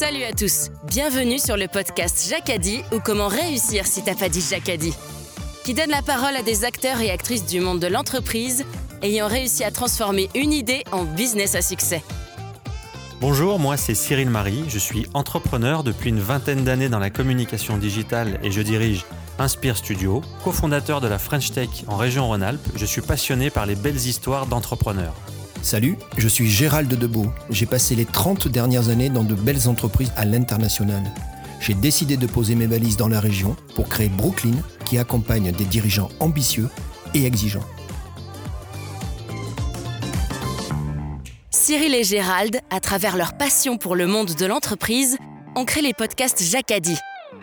Salut à tous, bienvenue sur le podcast Jacadie ou comment réussir si t'as pas dit Jacadie, qui donne la parole à des acteurs et actrices du monde de l'entreprise ayant réussi à transformer une idée en business à succès. Bonjour, moi c'est Cyril Marie, je suis entrepreneur depuis une vingtaine d'années dans la communication digitale et je dirige Inspire Studio, cofondateur de la French Tech en région Rhône-Alpes. Je suis passionné par les belles histoires d'entrepreneurs. Salut, je suis Gérald Debeau. J'ai passé les 30 dernières années dans de belles entreprises à l'international. J'ai décidé de poser mes valises dans la région pour créer Brooklyn, qui accompagne des dirigeants ambitieux et exigeants. Cyril et Gérald, à travers leur passion pour le monde de l'entreprise, ont créé les podcasts Jacadie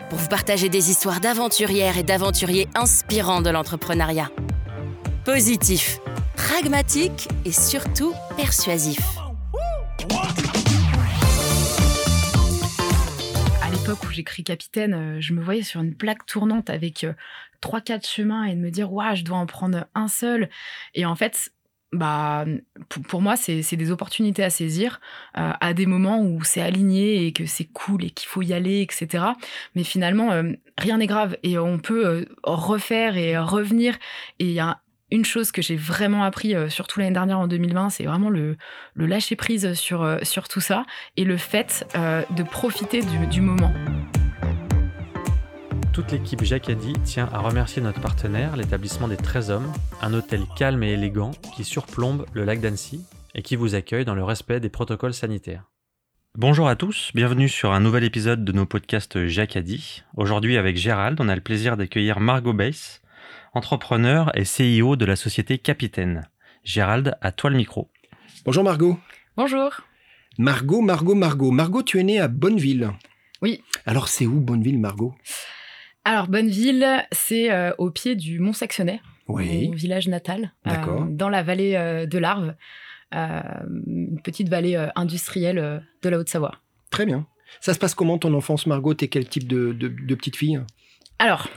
pour vous partager des histoires d'aventurières et d'aventuriers inspirants de l'entrepreneuriat. Positif, pragmatique et surtout persuasif. À l'époque où j'écris Capitaine, je me voyais sur une plaque tournante avec 3-4 chemins et de me dire ouais, je dois en prendre un seul. Et en fait, pour moi, c'est des opportunités à saisir à des moments où c'est aligné et que c'est cool et qu'il faut y aller, etc. Mais finalement, rien n'est grave et on peut refaire et revenir. Et il y a une chose que j'ai vraiment appris, surtout l'année dernière en 2020, c'est vraiment le lâcher prise sur tout ça et le fait de profiter du moment. Toute l'équipe Jacadie tient à remercier notre partenaire, l'établissement des 13 hommes, un hôtel calme et élégant qui surplombe le lac d'Annecy et qui vous accueille dans le respect des protocoles sanitaires. Bonjour à tous, bienvenue sur un nouvel épisode de nos podcasts Jacadie. Aujourd'hui avec Gérald, on a le plaisir d'accueillir Margot Baysse, entrepreneur et CEO de la société Capitaine. Gérald, à toi le micro. Bonjour Margot. Bonjour. Margot. Margot, tu es née à Bonneville. Oui. Alors c'est où Bonneville, Margot ? Alors, Bonneville, c'est au pied du Mont-Saxonnex, oui. Mon village natal, dans la vallée de l'Arve, une petite vallée industrielle de la Haute-Savoie. Très bien. Ça se passe comment ton enfance, Margot ? T'es quel type de petite fille ? Alors,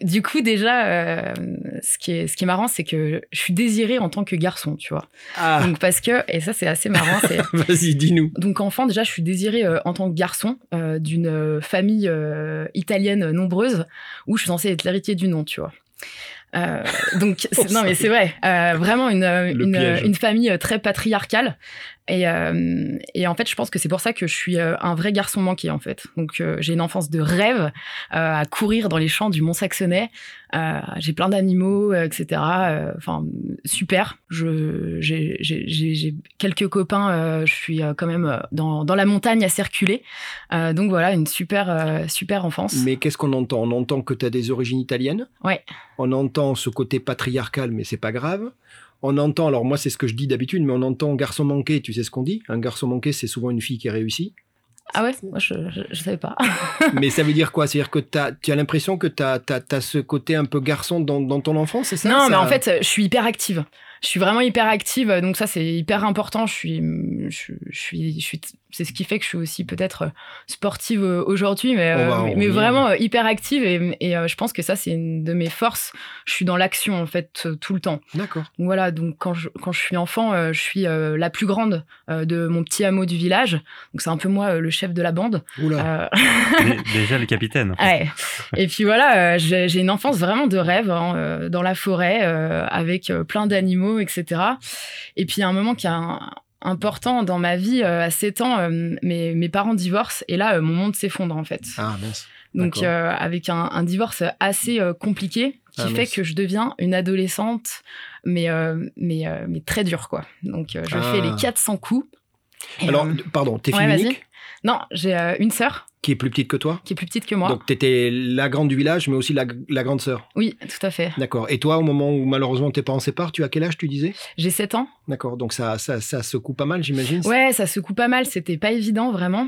du coup, déjà, ce qui est marrant, c'est que je suis désirée en tant que garçon, tu vois. Ah. Donc, parce que, et ça, c'est assez marrant. Vas-y, dis-nous. Donc, enfant, déjà, je suis désirée en tant que garçon d'une famille italienne nombreuse où je suis censée être l'héritier du nom, tu vois. Donc, non, mais c'est vrai. Vraiment une famille très patriarcale. Et en fait, je pense que c'est pour ça que je suis un vrai garçon manqué, en fait. Donc, j'ai une enfance de rêve à courir dans les champs du Mont-Saxonnex. J'ai plein d'animaux, etc. Enfin, super. J'ai quelques copains. Je suis quand même dans la montagne à circuler. Donc, voilà, une super enfance. Mais qu'est-ce qu'on entend ? On entend que tu as des origines italiennes. Ouais. On entend ce côté patriarcal, mais c'est pas grave. On entend, alors moi c'est ce que je dis d'habitude, mais on entend garçon manqué, tu sais ce qu'on dit ? Un garçon manqué, c'est souvent une fille qui réussit. Ah ouais ? Moi je savais pas. Mais ça veut dire quoi ? C'est-à-dire que tu as l'impression que tu as ce côté un peu garçon dans ton enfance, c'est ça ? Non, mais en fait, je suis hyper active. Je suis vraiment hyper active, donc ça c'est hyper important. C'est ce qui fait que je suis aussi peut-être sportive aujourd'hui, mais vraiment hyper active et je pense que ça c'est une de mes forces. Je suis dans l'action en fait tout le temps. D'accord. Donc, voilà, donc quand je suis enfant, je suis la plus grande de mon petit hameau du village. Donc c'est un peu moi le chef de la bande. Oula. Déjà le capitaine. En fait. Ouais. Et puis voilà, j'ai une enfance vraiment de rêve hein, dans la forêt avec plein d'animaux. Etc. Et puis, il y a un moment qui est important dans ma vie. À 7 ans, mes parents divorcent et là, mon monde s'effondre en fait. Ah, mince. Donc, avec un divorce assez compliqué qui fait que je deviens une adolescente, mais très dure, quoi. Donc, je fais les 400 coups. Alors, pardon, t'es fille unique ? Non, j'ai une sœur. Qui est plus petite que toi ? Qui est plus petite que moi. Donc, tu étais la grande du village, mais aussi la grande sœur. Oui, tout à fait. D'accord. Et toi, au moment où, malheureusement, tes parents se séparent, tu as quel âge, tu disais ? J'ai 7 ans. D'accord. Donc, ça secoue pas mal, j'imagine ? Ouais, ça secoue pas mal. C'était pas évident, vraiment.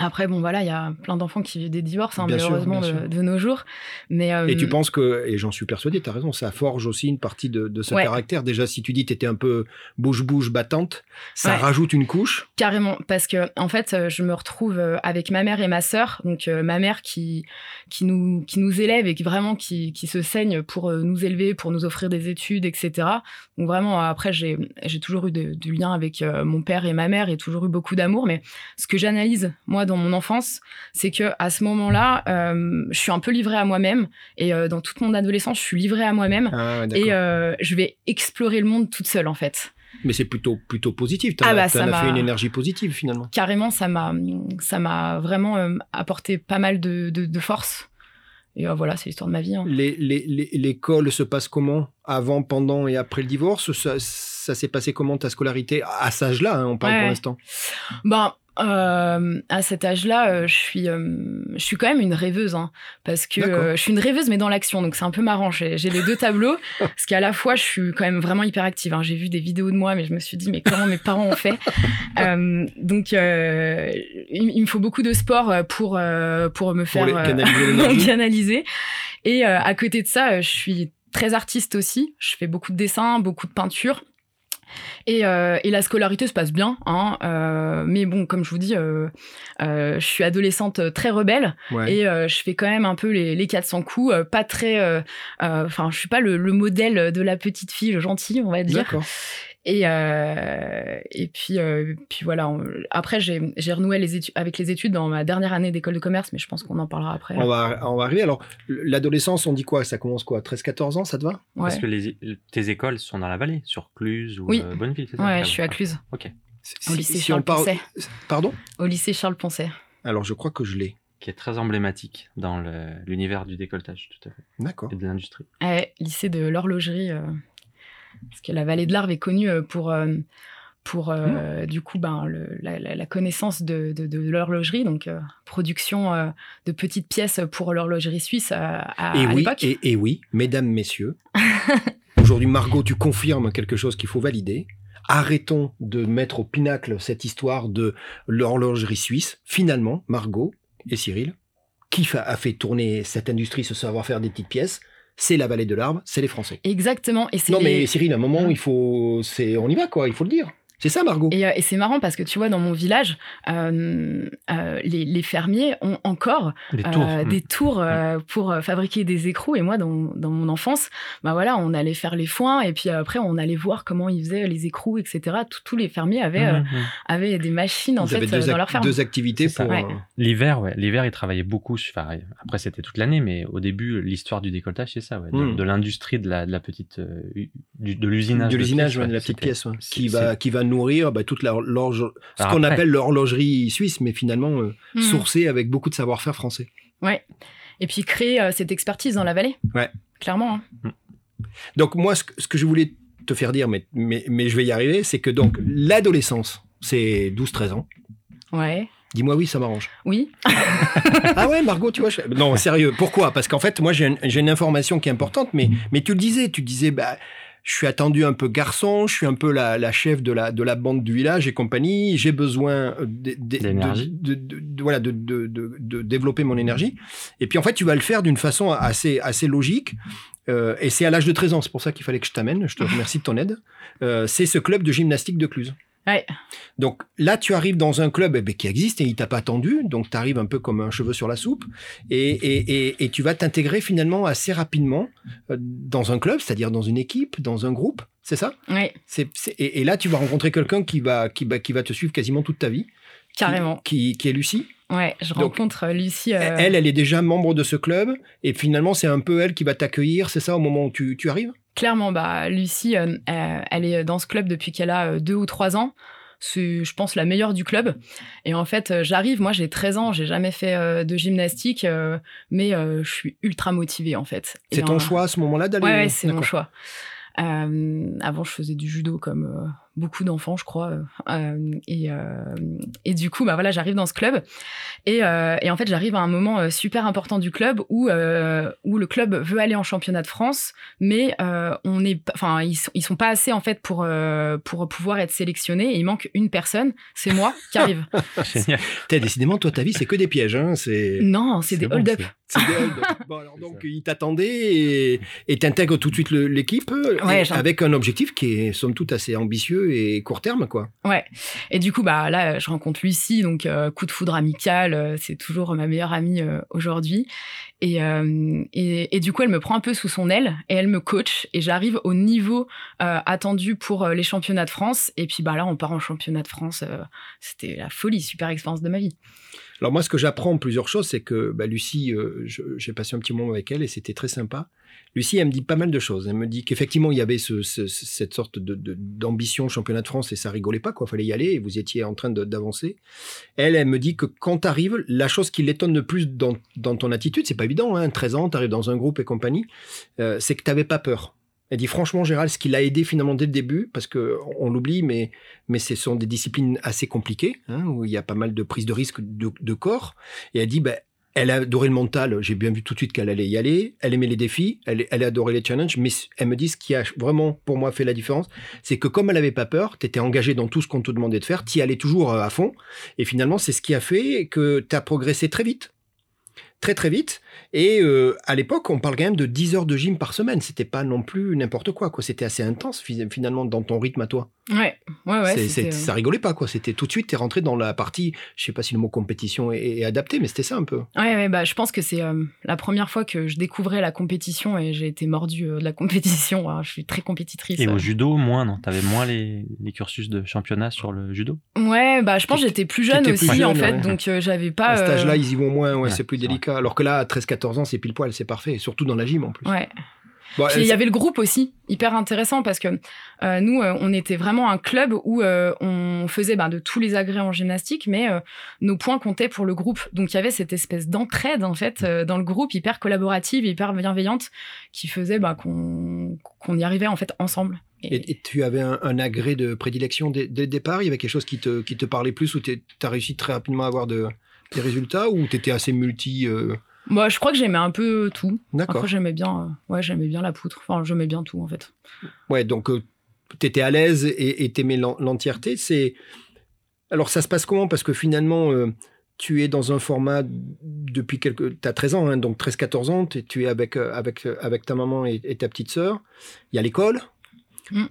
Après, bon, voilà, il y a plein d'enfants qui vivent des divorces, hein, malheureusement, sûr, de nos jours. Mais, et tu penses que, et j'en suis persuadé, tu as raison, ça forge aussi une partie de ce caractère. Déjà, si tu dis que tu étais un peu bouche-bouche battante, ça rajoute une couche. Carrément, parce que, en fait, je me retrouve avec ma mère et ma sœur. Donc, ma mère qui nous élève et qui vraiment qui se saigne pour nous élever, pour nous offrir des études, etc. Donc, vraiment, après, j'ai toujours eu du lien avec mon père et ma mère et toujours eu beaucoup d'amour. Mais ce que j'analyse, moi, dans mon enfance, c'est que à ce moment-là, je suis un peu livrée à moi-même et dans toute mon adolescence, je suis livrée à moi-même et je vais explorer le monde toute seule en fait. Mais c'est plutôt positif. Ça m'a fait une énergie positive finalement. Carrément, ça m'a vraiment apporté pas mal de force. Et voilà, c'est l'histoire de ma vie. Hein. L'école se passe comment? Avant, pendant et après le divorce? Ça s'est passé comment ta scolarité à cet âge-là, hein, on parle pour l'instant. Ben. À cet âge-là, je suis quand même une rêveuse, hein, parce que je suis une rêveuse mais dans l'action, donc c'est un peu marrant. J'ai les deux tableaux, parce qu'à la fois je suis quand même vraiment hyper active. Hein. J'ai vu des vidéos de moi, mais je me suis dit mais comment mes parents ont fait. Donc il me faut beaucoup de sport pour me faire canaliser. Et à côté de ça, je suis très artiste aussi. Je fais beaucoup de dessins, beaucoup de peinture. Et la scolarité se passe bien, hein, mais bon, comme je vous dis, je suis adolescente très rebelle et je fais quand même un peu les 400 coups, pas très, enfin, je suis pas le modèle de la petite fille gentille, on va dire. D'accord. Et puis voilà. Après, j'ai renoué avec les études dans ma dernière année d'école de commerce, mais je pense qu'on en parlera après. On va arriver. Alors, l'adolescence, on dit quoi? Ça commence quoi? 13-14 ans, ça te va? Parce que tes écoles sont dans la vallée, sur Cluses ou Bonneville, c'est ça? Ouais, je suis à Cluses. OK. Au lycée Charles-Poncet. Pardon? Au lycée Charles-Poncet. Alors, je crois que je l'ai. Qui est très emblématique dans l'univers du décolletage, tout à fait. D'accord. Et de l'industrie. Lycée de l'horlogerie... Parce que la vallée de l'Arve est connue pour du coup, ben, la connaissance de l'horlogerie, donc production de petites pièces pour l'horlogerie suisse à l'époque. Et oui, mesdames, messieurs, aujourd'hui, Margot, tu confirmes quelque chose qu'il faut valider. Arrêtons de mettre au pinacle cette histoire de l'horlogerie suisse. Finalement, Margot et Cyril, qui a fait tourner cette industrie, ce savoir-faire des petites pièces? C'est la vallée de l'Arve, c'est les Français. Exactement. Et mais Cyril, à un moment, on y va, quoi, il faut le dire. C'est ça, Margot. Et c'est marrant parce que tu vois, dans mon village, les fermiers ont encore des tours pour fabriquer des écrous. Et moi, dans mon enfance, bah voilà, on allait faire les foins et puis après, on allait voir comment ils faisaient les écrous, etc. Tous les fermiers avaient des machines dans leur ferme. Deux activités pour l'hiver. Ouais, l'hiver, ils travaillaient beaucoup. Après, c'était toute l'année, mais au début, l'histoire du décolletage, c'est ça, de l'industrie de la petite, de l'usinage, de la petite pièce, qui va nourrir toute appelle l'horlogerie suisse, mais finalement sourcée avec beaucoup de savoir-faire français. Ouais. Et puis créer cette expertise dans la vallée. Ouais. Clairement. Hein. Donc moi, ce que je voulais te faire dire, mais je vais y arriver, c'est que donc l'adolescence, c'est 12-13 ans. Ouais. Dis-moi oui, ça m'arrange. Oui. Ah ouais, Margot, tu vois... Non, sérieux, pourquoi? Parce qu'en fait, moi, j'ai une information qui est importante, mais tu le disais... Je suis attendu un peu garçon, je suis un peu la chef de la bande du village et compagnie. J'ai besoin de développer mon énergie. Et puis en fait, tu vas le faire d'une façon assez logique. Et c'est à l'âge de 13 ans, c'est pour ça qu'il fallait que je t'amène. Je te remercie de ton aide. C'est ce club de gymnastique de Cluses. Ouais. Donc là, tu arrives dans un club qui existe et il t'a pas attendu. Donc tu arrives un peu comme un cheveu sur la soupe et tu vas t'intégrer finalement assez rapidement dans un club, c'est-à-dire dans une équipe, dans un groupe, c'est ça? Oui. Et là, tu vas rencontrer quelqu'un qui va te suivre quasiment toute ta vie. Carrément. Qui est Lucie. Ouais, rencontre Lucie. Elle est déjà membre de ce club et finalement, c'est un peu elle qui va t'accueillir, c'est ça, au moment où tu arrives? Clairement, Lucie, elle est dans ce club depuis qu'elle a 2 ou 3 ans. C'est, je pense, la meilleure du club. Et en fait, j'arrive, moi j'ai 13 ans, j'ai jamais fait de gymnastique, mais je suis ultra motivée en fait. C'est ton choix à ce moment-là d'aller? Ouais, c'est mon choix. Avant, je faisais du judo comme beaucoup d'enfants, je crois. Et du coup, bah voilà, j'arrive dans ce club. Et en fait, j'arrive à un moment super important du club où le club veut aller en championnat de France, mais ils sont pas assez en fait pour pouvoir être sélectionnés. Et il manque une personne, c'est moi qui arrive. Génial. T'as décidément, toi, ta vie, c'est que des pièges. Hein, c'est des hold-up. Bon, alors donc, ils t'attendaient et t'intègrent tout de suite l'équipe avec un objectif qui est, somme toute, assez ambitieux et court terme, quoi. Ouais. Et du coup, bah, là, je rencontre Lucie, donc coup de foudre amical, c'est toujours ma meilleure amie aujourd'hui. Et du coup, elle me prend un peu sous son aile et elle me coach et j'arrive au niveau attendu pour les championnats de France. Et puis bah, là, on part en championnat de France. C'était la folie, super expérience de ma vie. Alors moi, ce que j'apprends, plusieurs choses, c'est que bah, Lucie, j'ai passé un petit moment avec elle et c'était très sympa. Lucie, elle me dit pas mal de choses. Elle me dit qu'effectivement, il y avait cette sorte d'ambition championnat de France et ça rigolait pas, quoi. Fallait y aller et vous étiez en train d'avancer. Elle me dit que quand t'arrives, la chose qui l'étonne le plus dans ton attitude, c'est pas évident, hein, 13 ans, t'arrives dans un groupe et compagnie, c'est que t'avais pas peur. Elle dit franchement, Gérald, ce qui l'a aidé finalement dès le début, parce qu'on l'oublie, mais ce sont des disciplines assez compliquées, hein, où il y a pas mal de prise de risque de corps. Et elle dit, ben, elle adorait le mental, j'ai bien vu tout de suite qu'elle allait y aller, elle aimait les défis, elle adorait les challenges, mais elle me dit, ce qui a vraiment pour moi fait la différence, c'est que comme elle n'avait pas peur, tu étais engagé dans tout ce qu'on te demandait de faire, tu y allais toujours à fond, et finalement, c'est ce qui a fait que tu as progressé très vite. Très très vite, et à l'époque on parle quand même de 10 heures de gym par semaine, c'était pas non plus n'importe quoi. C'était assez intense finalement dans ton rythme à toi. Ouais, c'était... ça rigolait pas, quoi. C'était tout de suite, t'es rentré dans la partie, je sais pas si le mot compétition est adapté, mais c'était ça un peu. Ouais, bah je pense que c'est la première fois que je découvrais la compétition et j'ai été mordue de la compétition, hein. Je suis très compétitrice. Et au judo, moins, non? T'avais moins les cursus de championnat sur le judo? Ouais, bah je pense que j'étais plus jeune aussi en fait, donc j'avais pas... À cet âge-là, ils y vont moins, ouais, c'est plus délicat. Alors que là, à 13-14 ans, c'est pile poil, c'est parfait. Surtout dans la gym, en plus. Ouais. Bon, puis il y avait le groupe aussi, hyper intéressant, parce que nous, on était vraiment un club où on faisait de tous les agrès en gymnastique, mais nos points comptaient pour le groupe. Donc, il y avait cette espèce d'entraide, en fait, dans le groupe, hyper collaborative, hyper bienveillante, qui faisait qu'on y arrivait, en fait, ensemble. Et tu avais un agrès de prédilection dès le départ? Il y avait quelque chose qui te parlait plus, ou tu as réussi très rapidement à avoir des résultats, ou t'étais assez multi... Moi, je crois que j'aimais un peu tout. D'accord. Après, j'aimais bien la poutre. Enfin, j'aimais bien tout, en fait. Ouais, donc t'étais à l'aise et t'aimais l'entièreté. Alors, ça se passe comment? Parce que finalement, tu es dans un format depuis quelques... T'as 13 ans, hein, donc 13-14 ans, tu es avec ta maman et ta petite sœur. Il y a l'école.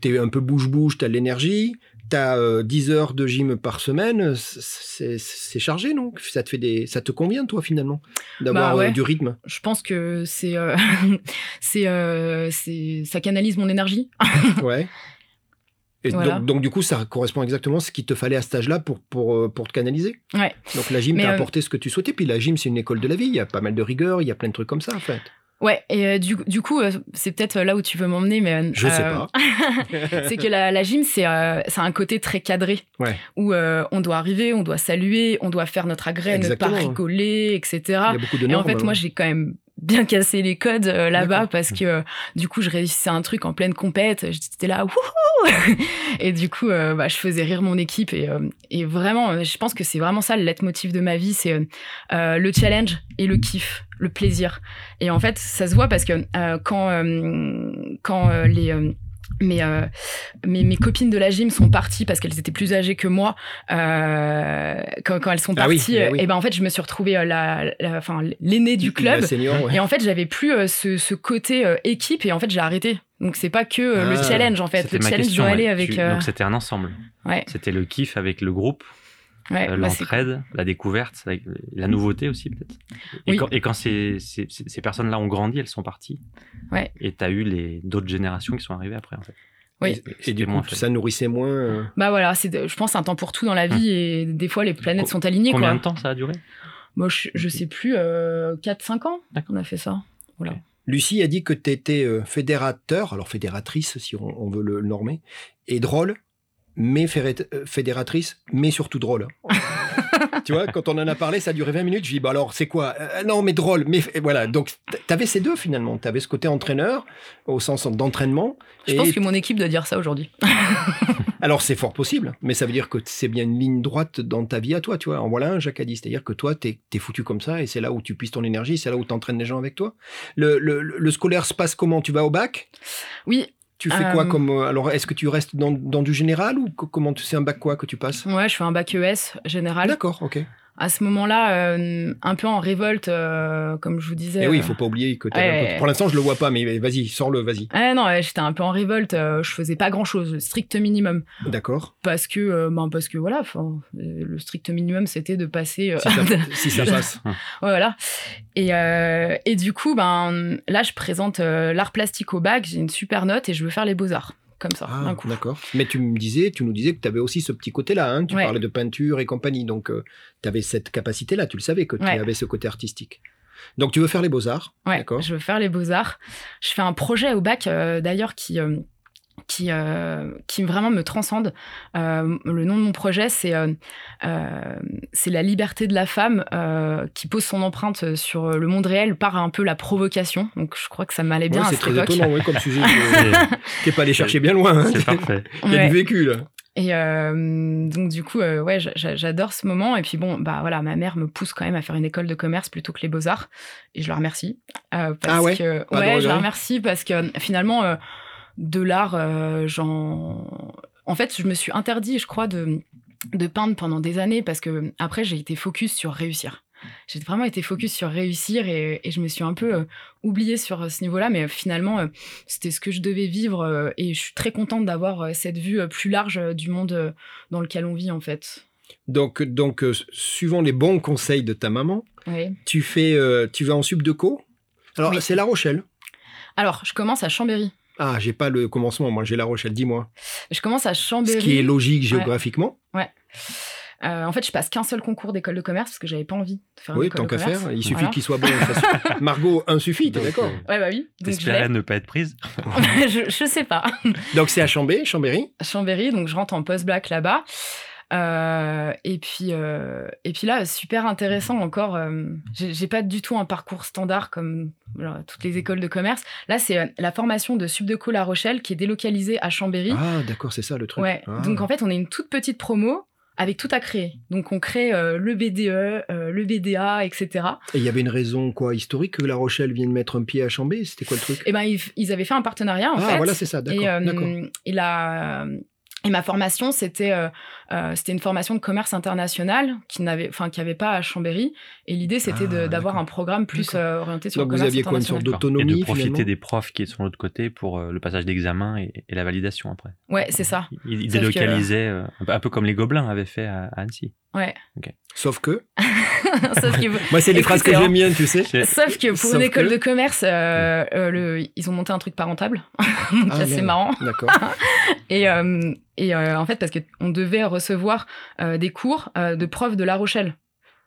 T'es un peu bouge-bouge, t'as de l'énergie, t'as 10 heures de gym par semaine, c'est chargé, non? Ça te convient, toi, finalement, d'avoir du rythme? Je pense que ça canalise mon énergie. Ouais. Et voilà. donc, du coup, ça correspond exactement à ce qu'il te fallait à cet âge-là pour te canaliser. Ouais. Donc, la gym t'a apporté ce que tu souhaitais. Puis, la gym, c'est une école de la vie. Il y a pas mal de rigueur, il y a plein de trucs comme ça, en fait. Ouais, et du coup, c'est peut-être là où tu veux m'emmener, mais... je sais pas. C'est que la gym, c'est un côté très cadré, ouais. Où on doit arriver, on doit saluer, on doit faire notre agrès, ne pas rigoler, etc. Il y a beaucoup de normes. Et en fait, moi, j'ai quand même bien cassé les codes là-bas. D'accord. Parce que du coup, je réussissais un truc en pleine compète, j'étais là, wouhou. Et du coup, je faisais rire mon équipe et vraiment, je pense que c'est vraiment ça le leitmotiv de ma vie, c'est le challenge et le kiff. Le plaisir. Et en fait, ça se voit parce que quand mes copines de la gym sont parties parce qu'elles étaient plus âgées que moi, quand elles sont parties, et ben en fait je me suis retrouvée l'aînée du club, la senior, ouais. Et en fait j'avais plus ce côté équipe et en fait j'ai arrêté. Donc c'est pas que le challenge en fait, le challenge doit aller avec. Donc c'était un ensemble. Ouais. C'était le kiff avec le groupe. Ouais, l'entraide, la découverte, la nouveauté aussi peut-être. Et oui. Quand ces personnes-là ont grandi, elles sont parties. Ouais. Et tu as eu d'autres générations qui sont arrivées après en fait. Oui. Et du coup, ça nourrissait moins. Bah voilà, je pense un temps pour tout dans la vie et des fois les planètes sont alignées. Combien de temps ça a duré? Moi je sais plus, 4-5 ans. D'accord. On a fait ça. Voilà. Okay. Lucie a dit que tu étais fédératrice si on veut le normer, et drôle. mais fédératrice, mais surtout drôle. Tu vois, quand on en a parlé, ça a duré 20 minutes. Je dis, bah alors, c'est quoi ? Non, mais drôle. Mais voilà. Donc, t'avais ces deux finalement. T'avais ce côté entraîneur, au sens d'entraînement. Je pense que mon équipe doit dire ça aujourd'hui. Alors, c'est fort possible, mais ça veut dire que c'est bien une ligne droite dans ta vie à toi, tu vois. En voilà un jacadi. C'est-à-dire que toi, t'es foutu comme ça et c'est là où tu puises ton énergie, c'est là où t'entraînes les gens avec toi. Le scolaire se passe comment ? Tu vas au bac ? Oui. Tu fais quoi comme... Alors, est-ce que tu restes dans du général ou comment tu... C'est un bac quoi que tu passes ? Ouais, je fais un bac ES général. D'accord, ok. À ce moment-là, un peu en révolte, comme je vous disais. Et oui, il ne faut pas oublier que... Pour l'instant, je ne le vois pas, mais vas-y, sors-le, vas-y. Non, j'étais un peu en révolte. Je ne faisais pas grand-chose, le strict minimum. D'accord. Parce que voilà, le strict minimum, c'était de passer... si ça passe. Voilà. Et du coup, là, je présente l'art plastique au bac. J'ai une super note et je veux faire les beaux-arts. Comme ça, d'un coup. D'accord. Mais tu nous disais que tu avais aussi ce petit côté-là. Hein, tu parlais de peinture et compagnie. Donc, tu avais cette capacité-là. Tu le savais que tu avais ce côté artistique. Donc, tu veux faire les beaux-arts. Ouais, d'accord. Je veux faire les beaux-arts. Je fais un projet au bac, d'ailleurs, qui vraiment me transcende. Le nom de mon projet, c'est la liberté de la femme qui pose son empreinte sur le monde réel par un peu la provocation. Donc, je crois que ça m'allait bien à cette époque. C'est très étonnant, comme sujet. T'es pas allé chercher bien loin. Hein. C'est parfait. Il y a du vécu, là. Et donc, du coup, j'adore ce moment. Et puis, ma mère me pousse quand même à faire une école de commerce plutôt que les beaux-arts. Et je la remercie. Je la remercie parce que, finalement... de l'art, en fait, je me suis interdit, je crois, de peindre pendant des années parce que après, j'ai été focus sur réussir. J'ai vraiment été focus sur réussir et je me suis un peu oubliée sur ce niveau-là. Mais finalement, c'était ce que je devais vivre et je suis très contente d'avoir cette vue plus large du monde dans lequel on vit, en fait. Donc, suivant les bons conseils de ta maman, tu vas en Sup de Co. Alors, c'est La Rochelle. Alors, je commence à Chambéry. Ah, j'ai pas le commencement, moi j'ai La Rochelle, dis-moi. Je commence à Chambéry. Ce qui est logique géographiquement. Ouais. En fait, je passe qu'un seul concours d'école de commerce parce que j'avais pas envie de faire une école de commerce. Oui, tant qu'à faire, il suffit qu'il soit bon. Margot, un suffit, t'es d'accord ? Ouais, bah oui. T'espérais ne pas être prise ? Je sais pas. Donc c'est à Chambéry ? Chambéry, donc je rentre en post-bac là-bas. Et puis là, super intéressant encore. J'ai pas du tout un parcours standard comme toutes les écoles de commerce. Là, c'est la formation de Sup de Co La Rochelle qui est délocalisée à Chambéry. Ah, d'accord, c'est ça le truc. Ouais. Ah. Donc en fait, on est une toute petite promo avec tout à créer. Donc on crée le BDE, le BDA, etc. Et il y avait une raison historique que La Rochelle vienne mettre un pied à Chambéry. C'était quoi le truc ? Eh ben ils avaient fait un partenariat en fait. Ah voilà, c'est ça. D'accord. Et ma formation, c'était une formation de commerce international qui n'avait pas à Chambéry. Et l'idée, c'était d'avoir un programme plus orienté sur le commerce international. Donc, vous aviez une sorte d'autonomie, et de profiter des profs qui sont de l'autre côté pour le passage d'examen et la validation après. Ouais, c'est ça. Ils délocalisaient, un peu comme les Gobelins avaient fait à Annecy. Ouais. Okay. Sauf que... Moi, c'est des phrases que j'aime bien, tu sais. Sauf que pour une école de commerce, ils ont monté un truc pas rentable. Donc là, c'est marrant. D'accord. En fait, parce qu'on devait recevoir des cours de profs de La Rochelle.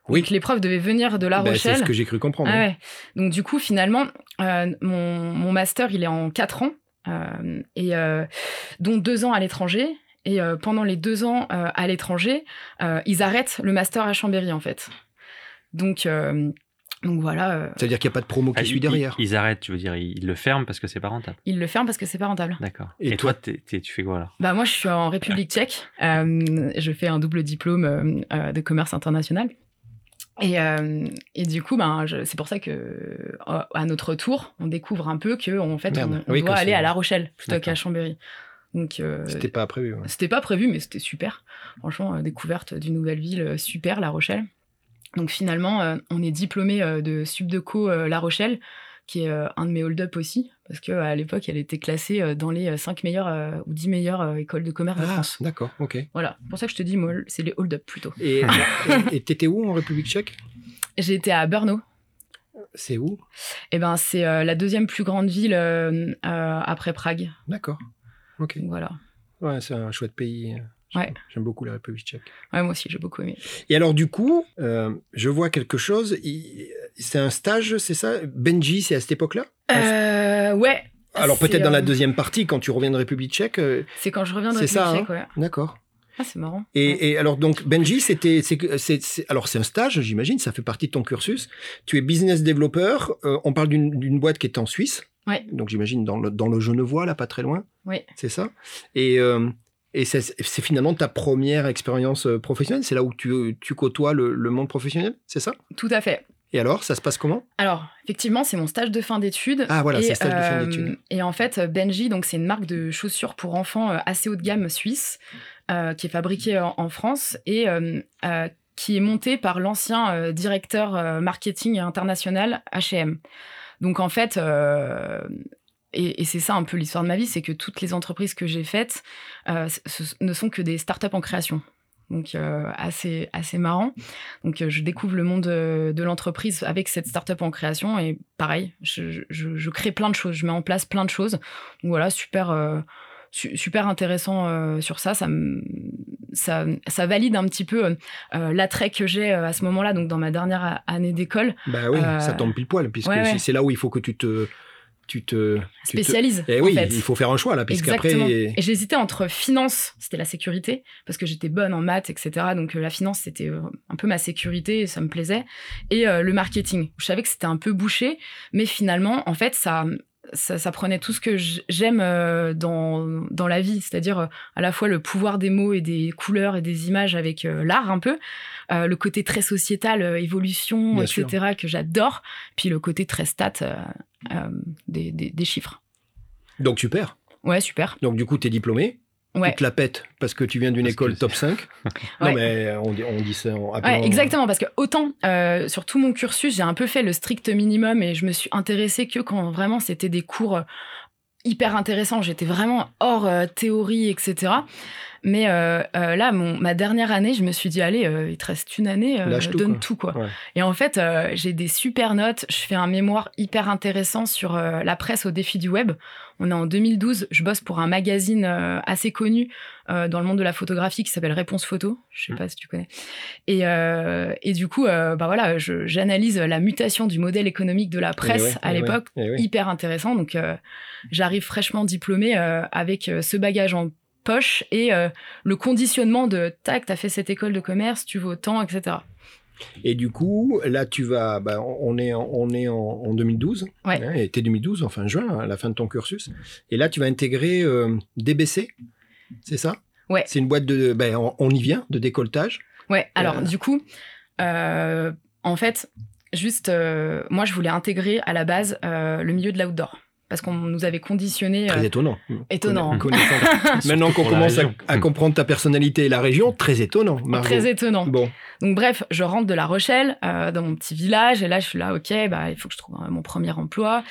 Oui. Donc, les profs devaient venir de La Rochelle. C'est ce que j'ai cru comprendre. Ah, ouais. Donc, du coup, finalement, mon master, il est en 4 ans, dont 2 ans à l'étranger. Et pendant les 2 ans à l'étranger, ils arrêtent le master à Chambéry, en fait. Donc voilà. Ça veut dire qu'il n'y a pas de promo qui suit derrière. Ils arrêtent, tu veux dire, ils le ferment parce que c'est pas rentable. Ils le ferment parce que c'est pas rentable. D'accord. Et toi, tu fais quoi alors ? Bah moi, je suis en République tchèque. Je fais un double diplôme de commerce international. Et du coup, c'est pour ça que à notre retour, on découvre un peu que on doit aller à La Rochelle plutôt qu'à Chambéry. Donc, c'était pas prévu. Ouais. C'était pas prévu, mais c'était super. Franchement, découverte d'une nouvelle ville, super, La Rochelle. Donc finalement, on est diplômé de Sup de Co La Rochelle, qui est un de mes hold-up aussi, parce qu'à l'époque, elle était classée dans les 5 meilleures ou 10 meilleures écoles de commerce de France. D'accord, ok. Voilà, c'est pour ça que je te dis, moi, c'est les hold-up plutôt. Et t'étais où en République tchèque ? J'étais à Brno. C'est où ? C'est la deuxième plus grande ville après Prague. D'accord. Ok. Voilà. Ouais, c'est un chouette pays. J'aime beaucoup la République tchèque. Ouais, moi aussi, j'ai beaucoup aimé. Et alors, du coup, je vois quelque chose. C'est un stage, c'est ça ? Benji, c'est à cette époque-là ? Ouais. Alors, peut-être dans la deuxième partie, quand tu reviens de République tchèque. C'est quand je reviens de République tchèque, ouais. D'accord. Ah, c'est marrant. Et alors, donc, Benji, c'est un stage, j'imagine, ça fait partie de ton cursus. Tu es business developer. On parle d'une boîte qui est en Suisse. Ouais. Donc, j'imagine dans le Genevois, là, pas très loin. Oui. C'est ça. Et c'est finalement ta première expérience professionnelle. C'est là où tu côtoies le monde professionnel, c'est ça? Tout à fait. Et alors, ça se passe comment? Alors, effectivement, c'est mon stage de fin d'études. Ah voilà, c'est stage de fin d'études. Et en fait, Benji, donc, c'est une marque de chaussures pour enfants assez haut de gamme suisse, qui est fabriquée en France et qui est montée par l'ancien directeur marketing international H&M. Donc en fait, et c'est ça un peu l'histoire de ma vie, c'est que toutes les entreprises que j'ai faites ne sont que des startups en création. Donc, assez marrant. Donc, je découvre le monde de l'entreprise avec cette start-up en création. Et pareil, je crée plein de choses. Je mets en place plein de choses. Donc, voilà, super intéressant sur ça. Ça valide un petit peu l'attrait que j'ai à ce moment-là, donc dans ma dernière année d'école. Bah oui, ça tombe pile poil, puisque c'est là où il faut que tu te spécialises. Et oui, en fait, il faut faire un choix là, parce qu'après. Et j'hésitais entre finance, c'était la sécurité, parce que j'étais bonne en maths, etc. Donc la finance, c'était un peu ma sécurité, ça me plaisait, et le marketing. Je savais que c'était un peu bouché, mais finalement, en fait, ça prenait tout ce que j'aime dans la vie, c'est-à-dire à la fois le pouvoir des mots et des couleurs et des images avec l'art un peu, le côté très sociétal, évolution, bien etc. sûr. Que j'adore, puis le côté très stat. Des chiffres. Donc super. Ouais, super. Donc du coup, t'es diplômé, tu te la pètes parce que tu viens d'une école top 5. Non mais on dit ça en appelant... Ouais, exactement, parce que autant sur tout mon cursus, j'ai un peu fait le strict minimum et je me suis intéressée que quand vraiment c'était des cours hyper intéressants, j'étais vraiment hors théorie, etc. Mais là, ma dernière année, je me suis dit, allez, il te reste une année, donne tout, quoi. Ouais. Et en fait, j'ai des super notes. Je fais un mémoire hyper intéressant sur la presse au défi du web. On est en 2012. Je bosse pour un magazine assez connu dans le monde de la photographie qui s'appelle Réponse Photo. Je sais pas si tu connais. Et du coup, j'analyse la mutation du modèle économique de la presse à l'époque. Hyper intéressant. Donc, j'arrive fraîchement diplômée avec ce bagage en poche et le conditionnement de tac, t'as fait cette école de commerce, tu vaux autant, etc. Et du coup, là, tu vas, on est en 2012, été 2012, enfin juin, à la fin de ton cursus. Et là, tu vas intégrer DBC, c'est ça? Ouais. C'est une boîte de, on y vient, de décolletage. Ouais. Alors du coup, en fait, juste, moi, je voulais intégrer à la base le milieu de l'outdoor. Parce qu'on nous avait conditionné... Très étonnant. Étonnant. Maintenant qu'on commence à comprendre ta personnalité et la région, très étonnant, Margot. Très étonnant. Bon. Donc bref, je rentre de La Rochelle, dans mon petit village, et là je suis là, ok, il faut que je trouve mon premier emploi.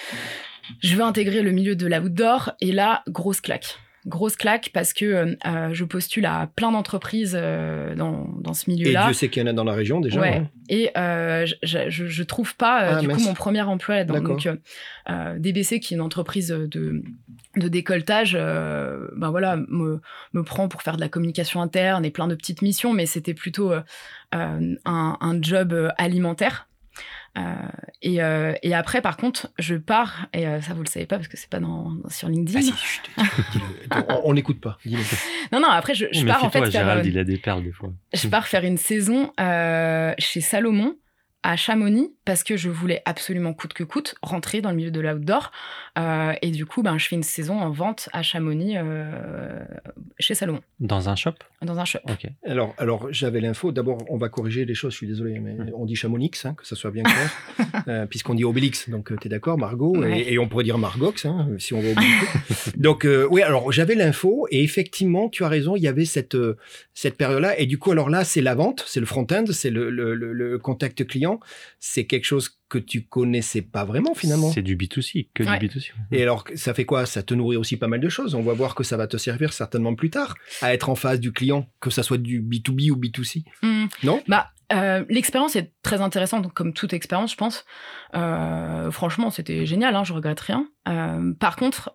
Je veux intégrer le milieu de l'outdoor, et là, grosse claque. Grosse claque parce que je postule à plein d'entreprises dans ce milieu-là. Et Dieu sait qu'il y en a dans la région déjà. Ouais. Hein. Et je trouve pas coup mon premier emploi là-dedans. D'accord. Donc DBC qui est une entreprise de décolletage, me prend pour faire de la communication interne et plein de petites missions, mais c'était plutôt un job alimentaire. Et après, par contre, je pars, et ça vous le savez pas parce que c'est pas sur LinkedIn. Vas-y, on n'écoute pas. Non, après, je pars en fait. Gérald, il a des perles des fois. Je pars faire une saison chez Salomon à Chamonix parce que je voulais absolument coûte que coûte rentrer dans le milieu de l'outdoor. Et du coup, je fais une saison en vente à Chamonix chez Salomon. Dans un shop? Dans un shop. Ok. Alors j'avais l'info. D'abord, on va corriger les choses, je suis désolé, mais on dit Chamonix, hein, que ça soit bien clair, puisqu'on dit Obélix. Donc, tu es d'accord, Margot? Ouais. Et on pourrait dire Margox, hein, si on va Obélix. Donc, j'avais l'info. Et effectivement, tu as raison, il y avait cette période-là. Et du coup, alors là, c'est la vente, c'est le front-end, c'est le contact client. C'est quelque chose que tu connaissais pas vraiment finalement. C'est du B2C, du B2C. Et alors, ça fait quoi? Ça te nourrit aussi pas mal de choses. On va voir que ça va te servir certainement plus tard à être en face du client, que ça soit du B2B ou B2C. Non? L'expérience est très intéressante, comme toute expérience, je pense. Franchement, c'était génial, hein, je regrette rien. Par contre,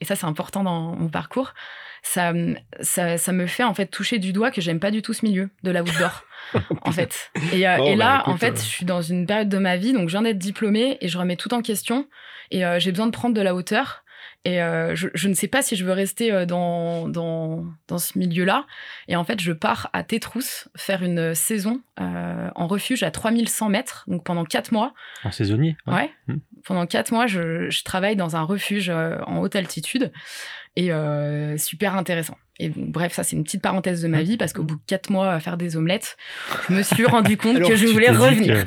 et ça c'est important dans mon parcours, ça me fait en fait toucher du doigt que j'aime pas du tout ce milieu de la outdoor en fait. Je suis dans une période de ma vie, donc je viens d'être diplômée et je remets tout en question et j'ai besoin de prendre de la hauteur. Et je ne sais pas si je veux rester dans ce milieu-là. Et en fait, je pars à Tête Rousse faire une saison en refuge à 3100 mètres, donc pendant 4 mois. En saisonnier. Ouais. Pendant 4 mois, je travaille dans un refuge en haute altitude. Et super intéressant. Et bon, bref, ça, c'est une petite parenthèse de ma vie, parce qu'au bout de 4 mois à faire des omelettes, je me suis rendu compte que je voulais revenir.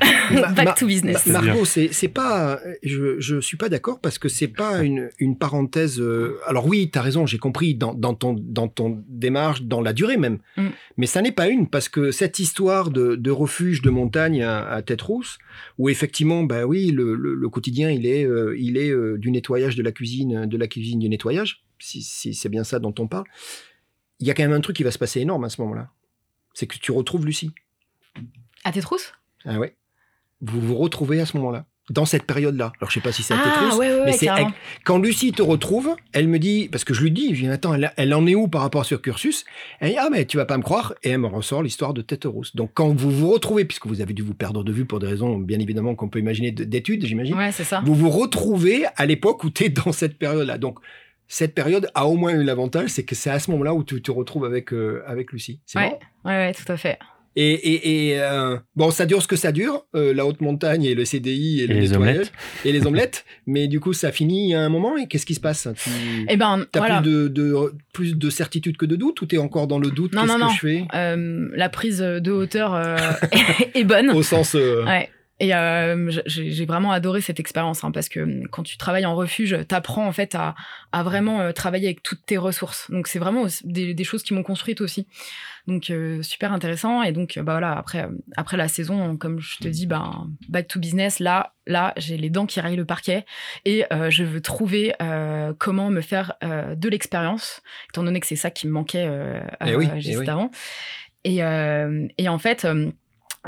Back to business. Margot, c'est pas... Je suis pas d'accord, parce que c'est pas une parenthèse... Alors oui, t'as raison, j'ai compris, dans ton démarche, dans la durée même. Mm. Mais ça n'est pas une, parce que cette histoire de refuge de montagne à Tête Rousse, où effectivement, bah oui, le quotidien, il est du nettoyage de la cuisine du nettoyage, si c'est bien ça dont on parle. Il y a quand même un truc qui va se passer énorme à ce moment-là. C'est que tu retrouves Lucie. À Tête Rousse ? Ah ouais. Vous vous retrouvez à ce moment-là, dans cette période-là. Alors, je ne sais pas si c'est à Tête Rousse, mais c'est... Carrément. Quand Lucie te retrouve, elle me dit... Parce que je lui dis, attends, elle en est où par rapport à ce cursus ? Elle dit, ah, mais tu ne vas pas me croire. Et elle me ressort l'histoire de Tête Rousse. Donc, quand vous vous retrouvez, puisque vous avez dû vous perdre de vue pour des raisons, bien évidemment, qu'on peut imaginer d'études, j'imagine. Ouais, c'est ça. Vous vous retrouvez à l'époque où tu es dans cette période-là. Donc, cette période a au moins eu l'avantage, c'est que c'est à ce moment-là où tu te retrouves avec Lucie. C'est bon ? Ouais, tout à fait. Et bon, ça dure ce que ça dure, la haute montagne et le CDI et le nettoyage et les omelettes. Mais du coup, ça finit à un moment. Et qu'est-ce qui se passe ? T'as voilà. plus de certitude que de doute, ou t'es encore dans le doute ? Non. Je fais la prise de hauteur est bonne. Au sens. Ouais. Et j'ai vraiment adoré cette expérience, hein, parce que quand tu travailles en refuge, t'apprends en fait à vraiment travailler avec toutes tes ressources. Donc c'est vraiment des choses qui m'ont construite aussi. Donc super intéressant. Et donc bah voilà, après la saison, comme je te dis, back to business. Là j'ai les dents qui rayent le parquet, et je veux trouver comment me faire de l'expérience, étant donné que c'est ça qui me manquait juste avant. Et en fait.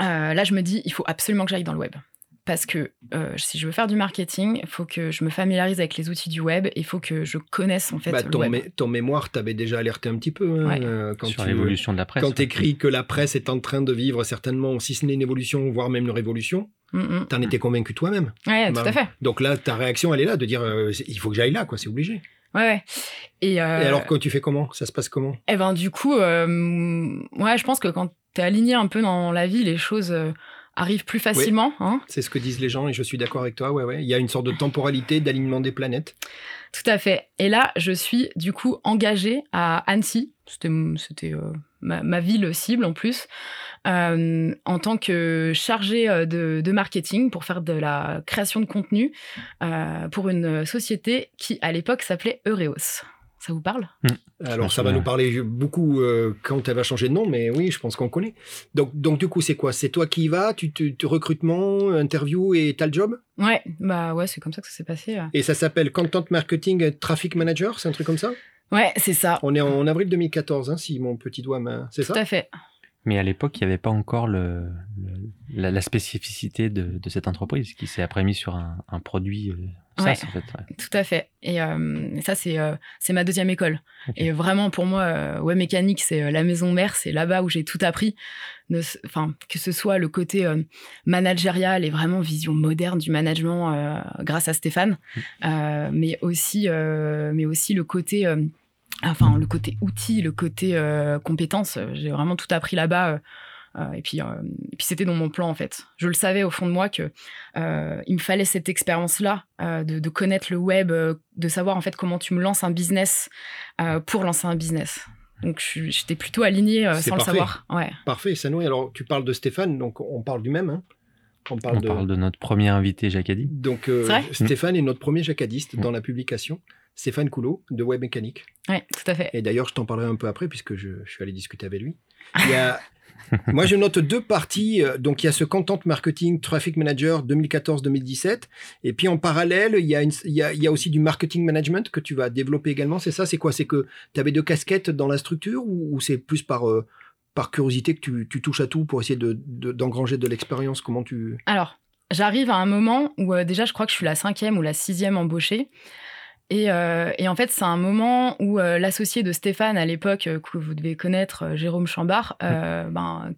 Là, je me dis, il faut absolument que j'aille dans le web. Parce que si je veux faire du marketing, il faut que je me familiarise avec les outils du web, et il faut que je connaisse en fait le web. Ton mémoire t'avait déjà alerté un petit peu, hein, quand sur l'évolution de la presse. Quand tu écris que la presse est en train de vivre certainement, si ce n'est une évolution, voire même une révolution, t'en étais convaincu toi-même. Ouais, tout à fait. Donc là, ta réaction, elle est là, de dire, il faut que j'aille là, quoi, c'est obligé. Ouais. Et alors, quand tu fais comment ? Ça se passe comment ? Du coup, je pense que quand t'es aligné un peu dans la vie, les choses arrivent plus facilement. Oui, hein. C'est ce que disent les gens, et je suis d'accord avec toi. Ouais. Il y a une sorte de temporalité, d'alignement des planètes. Tout à fait. Et là, je suis du coup engagée à Annecy. C'était ma ville cible en plus, en tant que chargée de marketing pour faire de la création de contenu pour une société qui, à l'époque, s'appelait Eureos. Ça vous parle ? Alors, ça va nous parler beaucoup quand elle va changer de nom, mais oui, je pense qu'on connaît. Donc du coup, c'est quoi ? C'est toi qui y vas ? Tu recrutement, interview et t'as le job ? Ouais, c'est comme ça que ça s'est passé. Ouais. Et ça s'appelle Content Marketing Traffic Manager, c'est un truc comme ça ? Ouais, c'est ça. On est en avril 2014, hein, si mon petit doigt m'a... C'est ça ? Tout à fait. Mais à l'époque, il n'y avait pas encore la spécificité de cette entreprise qui s'est après mise sur un produit... Tout à fait. Et ça, c'est ma deuxième école. Okay. Et vraiment, pour moi, Web Mécanique, c'est la maison mère. C'est là-bas où j'ai tout appris. Que ce soit le côté managérial et vraiment vision moderne du management grâce à Stéphane, mais aussi le côté... le côté outils, le côté compétences. J'ai vraiment tout appris là-bas. Et puis c'était dans mon plan en fait. Je le savais au fond de moi que il me fallait cette expérience-là de connaître le web, de savoir en fait comment tu me lances un business pour lancer un business. Donc j'étais plutôt alignée sans le savoir. Ouais. Parfait, Sanoui. Alors tu parles de Stéphane, donc on parle du même. Hein. On parle de notre premier invité jacadi. Donc Stéphane est notre premier jacadiste dans la publication. Stéphane Coulot, de Web Mécanique. Oui, tout à fait. Et d'ailleurs, je t'en parlerai un peu après, puisque je suis allé discuter avec lui. Moi, je note deux parties. Donc, il y a ce Content Marketing Traffic Manager 2014-2017. Et puis, en parallèle, il y a aussi du Marketing Management que tu vas développer également. C'est ça ? C'est quoi ? C'est que tu avais deux casquettes dans la structure, ou c'est plus par curiosité que tu touches à tout pour essayer d'engranger de l'expérience ? Comment tu... Alors, j'arrive à un moment où déjà, je crois que je suis la 5e ou la 6e embauchée. Et en fait, c'est un moment où l'associé de Stéphane, à l'époque, que vous devez connaître, Jérôme Chambard,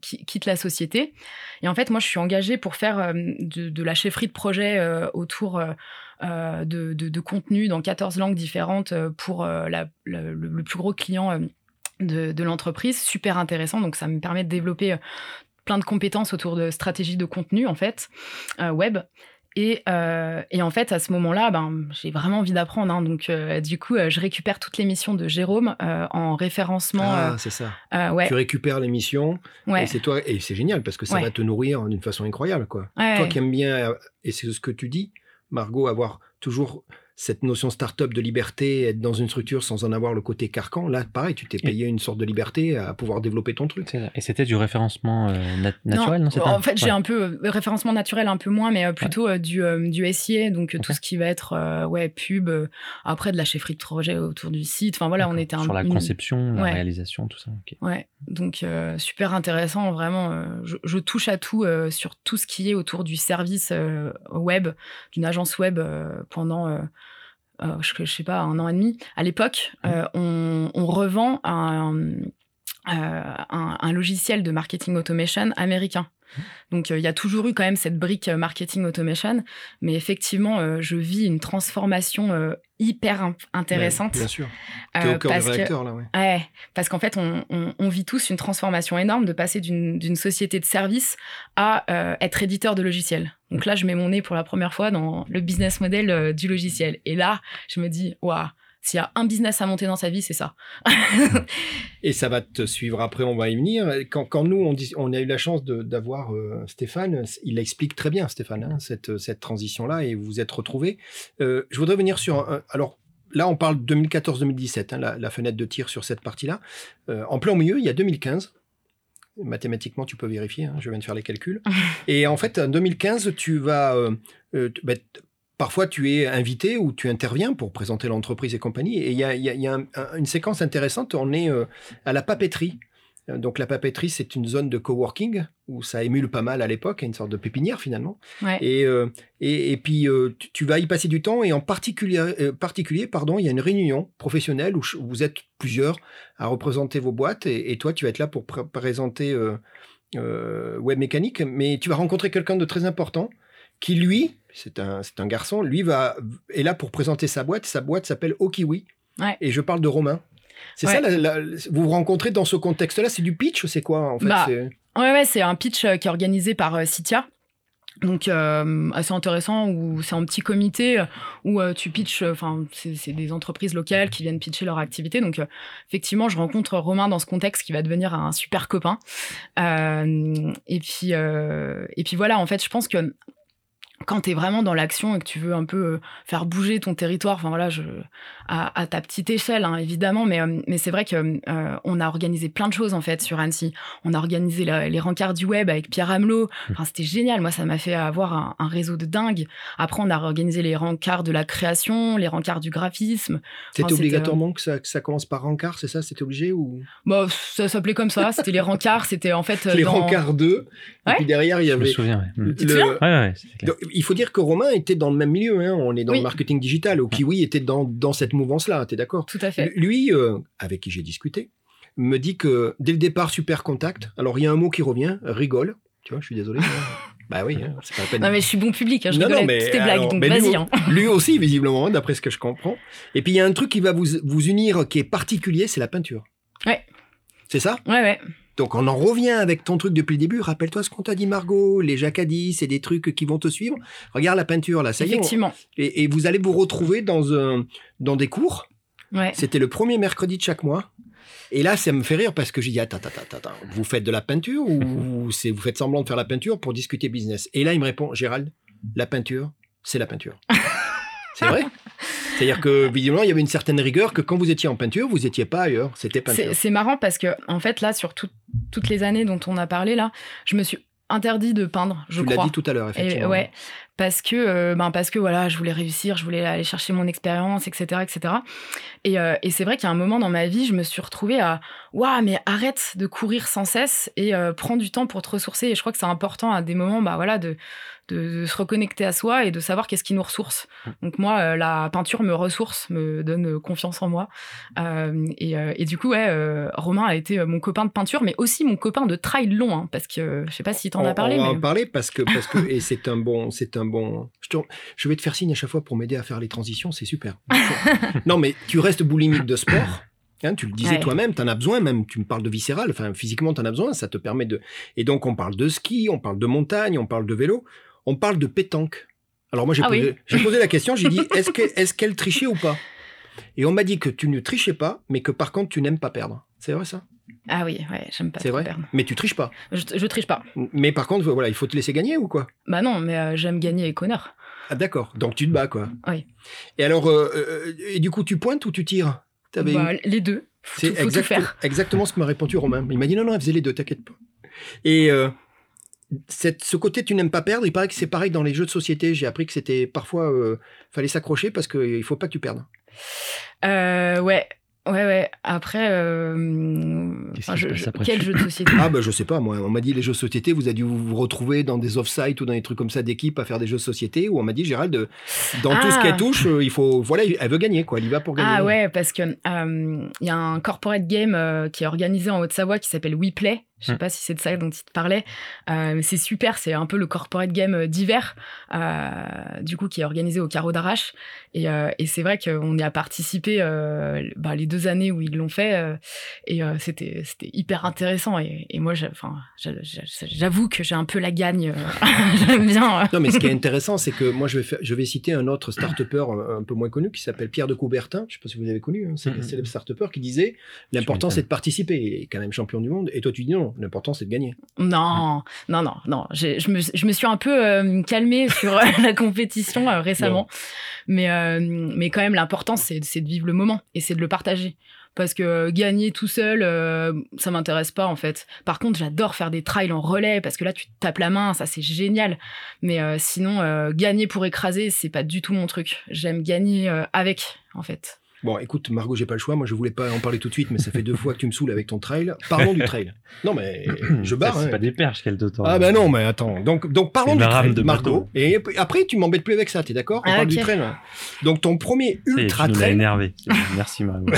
quitte la société. Et en fait, moi, je suis engagée pour faire de la chefferie de projet autour de contenu dans 14 langues différentes pour le plus gros client de l'entreprise. Super intéressant, donc ça me permet de développer plein de compétences autour de stratégies de contenu, en fait, web. Et en fait, à ce moment-là, j'ai vraiment envie d'apprendre. Donc, du coup, je récupère toutes les missions de Jérôme en référencement. Ah, c'est ça. Ouais. Tu récupères les missions. Ouais. Et c'est toi. Et c'est génial parce que ça va te nourrir d'une façon incroyable, quoi. Ouais, toi qui aimes bien, et c'est ce que tu dis, Margot, avoir toujours cette notion start-up de liberté, être dans une structure sans en avoir le côté carcan, là, pareil, tu t'es payé une sorte de liberté à pouvoir développer ton truc. Et c'était du référencement naturel, non? En fait, j'ai un peu... référencement naturel, un peu moins, mais plutôt du SIA, donc tout ce qui va être pub, après de la chefferie de projet autour du site. Enfin, voilà, on était sur la conception, la réalisation, tout ça. Okay. Ouais, donc super intéressant, vraiment. Je touche à tout sur tout ce qui est autour du service web, d'une agence web pendant... je sais pas, 1 an et demi. À l'époque, on revend un logiciel de marketing automation américain. Donc, il y a toujours eu quand même cette brique marketing automation. Mais effectivement, je vis une transformation hyper intéressante. Bien sûr. T'es au cœur du réacteur, là, oui. Ouais, parce qu'en fait, on vit tous une transformation énorme de passer d'une société de service à être éditeur de logiciels. Donc là, je mets mon nez pour la première fois dans le business model du logiciel. Et là, je me dis, waouh, s'il y a un business à monter dans sa vie, c'est ça. Et ça va te suivre après, on va y venir. Quand nous, on a eu la chance d'avoir Stéphane, il explique très bien, Stéphane, cette transition-là, et vous vous êtes retrouvés. Je voudrais venir sur... alors là, on parle 2014-2017, la fenêtre de tir sur cette partie-là. En plein milieu, il y a 2015. Mathématiquement, tu peux vérifier, je viens de faire les calculs. Et en fait, en 2015, tu vas... parfois, tu es invité ou tu interviens pour présenter l'entreprise et compagnie. Et il y a une séquence intéressante. On est à la Papeterie. Donc, la Papeterie, c'est une zone de coworking où ça émule pas mal à l'époque, une sorte de pépinière finalement. Ouais. Et puis, tu vas y passer du temps. Et en particulier, il y a une réunion professionnelle où vous êtes plusieurs à représenter vos boîtes. Et toi, tu vas être là pour présenter Web Mécanique. Mais tu vas rencontrer quelqu'un de très important qui, lui... C'est un garçon, lui est là pour présenter sa boîte. Sa boîte s'appelle Au Kiwi. Ouais. Et je parle de Romain. C'est ça, vous vous rencontrez dans ce contexte-là. C'est du pitch, c'est quoi en fait? C'est un pitch qui est organisé par Citia. Donc, assez intéressant, où c'est un petit comité où tu pitches, c'est des entreprises locales qui viennent pitcher leur activité. Donc, effectivement, je rencontre Romain dans ce contexte qui va devenir un super copain. Et puis voilà, en fait, je pense que quand t'es vraiment dans l'action et que tu veux un peu faire bouger ton territoire, enfin voilà, à ta petite échelle, évidemment, mais c'est vrai que on a organisé plein de choses en fait sur Annecy. On a organisé les rencarts du web avec Pierre Hamelot. Enfin, c'était génial. Moi, ça m'a fait avoir un réseau de dingue. Après, on a organisé les rencarts de la création, les rencarts du graphisme. C'était obligatoirement que ça commence par rencard, c'est ça? C'était obligé ou? Bah, ça s'appelait comme ça. C'était les rencarts. C'était en fait les rencards 2. Et puis derrière, il y avait. Je me souviens. Il faut dire que Romain était dans le même milieu. On est dans le marketing digital. Au Kiwi était dans cette mouvance-là. Tu es d'accord? Tout à fait. Lui, avec qui j'ai discuté, me dit que dès le départ, super contact. Alors, il y a un mot qui revient, rigole. Tu vois, je suis désolé. Bah oui, c'est pas la peine. Non, mais je suis bon public. Je rigole avec toutes tes blagues, donc vas-y. Lui aussi, visiblement, d'après ce que je comprends. Et puis, il y a un truc qui va vous unir, qui est particulier, c'est la peinture. Ouais. C'est ça? Ouais. Donc, on en revient avec ton truc depuis le début. Rappelle-toi ce qu'on t'a dit, Margot. Les jacadis, c'est des trucs qui vont te suivre. Regarde la peinture, là. Ça y est. Effectivement. Et vous allez vous retrouver dans des cours. Ouais. C'était le premier mercredi de chaque mois. Et là, ça me fait rire parce que j'ai dit, attends, vous faites de la peinture ou vous faites semblant de faire la peinture pour discuter business? Et là, il me répond, Gérald, la peinture, c'est la peinture. C'est vrai? C'est-à-dire que, visiblement, il y avait une certaine rigueur que quand vous étiez en peinture, vous n'étiez pas ailleurs. C'était peinture. C'est marrant parce que, en fait, là, sur toutes les années dont on a parlé, là, je me suis interdit de peindre, je crois. Tu l'as dit tout à l'heure, effectivement. Et, parce que voilà, je voulais réussir, je voulais aller chercher mon expérience, etc., etc. Et c'est vrai qu'il y a un moment dans ma vie, je me suis retrouvée à waouh, mais arrête de courir sans cesse et prends du temps pour te ressourcer. Et je crois que c'est important à des moments, bah voilà, de se reconnecter à soi et de savoir qu'est-ce qui nous ressource. Donc moi, la peinture me ressource, me donne confiance en moi. Et du coup, ouais, Romain a été mon copain de peinture, mais aussi mon copain de trail long, hein, parce que je sais pas si t'en as parlé. On va en parler parce que et c'est un bon. Je vais te faire signe à chaque fois pour m'aider à faire les transitions, c'est super. Non, mais tu restes boulimique de sport. Hein, tu le disais toi-même, t'en as besoin, même tu me parles de viscéral, enfin physiquement t'en as besoin, ça te permet de... Et donc on parle de ski, on parle de montagne, on parle de vélo, on parle de pétanque. Alors moi j'ai posé la question, j'ai dit est-ce qu'elle trichait ou pas ? Et on m'a dit que tu ne trichais pas, mais que par contre tu n'aimes pas perdre. C'est vrai ça ? Ah oui, ouais, j'aime pas perdre. Mais tu triches pas ? Je triche pas. Mais par contre, voilà, il faut te laisser gagner ou quoi ? Bah non, mais j'aime gagner avec honneur. Ah d'accord, donc tu te bats quoi. Oui. Et alors, et du coup tu pointes ou tu tires ? Bah, les deux, faut tout faire. Exactement ce que m'a répondu Romain. Il m'a dit non, elle faisait les deux, t'inquiète pas. Et ce côté tu n'aimes pas perdre, il paraît que c'est pareil dans les jeux de société. J'ai appris que c'était parfois fallait s'accrocher parce qu'il ne faut pas que tu perdes. Ouais. Après, quel jeu de société ? Ah bah je sais pas, moi on m'a dit les jeux de société, vous avez dû vous retrouver dans des off-site ou dans des trucs comme ça d'équipe à faire des jeux de société, où on m'a dit Gérald, dans tout ce qu'elle touche, il faut, voilà, elle veut gagner quoi, elle y va pour gagner. Ah ouais, parce que il y a un corporate game qui est organisé en Haute-Savoie qui s'appelle WePlay. Je sais pas si c'est de ça dont il te parlait. C'est super, c'est un peu le corporate game d'hiver, du coup, qui est organisé au carreau d'arrache. Et c'est vrai qu'on y a participé les 2 années où ils l'ont fait. Et c'était hyper intéressant. Et moi, j'avoue que j'ai un peu la gagne. J'aime bien. Non, mais ce qui est intéressant, c'est que moi, je vais citer un autre start-upper un peu moins connu qui s'appelle Pierre de Coubertin. Je sais pas si vous avez connu, hein, c'est un célèbre start-upper qui disait l'important, c'est de participer. Il est quand même champion du monde. Et toi, tu dis non. L'important, c'est de gagner. Non. Je me suis un peu calmée sur la compétition récemment. Mais quand même, l'important, c'est de vivre le moment et c'est de le partager. Parce que gagner tout seul, ça m'intéresse pas, en fait. Par contre, j'adore faire des trails en relais parce que là, tu te tapes la main, ça, c'est génial. Mais sinon, gagner pour écraser, c'est pas du tout mon truc. J'aime gagner avec, en fait. Bon, écoute, Margot, j'ai pas le choix. Moi, je voulais pas en parler tout de suite, mais ça fait 2 fois que tu me saoules avec ton trail. Parlons du trail. Non, mais je barre. Ça, c'est pas des perches qu'elle te tend. Ah, ben non, mais attends. Donc parlons du trail, Margot. Et après, tu m'embêtes plus avec ça, t'es d'accord ? On parle du trail. Hein. Donc, ton premier ultra-trail. Tu m'as énervé. Merci, Margot.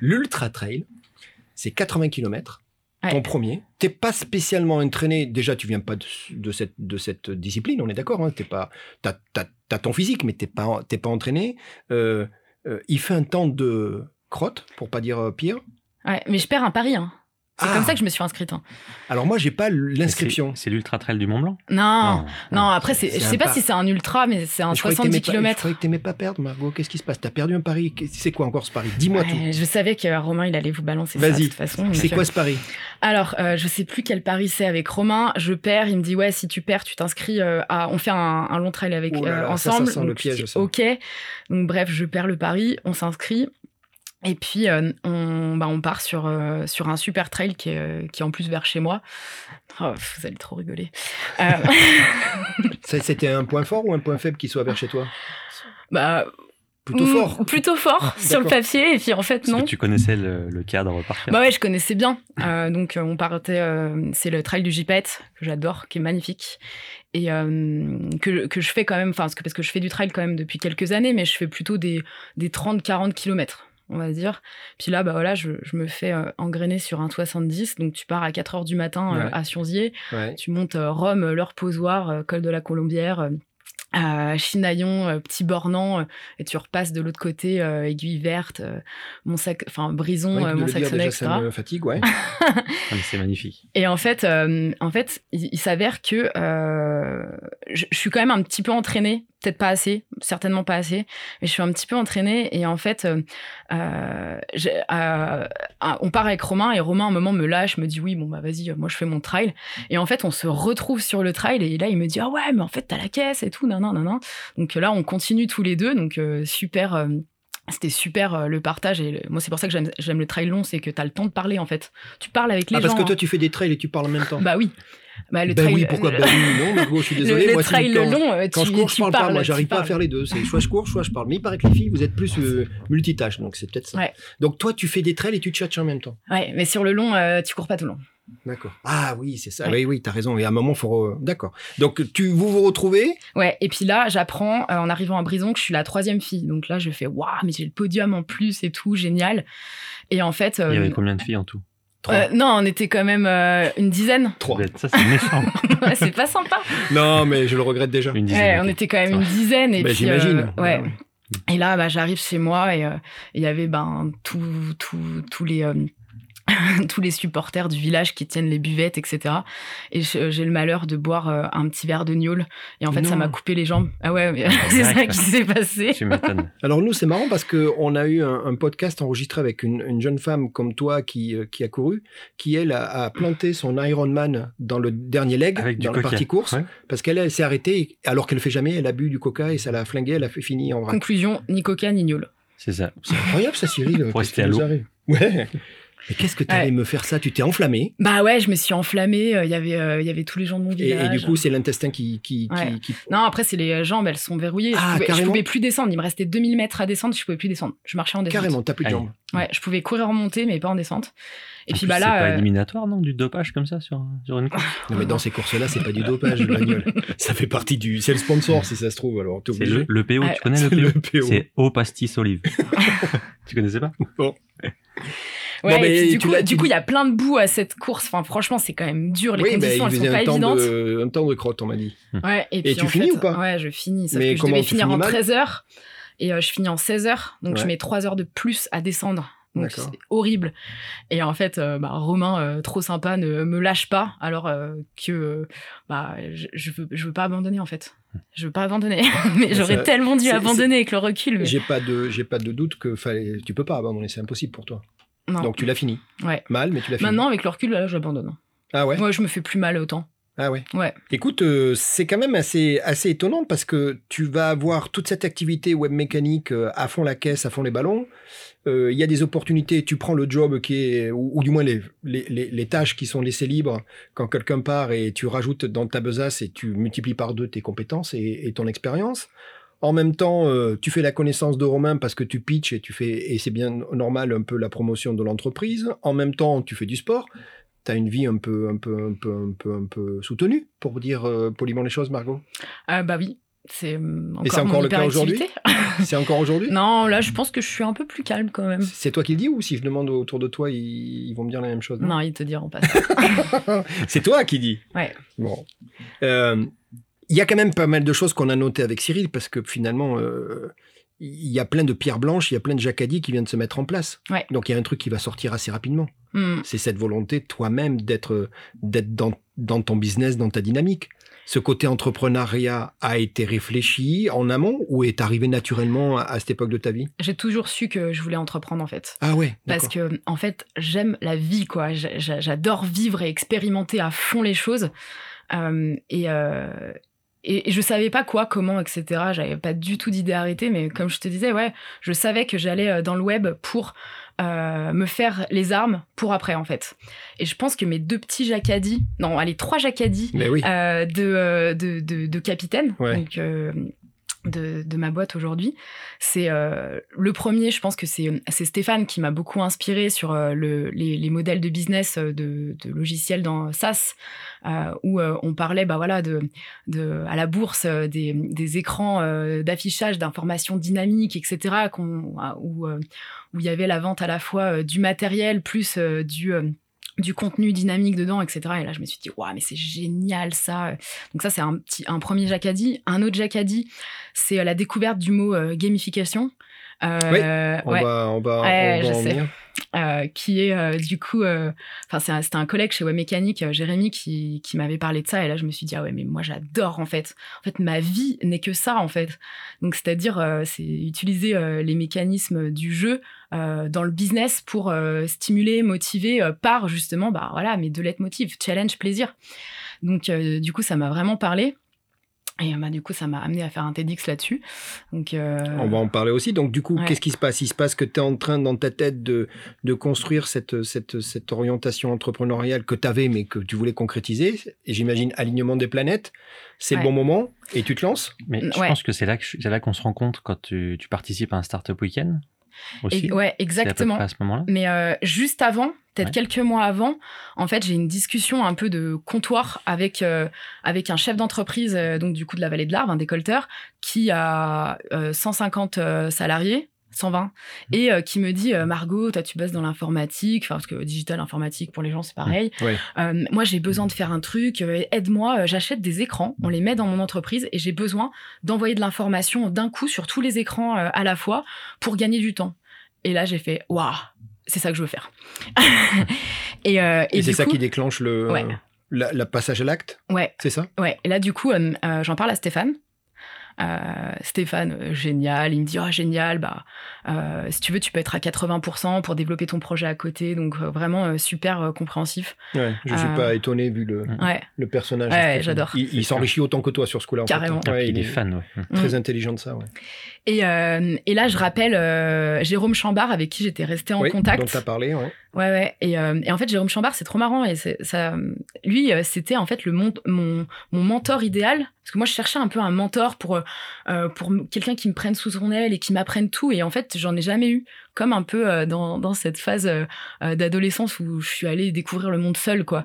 L'ultra-trail, c'est 80 km. Ouais. Ton premier. T'es pas spécialement entraîné. Déjà, tu viens pas de cette discipline, on est d'accord. Hein. T'es pas, t'as ton physique, mais t'es pas entraîné. Il fait un temps de crotte, pour pas dire pire. Ouais, mais je perds un pari. Hein. C'est comme ça que je me suis inscrite. Hein. Alors moi, j'ai pas l'inscription. C'est l'ultra trail du Mont Blanc ? Non, après, je sais pas si c'est un ultra, mais c'est un 70 km. Je croyais que t'aimais pas perdre, Margot. Qu'est-ce qui se passe ? T'as perdu un pari. C'est quoi encore ce pari ? Dis-moi tout. Je savais que Romain, il allait vous balancer ça de toute façon. Vas-y, c'est quoi ce pari ? Alors, je sais plus quel pari c'est avec Romain. Je perds, il me dit, ouais, si tu perds, tu t'inscris on fait un long trail avec ensemble. Ça sent le piège, ça. Ok, donc bref, je perds le pari, on s'inscrit. Et puis, on part sur un super trail qui est en plus vers chez moi. Oh, vous allez trop rigoler. C'était un point fort ou un point faible qu'il soit vers chez toi ? Plutôt fort. Plutôt fort sur le papier, et puis en fait, non. Parce que tu connaissais le cadre par cœur. Bah ouais, je connaissais bien. Donc, on partait, c'est le trail du Gipette, que j'adore, qui est magnifique. Et que je fais quand même, parce que je fais du trail quand même depuis quelques années, mais je fais plutôt des 30-40 km. On va dire. Puis là, je me fais engrainer sur un 70. Donc, tu pars à 4h du matin à Sionzier. Ouais. Tu montes Rome, l'Eurpozoir, Col de la Colombière, Chinaillon, Petit Bornand, et tu repasses de l'autre côté, Aiguille Verte, Brison, Mont-Saxonnex, etc. Ça me fatigue, ouais. Mais c'est magnifique. Et en fait, il s'avère que je suis quand même un petit peu entraînée. Peut-être pas assez, certainement pas assez, mais je suis un petit peu entraînée. Et en fait, on part avec Romain, et Romain, à un moment, me lâche, me dit « Oui, vas-y, moi, je fais mon trail. » Et en fait, on se retrouve sur le trail, et là, il me dit « Ah ouais, mais en fait, t'as la caisse et tout, nan. » Donc là, on continue tous les deux, donc super... C'était super le partage, et moi c'est pour ça que j'aime le trail long, c'est que t'as le temps de parler en fait. Tu parles avec les gens. Ah parce que toi tu fais des trails et tu parles en même temps. Bah oui. Bah, le trail, oui, pourquoi ben oui, non, Margot, je suis désolé. Le moi, trail le long, quand je cours, je parle pas. Moi, j'arrive pas à faire les deux. C'est soit je cours, soit je parle. Mais il paraît que les filles, vous êtes plus multitâches, donc c'est peut-être ça. Ouais. Donc toi, tu fais des trails et tu tchatches en même temps. Ouais, mais sur le long, tu cours pas tout le long. D'accord. Ah oui, c'est ça. Ouais. Oui, oui, t'as raison. Et à un moment, faut. D'accord. Donc vous retrouvez. Ouais. Et puis là, j'apprends en arrivant à Brison que je suis la troisième fille. Donc là, je fais waouh, mais j'ai le podium en plus et tout, génial. Et en fait. Il y avait combien de filles en tout? Non, on était quand même une dizaine. 3. Ça, c'est méchant. C'est pas sympa. Non, mais je le regrette déjà. Une dizaine, ouais, on était quand même une dizaine. Et bah, puis, j'imagine. Ouais. Et là, bah, j'arrive chez moi et il y avait tous les... tous les supporters du village qui tiennent les buvettes, etc. Et j'ai le malheur de boire un petit verre de gnôle. Et en fait, ça m'a coupé les jambes. Ah ouais, mais c'est ça qui s'est passé. Tu m'étonnes. Alors nous, c'est marrant parce qu'on a eu un podcast enregistré avec une jeune femme comme toi qui a couru, qui, elle, a planté son Ironman dans le dernier leg, avec dans la partie course, parce qu'elle s'est arrêtée, alors qu'elle ne le fait jamais, elle a bu du coca et ça l'a flinguée, elle a fini en vrac. Conclusion, ni coca, ni gnôle. C'est ça. C'est incroyable, ça, Cyril. Pour rester à l'eau. Ouais. Mais qu'est-ce que t'allais me faire ça? Tu t'es enflammée? Bah ouais, je me suis enflammée. Il y avait tous les gens de mon village. Et du coup, c'est l'intestin qui... Non, après, c'est les jambes, elles sont verrouillées. Ah, je pouvais plus descendre. Il me restait 2000 mètres à descendre, je pouvais plus descendre. Je marchais en descente. Carrément, t'as plus de jambes. Ouais, je pouvais courir en montée, mais pas en descente. Et en puis, plus, bah là. C'est pas éliminatoire, non? Du dopage comme ça sur une course? Non, mais dans ces courses-là, c'est pas du dopage, bagnole. Ça fait partie du. C'est le sponsor, si ça se trouve. Alors, t'es obligé. Le PO, tu connais le PO? C'est eau, pastis, olive. Tu connaissais pas? Bon. Ouais, bon, et puis, du coup, il y a plein de boue à cette course. Enfin, franchement, c'est quand même dur. Les conditions, elles sont pas évidentes. Un temps de crotte, on m'a dit. Ouais, et tu finis ou pas? Ouais, je finis. Sauf que je devais finir en 13 heures et je finis en 16 heures. Donc, je mets 3 heures de plus à descendre. Donc, c'est horrible. Et en fait, Romain, trop sympa, ne me lâche pas. Alors je veux pas abandonner, en fait. Je veux pas abandonner. Mais j'aurais tellement dû abandonner avec le recul. Mais... J'ai pas de doute que tu peux pas abandonner. C'est impossible pour toi. Non. Donc tu l'as fini. Ouais. Mal, mais tu l'as fini. Maintenant, avec le recul, là, j'abandonne. Ah ouais. Moi, je me fais plus mal autant. Ah ouais. Ouais. Écoute, c'est quand même assez étonnant parce que tu vas avoir toute cette activité web mécanique à fond la caisse, à fond les ballons. Il y a des opportunités. Tu prends le job qui est, ou du moins les tâches qui sont laissées libres quand quelqu'un part et tu rajoutes dans ta besace et tu multiplies par 2 tes compétences et ton expérience. En même temps, tu fais la connaissance de Romain parce que tu pitches et c'est bien normal un peu la promotion de l'entreprise. En même temps, tu fais du sport. T'as une vie un peu soutenue, pour dire poliment les choses, Margot. Bah oui, c'est encore. Et c'est encore le cas aujourd'hui. C'est encore aujourd'hui. Non, là, je pense que je suis un peu plus calme quand même. C'est toi qui le dis ou si je demande autour de toi, ils vont me dire la même chose? Non, ils te diront pas ça. C'est toi qui dis. Ouais. Bon. Il y a quand même pas mal de choses qu'on a notées avec Cyril, parce que finalement, il y a plein de pierres blanches, il y a plein de jacadis qui viennent se mettre en place. Ouais. Donc, il y a un truc qui va sortir assez rapidement. Mmh. C'est cette volonté, toi-même, d'être dans ton business, dans ta dynamique. Ce côté entrepreneuriat a été réfléchi en amont ou est arrivé naturellement à cette époque de ta vie? J'ai toujours su que je voulais entreprendre, en fait. Ah ouais, d'accord. Parce que, en fait, j'aime la vie, quoi. J'adore vivre et expérimenter à fond les choses. Et je savais pas quoi, comment, etc. J'avais pas du tout d'idée arrêtée, mais comme je te disais, ouais, je savais que j'allais dans le web pour me faire les armes pour après, en fait. Et je pense que mes 3 jacadis de Capitaine, donc de ma boîte aujourd'hui, c'est le premier, je pense que c'est Stéphane qui m'a beaucoup inspiré sur les modèles de business de logiciels dans SaaS, où on parlait à la bourse des écrans d'affichage d'informations dynamiques, etc., où il y avait la vente à la fois du matériel plus du contenu dynamique dedans, etc. Et là, je me suis dit, waouh, mais c'est génial, ça. Donc ça, c'est un premier jacadis. Un autre jacadis, c'est la découverte du mot gamification. On va en venir. Qui est du coup... c'était un collègue chez Web Mécanique, Jérémy, qui m'avait parlé de ça. Et là, je me suis dit, ah ouais, mais moi, j'adore, en fait. En fait, ma vie n'est que ça, en fait. Donc, c'est-à-dire, c'est utiliser les mécanismes du jeu dans le business pour stimuler, motiver par, justement, mes deux lettres motives, challenge, plaisir. Donc, du coup, ça m'a vraiment parlé. Et bah, du coup, ça m'a amené à faire un TEDx là-dessus. Donc, on va en parler aussi. Donc, du coup, ouais. Qu'est-ce qui se passe ? Il se passe que tu es en train, dans ta tête, de construire cette orientation entrepreneuriale que tu avais, mais que tu voulais concrétiser. Et j'imagine, alignement des planètes, c'est ouais. le bon moment et tu te lances. Mais je ouais. pense que c'est là qu'on se rend compte quand tu participes à un Startup Weekend. Aussi, ouais, exactement. À ce moment-là. Mais juste avant, peut-être ouais. quelques mois avant, en fait, j'ai une discussion un peu de comptoir avec un chef d'entreprise, donc du coup de la Vallée de l'Arve, un décolleteur, qui a 150 salariés, 120, et qui me dit « Margot, toi, tu bosses dans l'informatique, parce que digital, informatique, pour les gens, c'est pareil. Ouais. Moi, j'ai besoin de faire un truc, aide-moi, j'achète des écrans, on les met dans mon entreprise et j'ai besoin d'envoyer de l'information d'un coup sur tous les écrans à la fois pour gagner du temps. » Et là, j'ai fait « Waouh, c'est ça que je veux faire. » Et c'est ça qui déclenche le ouais. la passage à l'acte ouais. C'est ça ouais. Et là, du coup, j'en parle à Stéphane. Stéphane, génial, il me dit « Oh, génial, bah, si tu veux, tu peux être à 80% pour développer ton projet à côté. » Donc, vraiment super compréhensif. Ouais, je ne suis pas étonné vu le personnage. Ouais, j'adore. Il s'enrichit autant que toi sur ce coup-là. Carrément. En fait. Ouais, il est fan. Ouais. Très intelligent de ça. Ouais. Et là, je rappelle Jérôme Chambard, avec qui j'étais restée en contact. Donc, tu as parlé, ouais. Ouais, ouais. Et en fait, Jérôme Chambard, c'est trop marrant. Et lui, c'était en fait mon mentor idéal. Parce que moi, je cherchais un peu un mentor pour quelqu'un qui me prenne sous son aile et qui m'apprenne tout. Et en fait, j'en ai jamais eu. Comme un peu dans cette phase d'adolescence où je suis allée découvrir le monde seule, quoi.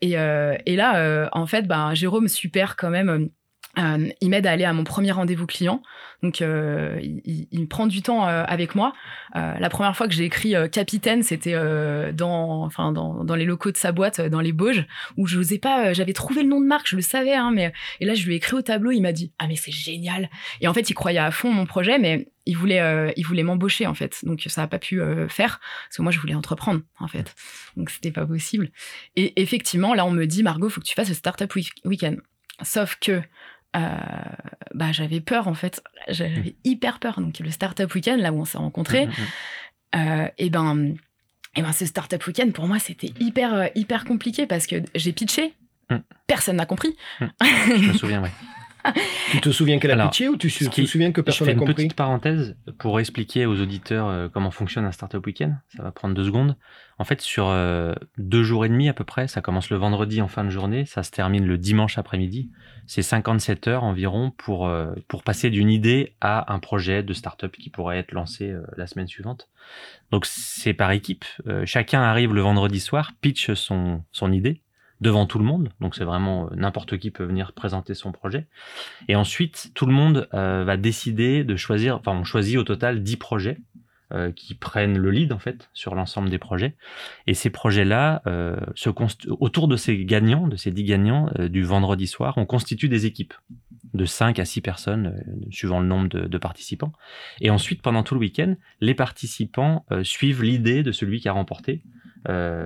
Et là, en fait, bah, Jérôme, super quand même. Il m'aide à aller à mon premier rendez-vous client. Donc, il me prend du temps avec moi. La première fois que j'ai écrit Capitaine, c'était dans les locaux de sa boîte, dans les Bauges, où je n'osais pas. J'avais trouvé le nom de marque, je le savais, hein, mais et là je lui ai écrit au tableau. Il m'a dit « Ah mais c'est génial !» Et en fait, il croyait à fond mon projet, mais il voulait m'embaucher en fait. Donc ça n'a pas pu faire parce que moi je voulais entreprendre en fait. Donc c'était pas possible. Et effectivement, là on me dit « Margot, faut que tu fasses le Startup Weekend. » Sauf que bah, j'avais peur en fait, j'avais hyper peur. Donc le Startup Weekend, là où on s'est rencontrés, et ben ce Startup Weekend pour moi c'était hyper compliqué parce que j'ai pitché, personne n'a compris. Je me souviens, oui. Tu te souviens qu'elle a pitché ou tu te souviens que personne n'a compris ? Je fais une petite parenthèse pour expliquer aux auditeurs comment fonctionne un Startup Weekend. Ça va prendre 2 secondes. En fait, sur 2 jours et demi à peu près, ça commence le vendredi en fin de journée, ça se termine le dimanche après-midi. C'est 57 heures environ pour passer d'une idée à un projet de startup qui pourrait être lancé la semaine suivante. Donc, c'est par équipe. Chacun arrive le vendredi soir, pitch son idée devant tout le monde, donc c'est vraiment n'importe qui peut venir présenter son projet. Et ensuite, tout le monde va décider de choisir, enfin on choisit au total 10 projets qui prennent le lead en fait sur l'ensemble des projets. Et ces projets-là, autour de ces gagnants, de ces 10 gagnants du vendredi soir, on constitue des équipes de 5 à 6 personnes, suivant le nombre de participants. Et ensuite, pendant tout le week-end, les participants suivent l'idée de celui qui a remporté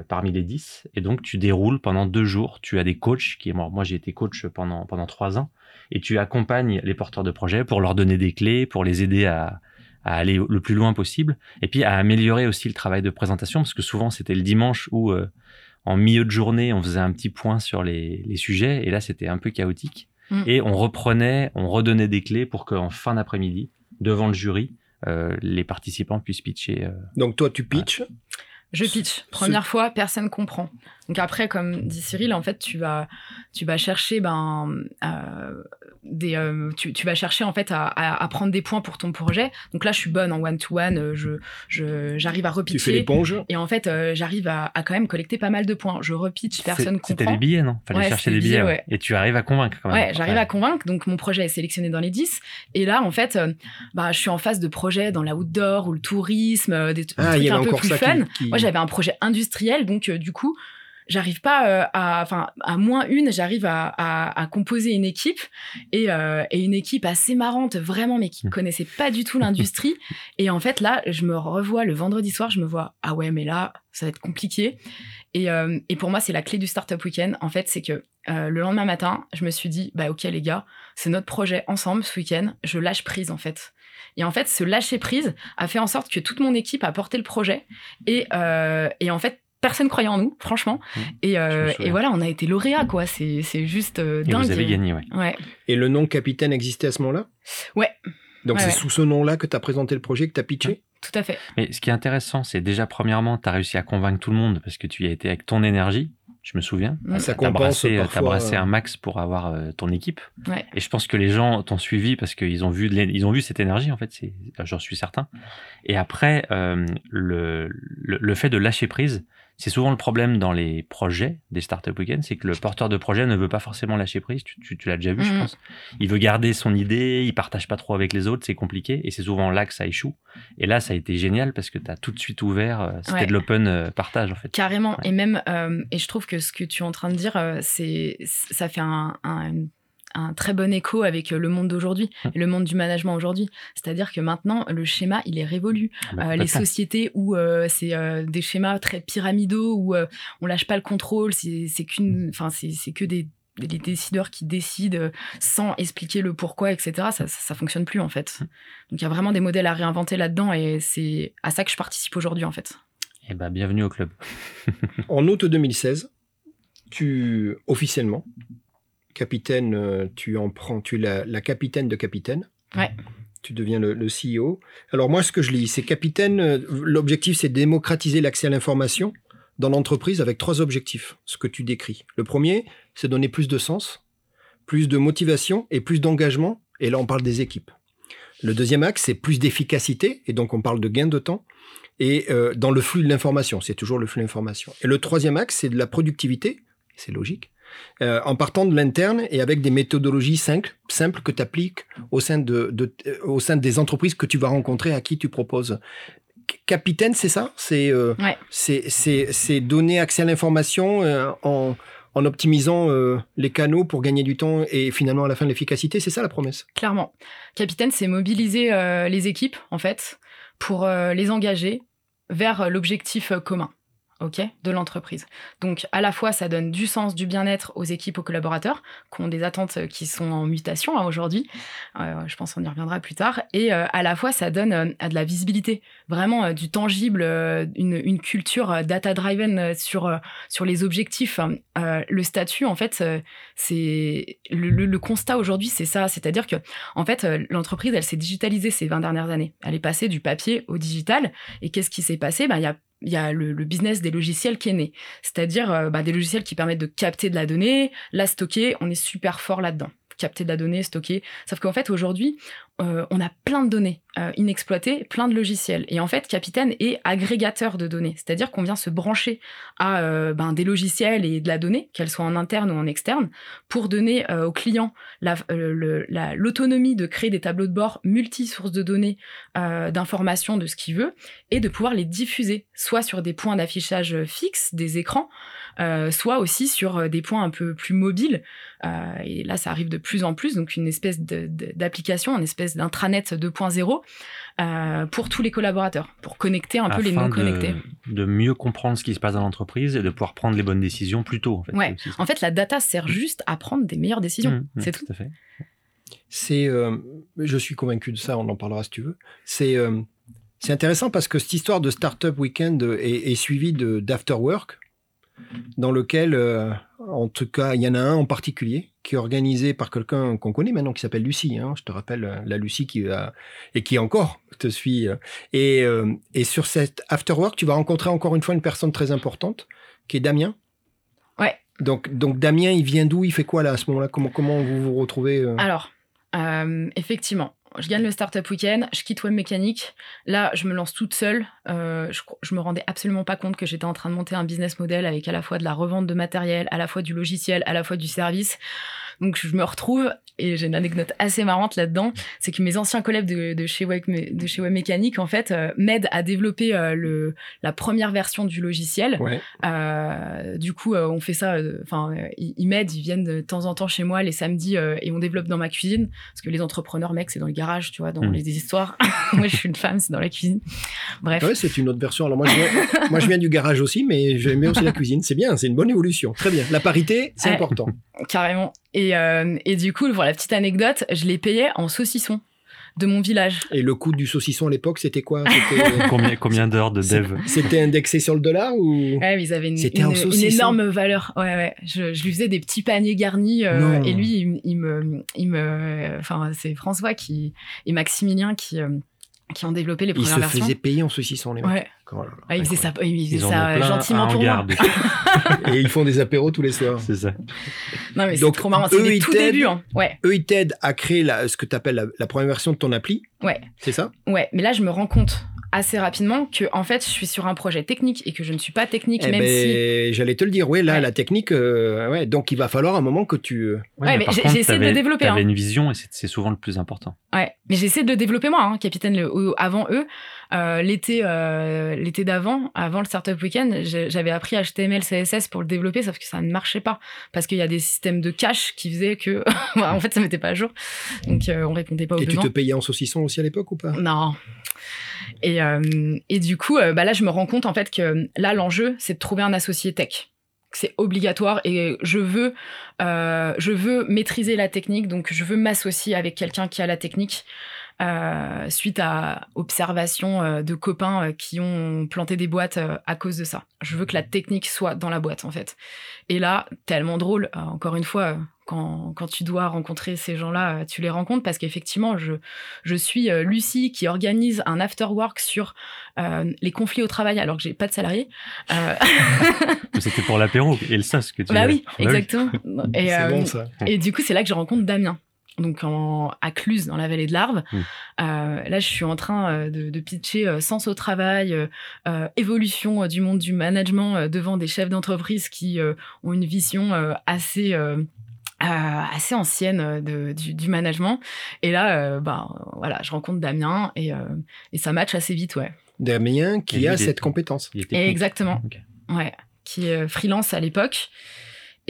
parmi les 10. Et donc, tu déroules pendant 2 jours. Tu as des coachs. Moi, j'ai été coach pendant 3 ans. Et tu accompagnes les porteurs de projets pour leur donner des clés, pour les aider à aller le plus loin possible. Et puis, à améliorer aussi le travail de présentation, parce que souvent, c'était le dimanche où, en milieu de journée, on faisait un petit point sur les sujets. Et là, c'était un peu chaotique. Et on redonnait des clés pour qu'en fin d'après-midi, devant le jury, les participants puissent pitcher. Donc toi, tu pitches. Je pitch. Première fois, personne comprend. Donc après, comme dit Cyril, en fait, tu vas chercher, tu vas chercher en fait à prendre des points pour ton projet. Donc là, je suis bonne en one-to-one. J'arrive à repitcher. Tu fais l'éponge. Et en fait, j'arrive à quand même collecter pas mal de points. Je repitch, personne comprend. C'était des billets, non ? Fallait chercher des billets. Ouais. Et tu arrives à convaincre quand même. Ouais, j'arrive à convaincre. Donc mon projet est sélectionné dans les 10. Et là, en fait, je suis en phase de projet dans l'outdoor ou le tourisme, des trucs un peu plus fun. J'avais un projet industriel, donc du coup, j'arrive pas à moins une, j'arrive à composer une équipe et une équipe assez marrante, vraiment, mais qui ne connaissait pas du tout l'industrie. Et en fait, là, je me revois le vendredi soir, je me vois, ah ouais, mais là, ça va être compliqué. Et pour moi, c'est la clé du Startup Weekend. En fait, c'est que le lendemain matin, je me suis dit, bah ok les gars, c'est notre projet ensemble ce week-end, je lâche prise en fait. Et en fait, ce lâcher prise a fait en sorte que toute mon équipe a porté le projet. Et en fait, personne croyait en nous, franchement. Et voilà, on a été lauréat, quoi. C'est juste dingue. Et vous avez gagné, ouais. Ouais. Et le nom Capitaine existait à ce moment-là ? Ouais. Donc ouais, c'est sous ce nom-là que tu as présenté le projet, que tu as pitché ? Ouais. Tout à fait. Mais ce qui est intéressant, c'est déjà, premièrement, tu as réussi à convaincre tout le monde parce que tu y as été avec ton énergie. Je me souviens. Ça compense parfois. T'as brassé un max pour avoir ton équipe. Ouais. Et je pense que les gens t'ont suivi parce qu'ils ont vu, cette énergie, en fait. J'en suis certain. Et après, le fait de lâcher prise, c'est souvent le problème dans les projets des Startup Weekend, c'est que le porteur de projet ne veut pas forcément lâcher prise. Tu l'as déjà vu, je pense. Il veut garder son idée, il partage pas trop avec les autres, c'est compliqué. Et c'est souvent là que ça échoue. Et là, ça a été génial parce que tu as tout de suite ouvert. C'était de l'open partage, en fait. Carrément. Ouais. Et même, et je trouve que ce que tu es en train de dire, ça fait un très bon écho avec le monde d'aujourd'hui, le monde du management aujourd'hui. C'est-à-dire que maintenant, le schéma, il est révolu. Les sociétés où c'est des schémas très pyramidaux, où on lâche pas le contrôle, c'est que des décideurs qui décident sans expliquer le pourquoi, etc. Ça fonctionne plus, en fait. Donc, il y a vraiment des modèles à réinventer là-dedans et c'est à ça que je participe aujourd'hui, en fait. Eh bien, bienvenue au club. En août 2016, officiellement, Capitaine, tu es la capitaine de Capitaine. Ouais. Tu deviens le CEO. Alors moi, ce que je lis, c'est Capitaine, l'objectif, c'est démocratiser l'accès à l'information dans l'entreprise avec 3 objectifs, ce que tu décris. Le premier, c'est donner plus de sens, plus de motivation et plus d'engagement. Et là, on parle des équipes. Le deuxième axe, c'est plus d'efficacité. Et donc, on parle de gain de temps. Et dans le flux de l'information, c'est toujours le flux d'information. Et le troisième axe, c'est de la productivité. C'est logique. En partant de l'interne et avec des méthodologies simples que tu appliques au sein des entreprises que tu vas rencontrer, à qui tu proposes. Capitaine, c'est ça ? Ouais. C'est donner accès à l'information en optimisant les canaux pour gagner du temps et finalement à la fin de l'efficacité. C'est ça la promesse ? Clairement. Capitaine, c'est mobiliser les équipes, en fait, pour les engager vers l'objectif commun. OK, de l'entreprise. Donc, à la fois, ça donne du sens, du bien-être aux équipes, aux collaborateurs, qui ont des attentes qui sont en mutation aujourd'hui. Je pense qu'on y reviendra plus tard. Et à la fois, ça donne de la visibilité, vraiment du tangible, une culture data-driven sur les objectifs. Le statut, en fait, c'est le constat aujourd'hui, c'est ça. C'est-à-dire que, en fait, l'entreprise, elle s'est digitalisée ces 20 dernières années. Elle est passée du papier au digital. Et qu'est-ce qui s'est passé ? Il y a le business des logiciels qui est né. C'est-à-dire des logiciels qui permettent de capter de la donnée, la stocker. On est super fort là-dedans. Capter de la donnée, stocker. Sauf qu'en fait, aujourd'hui, on a plein de données inexploitées, plein de logiciels. Et en fait, Capitaine est agrégateur de données. C'est-à-dire qu'on vient se brancher à des logiciels et de la donnée, qu'elle soit en interne ou en externe, pour donner aux clients l'autonomie de créer des tableaux de bord multi-sources de données, d'informations, de ce qu'il veut, et de pouvoir les diffuser, soit sur des points d'affichage fixes, des écrans, soit aussi sur des points un peu plus mobiles. Et là, ça arrive de plus en plus, donc une espèce d'application, une espèce d'intranet 2.0 pour tous les collaborateurs, pour connecter un peu les non-connectés. De mieux comprendre ce qui se passe dans l'entreprise et de pouvoir prendre les bonnes décisions plus tôt. En fait, ouais. En fait, la data sert juste à prendre des meilleures décisions, c'est tout. À fait. Je suis convaincu de ça, on en parlera si tu veux. C'est intéressant parce que cette histoire de Startup Weekend est suivie d'Afterwork, dans lequel, en tout cas, il y en a un en particulier qui est organisé par quelqu'un qu'on connaît maintenant, qui s'appelle Lucie. Hein, je te rappelle la Lucie qui encore te suit. Et sur cet afterwork, tu vas rencontrer encore une fois une personne très importante, qui est Damien. Ouais. Donc Damien, il vient d'où ? Il fait quoi là à ce moment-là ? Comment vous vous retrouvez ? Alors, effectivement. Je gagne le Startup Weekend, je quitte Web Mécanique. Là, je me lance toute seule. Je me rendais absolument pas compte que j'étais en train de monter un business model avec à la fois de la revente de matériel, à la fois du logiciel, à la fois du service. Donc, je me retrouve, et j'ai une anecdote assez marrante là-dedans, c'est que mes anciens collègues de chez Web Mécanique, en fait, m'aident à développer la première version du logiciel. Ouais. Du coup, on fait ça, ils m'aident, ils viennent de temps en temps chez moi les samedis et on développe dans ma cuisine. Parce que les entrepreneurs, mec, c'est dans les garage, tu vois, dans les histoires. Moi, je suis une femme, c'est dans la cuisine. Bref. Ouais, c'est une autre version. Alors, moi, je viens du garage aussi, mais j'aimais aussi la cuisine. C'est bien, c'est une bonne évolution. Très bien. La parité, c'est important. Carrément. Et du coup, pour la petite anecdote, je les payais en saucisson. de mon village. Et le coût du saucisson à l'époque, c'était quoi? C'était... combien d'heures de dev? C'était indexé sur le dollar ou... Ouais, mais ils avaient une énorme valeur. Ouais, ouais. Je lui faisais des petits paniers garnis et lui, il me, enfin, c'est François et Maximilien qui ont développé les premières versions. Ils se faisaient payer en saucisson, les mecs. Ouais. Ah, ils faisaient ça, gentiment pour moi. Et ils font des apéros tous les soirs. C'est ça. Non, mais donc, c'est trop marrant. C'est les tout débuts. Hein. Ouais. Eux, ils t'aident à créer ce que tu appelles la première version de ton appli. Ouais. C'est ça? Ouais. Mais là, je me rends compte assez rapidement que, en fait, je suis sur un projet technique et que je ne suis pas technique, même si... J'allais te le dire. Oui, là, la technique... ouais. Donc, il va falloir un moment que tu... Ouais, mais j'ai essayé de développer. T'avais une vision et c'est souvent le plus important. Ouais. Mais j'ai essayé de développer, moi, Capitaine, avant eux. L'été d'avant, avant le Startup Weekend, j'avais appris HTML, CSS pour le développer, sauf que ça ne marchait pas. Parce qu'il y a des systèmes de cache qui faisaient que, en fait, ça ne mettait pas à jour. Donc, on ne répondait pas aux besoins. Et tu te payais en saucisson aussi à l'époque ou pas? Non. Et du coup, là, je me rends compte, en fait, que là, l'enjeu, c'est de trouver un associé tech. C'est obligatoire et je veux maîtriser la technique, donc je veux m'associer avec quelqu'un qui a la technique. Suite à observation de copains qui ont planté des boîtes à cause de ça. Je veux que la technique soit dans la boîte, en fait. Et là, tellement drôle, encore une fois, quand tu dois rencontrer ces gens-là, tu les rencontres parce qu'effectivement, je suis Lucie qui organise un after-work sur les conflits au travail alors que j'ai pas de salarié. C'était pour l'apéro et le sas que tu... Bah oui, exactement. Oui. Et, c'est bon, ça. Et du coup, c'est là que je rencontre Damien. Donc à Cluses, dans la vallée de l'Arve. Là, je suis en train de pitcher sens au travail, évolution du monde du management devant des chefs d'entreprise qui ont une vision assez ancienne du management. Et là, voilà, je rencontre Damien et ça match assez vite, ouais. Damien qui a cette compétence. Exactement, okay. Ouais, qui est freelance à l'époque.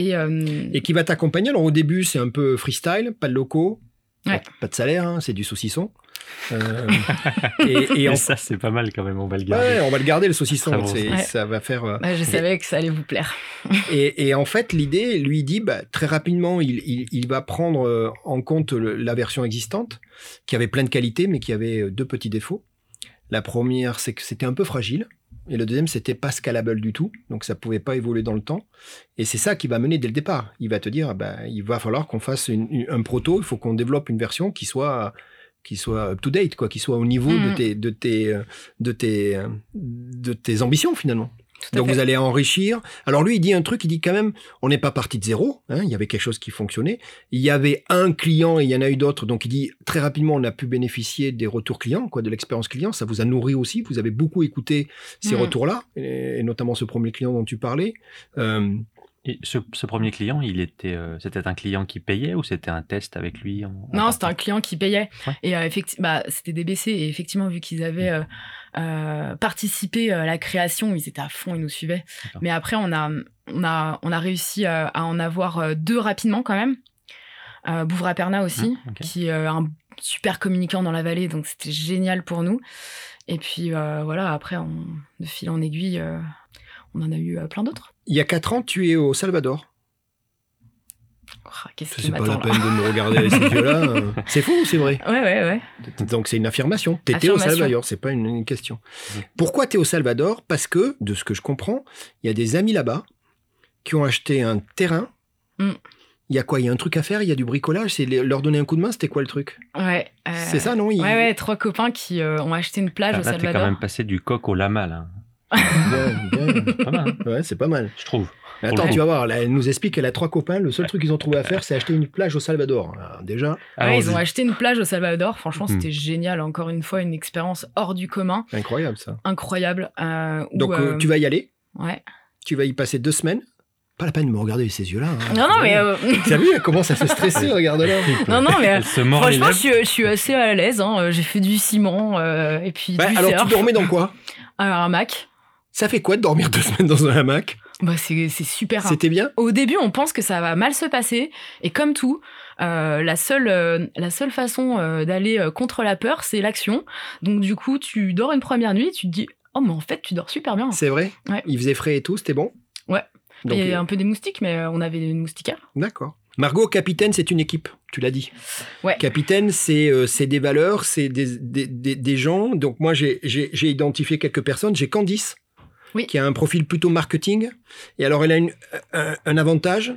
Et qui va t'accompagner. Alors au début, c'est un peu freestyle, pas de locaux, pas de salaire, c'est du saucisson. Et ça, c'est pas mal quand même, on va le garder. Ouais, on va le garder, le saucisson. Bon, ça va faire... je savais que ça allait vous plaire. Et en fait, l'idée, lui dit, très rapidement, il va prendre en compte la version existante, qui avait plein de qualités, mais qui avait deux petits défauts. La première, c'est que c'était un peu fragile. Et le deuxième, c'était pas scalable du tout, donc ça pouvait pas évoluer dans le temps. Et c'est ça qui va mener dès le départ. Il va te dire, il va falloir qu'on fasse un proto, il faut qu'on développe une version qui soit up to date, quoi, qui soit au niveau de tes ambitions finalement. Donc vous allez enrichir. Alors lui, il dit quand même, on n'est pas parti de zéro, il y avait quelque chose qui fonctionnait. Il y avait un client et il y en a eu d'autres, donc il dit très rapidement, on a pu bénéficier des retours clients, quoi, de l'expérience client. Ça vous a nourri aussi, vous avez beaucoup écouté ces retours-là, et notamment ce premier client dont tu parlais. Et ce premier client, c'était un client qui payait ou c'était un test avec lui Non, c'était un client qui payait. Ouais. Et c'était DBC. Et effectivement, vu qu'ils avaient participé à la création, ils étaient à fond, ils nous suivaient. D'accord. Mais après, on a réussi à en avoir deux rapidement quand même. Bouvra-Perna aussi, qui est un super communicant dans la vallée. Donc, c'était génial pour nous. Et puis, voilà, après, de fil en aiguille... on en a eu plein d'autres. Il y a 4 ans, tu es au Salvador. Qu'est-ce que c'est pas la peine de me regarder avec ces yeux-là. C'est fou ou c'est vrai? Ouais. Donc, c'est une affirmation. T'étais au Salvador, c'est pas une question. Pourquoi t'es au Salvador? Parce que, de ce que je comprends, il y a des amis là-bas qui ont acheté un terrain. Il y a quoi? Il y a un truc à faire? Il y a du bricolage? C'est leur donner un coup de main? C'était quoi le truc? Ouais. C'est ça, non? Ouais, 3 copains qui ont acheté une plage au Salvador. T'es quand même passé du coq au lama, là. Pas mal. Ouais, c'est pas mal, je trouve. Mais attends, tu vas voir, là, elle nous explique qu'elle a 3 copains. Le seul truc qu'ils ont trouvé à faire, c'est acheter une plage au Salvador. Alors, déjà, ils ont acheté une plage au Salvador. Franchement, c'était génial. Encore une fois, une expérience hors du commun. Incroyable, ça. Incroyable. Donc, tu vas y aller. Ouais. Tu vas y passer 2 semaines. Pas la peine de me regarder avec ces yeux-là. Non, mais... T'as vu, elle commence à se stresser, regarde-la. Non, mais franchement, je suis assez à l'aise. J'ai fait du ciment et puis du surf. Alors, tu dormais dans quoi? Un hamac. Ça fait quoi de dormir 2 semaines dans un hamac? C'est super. C'était bien. Au début, on pense que ça va mal se passer. Et comme tout, la seule façon d'aller contre la peur, c'est l'action. Donc du coup, tu dors une première nuit, tu te dis « Oh, mais en fait, tu dors super bien. » C'est vrai? Ouais. Il faisait frais et tout, c'était bon? Ouais. Donc, il y avait un peu des moustiques, mais on avait une moustiquaire. D'accord. Margot, Capitaine, c'est une équipe, tu l'as dit. Ouais. Capitaine, c'est des valeurs, c'est des gens. Donc moi, j'ai identifié quelques personnes. J'ai Candice, oui, qui a un profil plutôt marketing. Et alors, elle a un avantage,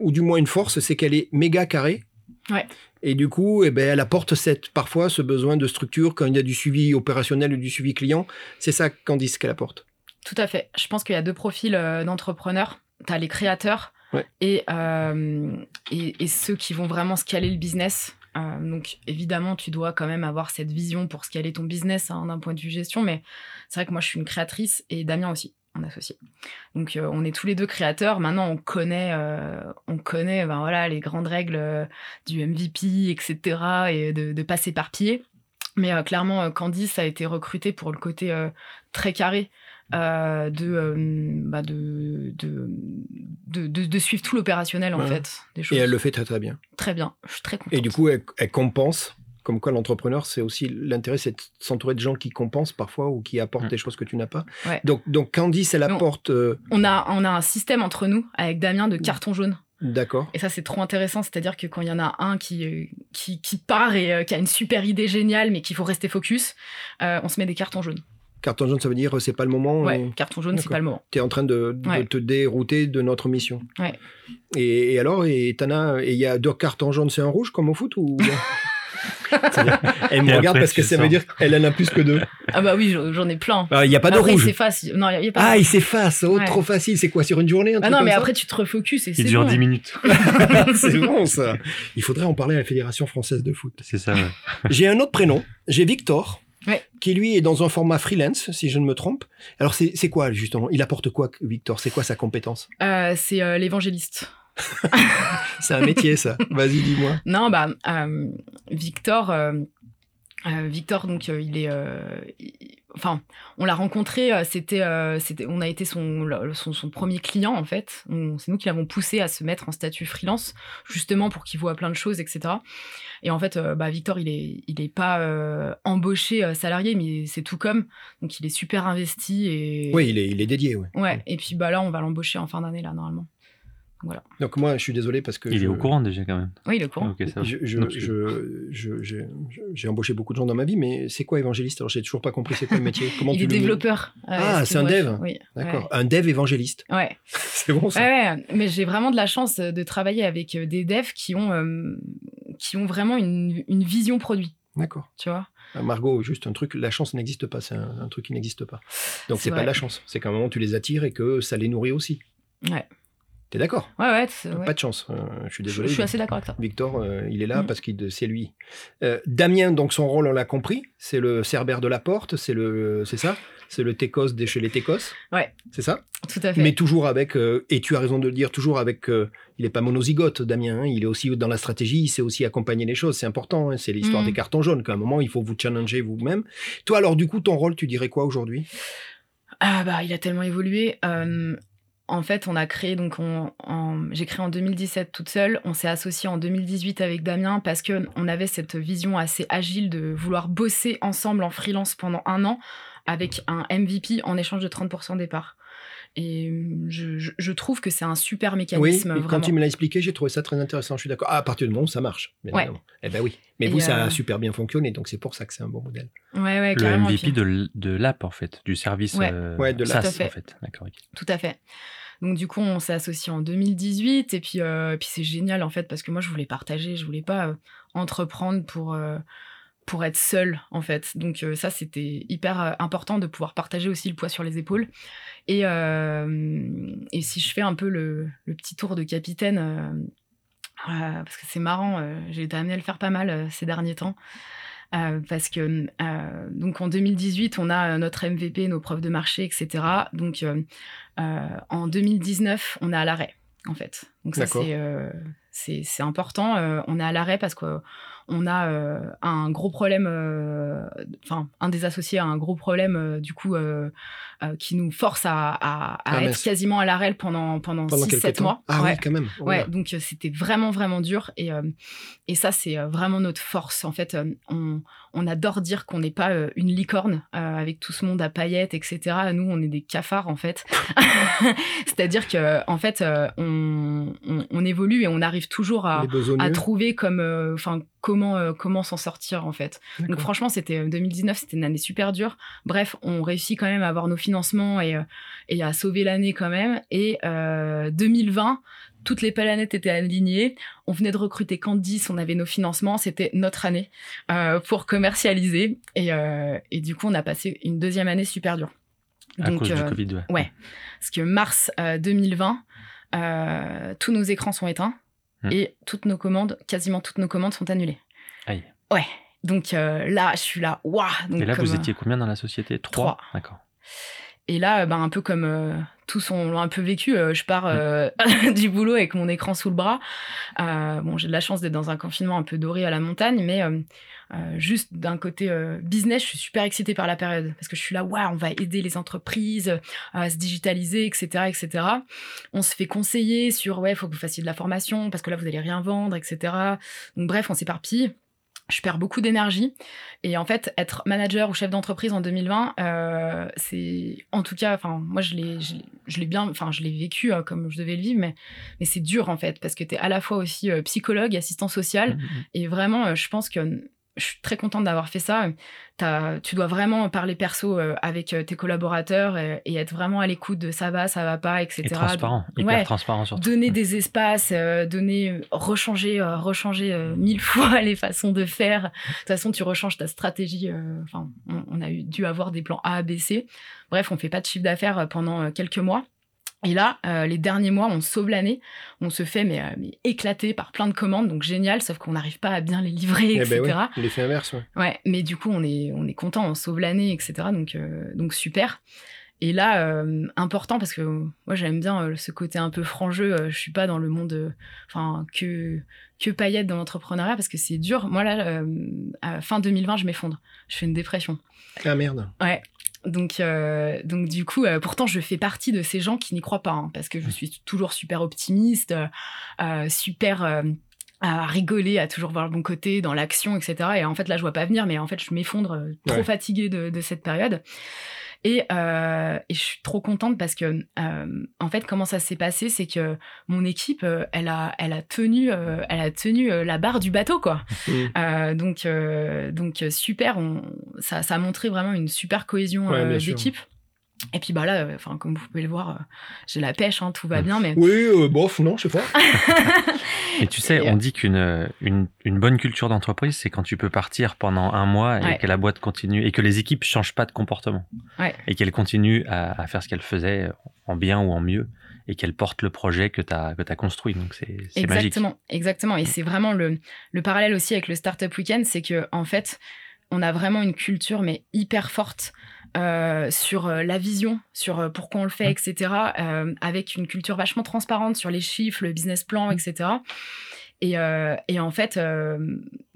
ou du moins une force, c'est qu'elle est méga carrée. Ouais. Et du coup, eh ben, elle apporte parfois ce besoin de structure quand il y a du suivi opérationnel ou du suivi client. C'est ça, Candice, qu'elle apporte. Tout à fait. Je pense qu'il y a deux profils d'entrepreneurs. Tu as les créateurs, ouais, et ceux qui vont vraiment scaler le business. Donc, évidemment, tu dois quand même avoir cette vision pour scaler ton business, hein, d'un point de vue gestion. Mais c'est vrai que moi, je suis une créatrice et Damien aussi, mon associé. Donc, on est tous les deux créateurs. Maintenant, on connaît ben, voilà, les grandes règles du MVP, etc. et de ne pas s'éparpiller. Mais clairement, Candice a été recrutée pour le côté très carré. De suivre tout l'opérationnel, voilà, en fait, des choses. Et elle le fait très très bien. Très bien, je suis très contente. Et du coup, elle compense, comme quoi l'entrepreneur, c'est aussi l'intérêt, c'est de s'entourer de gens qui compensent parfois ou qui apportent, ouais, des choses que tu n'as pas. Ouais. Donc Candice, elle apporte... On a un système entre nous, avec Damien, de carton jaune. D'accord. Et ça, c'est trop intéressant, c'est-à-dire que quand il y en a un qui part et qui a une super idée géniale, mais qu'il faut rester focus, on se met des cartons jaunes. Carton jaune, ça veut dire c'est pas le moment. Ouais, carton jaune, d'accord, c'est pas le moment. Tu es en train de ouais, te dérouter de notre mission. Ouais. Et alors, il y a deux cartons jaunes, c'est un rouge comme au foot ou... Elle me regarde parce que ça veut dire qu'elle en a plus que deux. Ah bah oui, j'en ai plein. Il n'y a pas de rouge. Non, y a pas il s'efface. Oh, ouais. Trop facile. C'est quoi, sur une journée? Ah non, mais après, tu te refocuses. Il dure 10 minutes. C'est bon, ça. Il faudrait en parler à la Fédération française de foot. C'est ça, ouais. J'ai un autre prénom. J'ai Victor. Ouais. Qui lui est dans un format freelance, si je ne me trompe. Alors c'est quoi justement? Il apporte quoi, Victor? C'est quoi sa compétence? C'est l'évangéliste. C'est un métier, ça. Vas-y, dis-moi. Non, bah Victor, donc il est, enfin, on l'a rencontré, c'était, on a été son premier client en fait. C'est nous qui l'avons poussé à se mettre en statut freelance, justement pour qu'il voit plein de choses, etc. Et en fait, Victor, il est pas embauché salarié, mais c'est tout comme. Donc, il est super investi et. Oui, il est dédié, ouais. Ouais. Et puis, là, on va l'embaucher en fin d'année, là, normalement. Voilà. Donc moi, je suis désolé parce que... Il est au courant déjà quand même. Oui, il est au courant. Okay, j'ai embauché beaucoup de gens dans ma vie, mais c'est quoi évangéliste? Alors, j'ai toujours pas compris c'est quoi le métier. Comment il est développeur. C'est un dev. Oui. D'accord. Ouais. Un dev évangéliste. Ouais. C'est bon ça. Ouais, mais j'ai vraiment de la chance de travailler avec des devs qui ont vraiment une vision produit. D'accord. Tu vois ? Margot, juste un truc, la chance n'existe pas. C'est un truc qui n'existe pas. Donc c'est pas de la chance. C'est qu'à un moment, tu les attires et que ça les nourrit aussi. Ouais. T'es d'accord? Ouais. Pas de chance. Je suis désolé. Je suis assez d'accord avec toi. Victor, il est là parce que c'est lui. Damien, donc son rôle, on l'a compris. C'est le Cerbère de la Porte. C'est ça? C'est le Técos de chez les Técos. Ouais. C'est ça? Tout à fait. Mais toujours avec, et tu as raison de le dire, toujours avec, il n'est pas monozygote, Damien. Hein, il est aussi dans la stratégie. Il sait aussi accompagner les choses. C'est important. Hein, c'est l'histoire des cartons jaunes. Qu'à un moment, il faut vous challenger vous-même. Toi, alors, du coup, ton rôle, tu dirais quoi aujourd'hui? Il a tellement évolué. En fait, on a créé, j'ai créé en 2017 toute seule. On s'est associé en 2018 avec Damien parce qu'on avait cette vision assez agile de vouloir bosser ensemble en freelance pendant un an avec un MVP en échange de 30% des parts. Et je trouve que c'est un super mécanisme. Oui, et quand tu me l'as expliqué, j'ai trouvé ça très intéressant. Je suis d'accord. À partir du moment où ça marche. Ouais. Eh ben oui. Mais ça a super bien fonctionné, donc c'est pour ça que c'est un bon modèle. Ouais, le MVP de l'app, en fait, du service de l'app, en fait. D'accord. Okay. Tout à fait. Donc, du coup, on s'est associé en 2018. Et puis, c'est génial, en fait, parce que moi, je voulais partager. Je voulais pas entreprendre pour être seule, en fait. Donc, ça, c'était hyper important de pouvoir partager aussi le poids sur les épaules. Et si je fais un peu le petit tour de Capitaine, parce que c'est marrant, j'ai été amenée à le faire pas mal ces derniers temps. Parce que donc en 2018 on a notre MVP, nos preuves de marché, etc. Donc en 2019 on est à l'arrêt en fait. Donc ça c'est important. On est à l'arrêt parce qu'on a un gros problème. Enfin un des associés a un gros problème du coup qui nous force à être quasiment à l'arrêt pendant 6-7 mois. Ah ouais, oui, quand même. Ouais, donc c'était vraiment dur et ça c'est vraiment notre force en fait. On adore dire qu'on n'est pas une licorne avec tout ce monde à paillettes, etc. Nous on est des cafards en fait. C'est-à-dire que en fait on on évolue et on arrive toujours à trouver comme, comment s'en sortir en fait. D'accord. Donc franchement, 2019, c'était une année super dure. Bref, on réussit quand même à avoir nos financements et à sauver l'année quand même. Et 2020, toutes les planètes étaient alignées. On venait de recruter Candice, on avait nos financements. C'était notre année pour commercialiser. Et du coup, on a passé une deuxième année super dure. Donc, à cause du Covid, ouais. Parce que mars 2020, tous nos écrans sont éteints et quasiment toutes nos commandes sont annulées. Aïe. Ouais. Donc là, je suis là, waouh. Et là, vous étiez combien dans la société ? 3. D'accord. Et là, un peu comme tous on l'a un peu vécu, je pars du boulot avec mon écran sous le bras. J'ai de la chance d'être dans un confinement un peu doré à la montagne, mais juste d'un côté business, je suis super excitée par la période parce que je suis là, waouh, on va aider les entreprises à se digitaliser, etc., etc. On se fait conseiller sur, faut que vous fassiez de la formation parce que là, vous n'allez rien vendre, etc. Donc bref, on s'éparpille. Je perds beaucoup d'énergie et en fait être manager ou chef d'entreprise en 2020 c'est en tout cas moi je l'ai vécu comme je devais le vivre mais c'est dur en fait parce que t'es à la fois aussi psychologue, assistant social et vraiment je pense que je suis très contente d'avoir fait ça. Tu dois vraiment parler perso avec tes collaborateurs et être vraiment à l'écoute de ça va pas, etc. Et transparent, hyper transparent surtout. Donner des espaces, rechanger 1000 fois les façons de faire. De toute façon, tu rechanges ta stratégie. On a dû avoir des plans A, B, C. Bref, on fait pas de chiffre d'affaires pendant quelques mois. Et là, les derniers mois, on sauve l'année. On se fait éclater par plein de commandes, donc génial, sauf qu'on n'arrive pas à bien les livrer, etc. L'effet inverse, ouais. Mais du coup, on est content, on sauve l'année, etc. Donc super. Et là, important, parce que moi, j'aime bien ce côté un peu franc-jeu. Je ne suis pas dans le monde que paillettes dans l'entrepreneuriat, parce que c'est dur. Moi, là, à fin 2020, je m'effondre. Je fais une dépression. Ah, merde. Ouais. Donc du coup, pourtant, je fais partie de ces gens qui n'y croient pas, parce que je suis toujours super optimiste, super à rigoler, à toujours voir le bon côté, dans l'action, etc. Et en fait, là, je vois pas venir, mais en fait, je m'effondre trop fatiguée de cette période. Et je suis trop contente parce que, en fait, comment ça s'est passé, c'est que mon équipe, elle a tenu la barre du bateau, quoi. Donc super, ça a montré vraiment une super cohésion d'équipe. Sûr. Et puis là, comme vous pouvez le voir, j'ai la pêche, tout va bien. Mais... Oui, bof, non, je sais pas. Et tu sais, on dit qu'une bonne culture d'entreprise, c'est quand tu peux partir pendant un mois et que la boîte continue, et que les équipes ne changent pas de comportement, et qu'elles continuent à faire ce qu'elles faisaient en bien ou en mieux, et qu'elles portent le projet que tu as construit. Donc, c'est magique. Exactement. Et c'est vraiment le parallèle aussi avec le Startup Weekend, c'est qu'en fait, on a vraiment une culture, mais hyper forte, sur la vision, sur pourquoi on le fait, etc. Avec une culture vachement transparente sur les chiffres, le business plan, etc. Et en fait,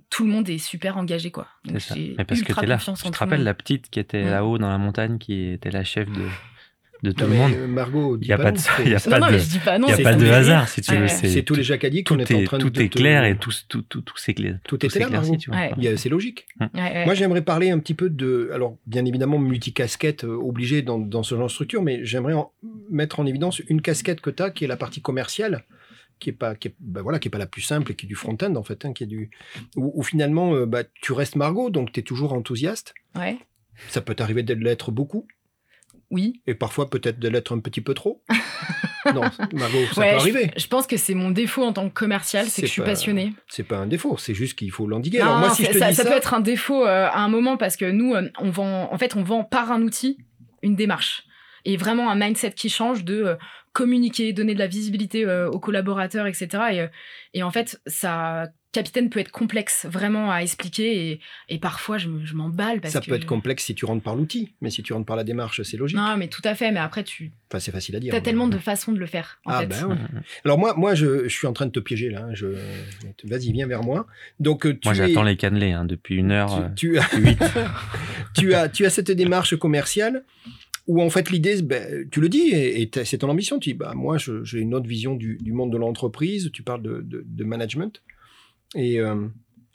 tout le monde est super engagé, quoi. Donc, c'est ça. Mais parce que t'es là. Tu te rappelles la petite qui était là-haut dans la montagne, qui était la chef de tout le monde. Margot, il n'y a pas de ça. Il n'y a pas de hasard, si tu veux. C'est tous les jacadiers qu'on est en train de... Tout est clair et tout s'éclaircit. Tout était là, Margot. C'est logique. Moi, j'aimerais parler un petit peu de... Alors, bien évidemment, multicasquette obligée dans ce genre de structure, mais j'aimerais mettre en évidence une casquette que tu as, qui est la partie commerciale, qui est pas la plus simple et qui est du front-end, en fait, qui est du... Où finalement, tu restes Margot, donc tu es toujours enthousiaste. Ouais. Ça peut t'arriver de l'être beaucoup. Oui. Et parfois, peut-être de l'être un petit peu trop. Non, Margot, ça peut arriver. Je pense que c'est mon défaut en tant que commercial, c'est que je suis passionnée. C'est pas un défaut, c'est juste qu'il faut l'endiguer. Alors moi, si je te dis ça... Ça peut être un défaut à un moment parce que nous, on vend par un outil une démarche. Et vraiment un mindset qui change de communiquer, donner de la visibilité aux collaborateurs, etc. Et en fait, ça... Capitaine peut être complexe vraiment à expliquer et parfois je m'emballe parce que... Ça peut être complexe si tu rentres par l'outil, mais si tu rentres par la démarche, c'est logique. Non, mais tout à fait, mais après c'est facile à dire. T'as tellement de façons de le faire, en fait. Alors moi je suis en train de te piéger là, vas-y, viens vers moi. Donc, j'attends les cannelés depuis 1h, tu as cette démarche commerciale où en fait l'idée, tu le dis, et c'est ton ambition, tu dis moi j'ai une autre vision du monde de l'entreprise, tu parles de management. Et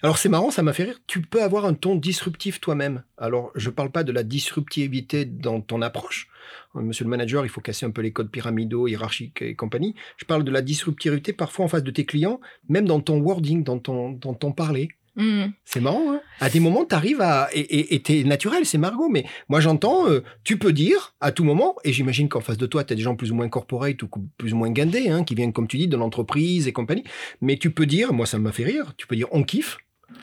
Alors c'est marrant, ça m'a fait rire. Tu peux avoir un ton disruptif toi-même. Alors je parle pas de la disruptivité dans ton approche. Monsieur le manager, il faut casser un peu les codes pyramidaux, hiérarchiques et compagnie. Je parle de la disruptivité parfois en face de tes clients, même dans ton wording, dans ton parler. Mmh. C'est marrant, hein. À des moments, t'arrives à... Et t'es naturel, c'est Margot, mais moi j'entends, tu peux dire à tout moment, et j'imagine qu'en face de toi, t'as des gens plus ou moins corporate ou plus ou moins guindés, hein, qui viennent, comme tu dis, de l'entreprise et compagnie, mais tu peux dire, moi ça m'a fait rire, tu peux dire « on kiffe ».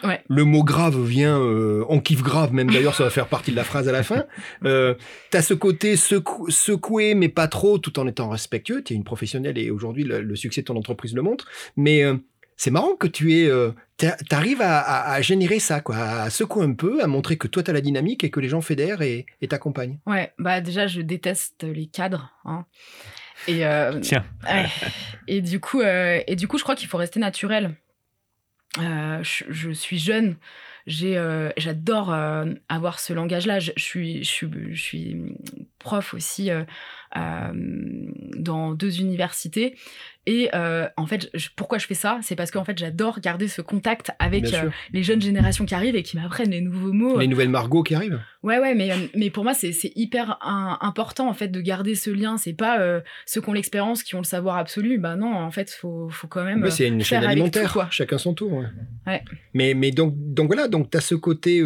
Ouais. Le mot grave vient, on kiffe grave, même d'ailleurs ça va faire partie de la phrase à la fin. T'as ce côté secoué mais pas trop, tout en étant respectueux. T'es une professionnelle et aujourd'hui le succès de ton entreprise le montre. Mais c'est marrant que tu aies, t'arrives à générer ça, quoi, à secouer un peu, à montrer que toi t'as la dynamique et que les gens fédèrent et t'accompagnent. Ouais, bah déjà je déteste les cadres. Hein. Et tiens. Ouais. Et du coup je crois qu'il faut rester naturel. Je suis jeune, j'adore avoir ce langage-là. Je suis prof aussi dans 2 universités. Et en fait, pourquoi je fais ça ? C'est parce qu'en fait, j'adore garder ce contact avec les jeunes générations qui arrivent et qui m'apprennent les nouveaux mots. Les nouvelles Margot qui arrivent. Ouais, mais pour moi, c'est hyper important en fait de garder ce lien. C'est pas ceux qui ont l'expérience, qui ont le savoir absolu. Bah non, en fait, faut quand même. Mais c'est une chaîne alimentaire, tout, chacun son tour. Ouais. Mais donc voilà, donc t'as ce côté.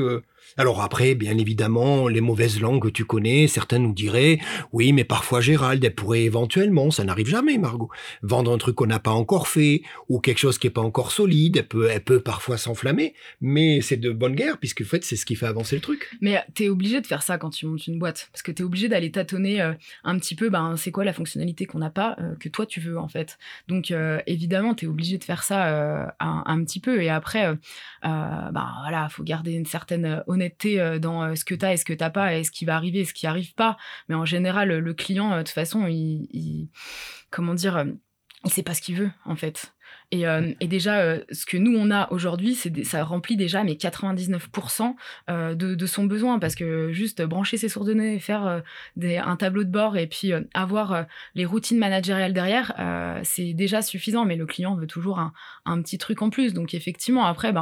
Alors après, bien évidemment, les mauvaises langues que tu connais, certains nous diraient « Oui, mais parfois Gérald, elle pourrait éventuellement, ça n'arrive jamais Margot, vendre un truc qu'on n'a pas encore fait ou quelque chose qui n'est pas encore solide, elle peut parfois s'enflammer, mais c'est de bonne guerre puisque en fait, c'est ce qui fait avancer le truc. » Mais t'es obligé de faire ça quand tu montes une boîte parce que t'es obligé d'aller tâtonner un petit peu, c'est quoi la fonctionnalité qu'on n'a pas, que toi tu veux en fait. Donc évidemment, t'es obligé de faire ça un petit peu et après, voilà, faut garder une certaine honnêteté dans ce que t'as et ce que t'as pas et ce qui va arriver et ce qui arrive pas, mais en général le client de toute façon il sait pas ce qu'il veut en fait et déjà ce que nous on a aujourd'hui ça remplit déjà mais 99% de son besoin parce que juste brancher ses sources de données, faire un tableau de bord et puis avoir les routines managériales derrière c'est déjà suffisant, mais le client veut toujours un petit truc en plus, donc effectivement après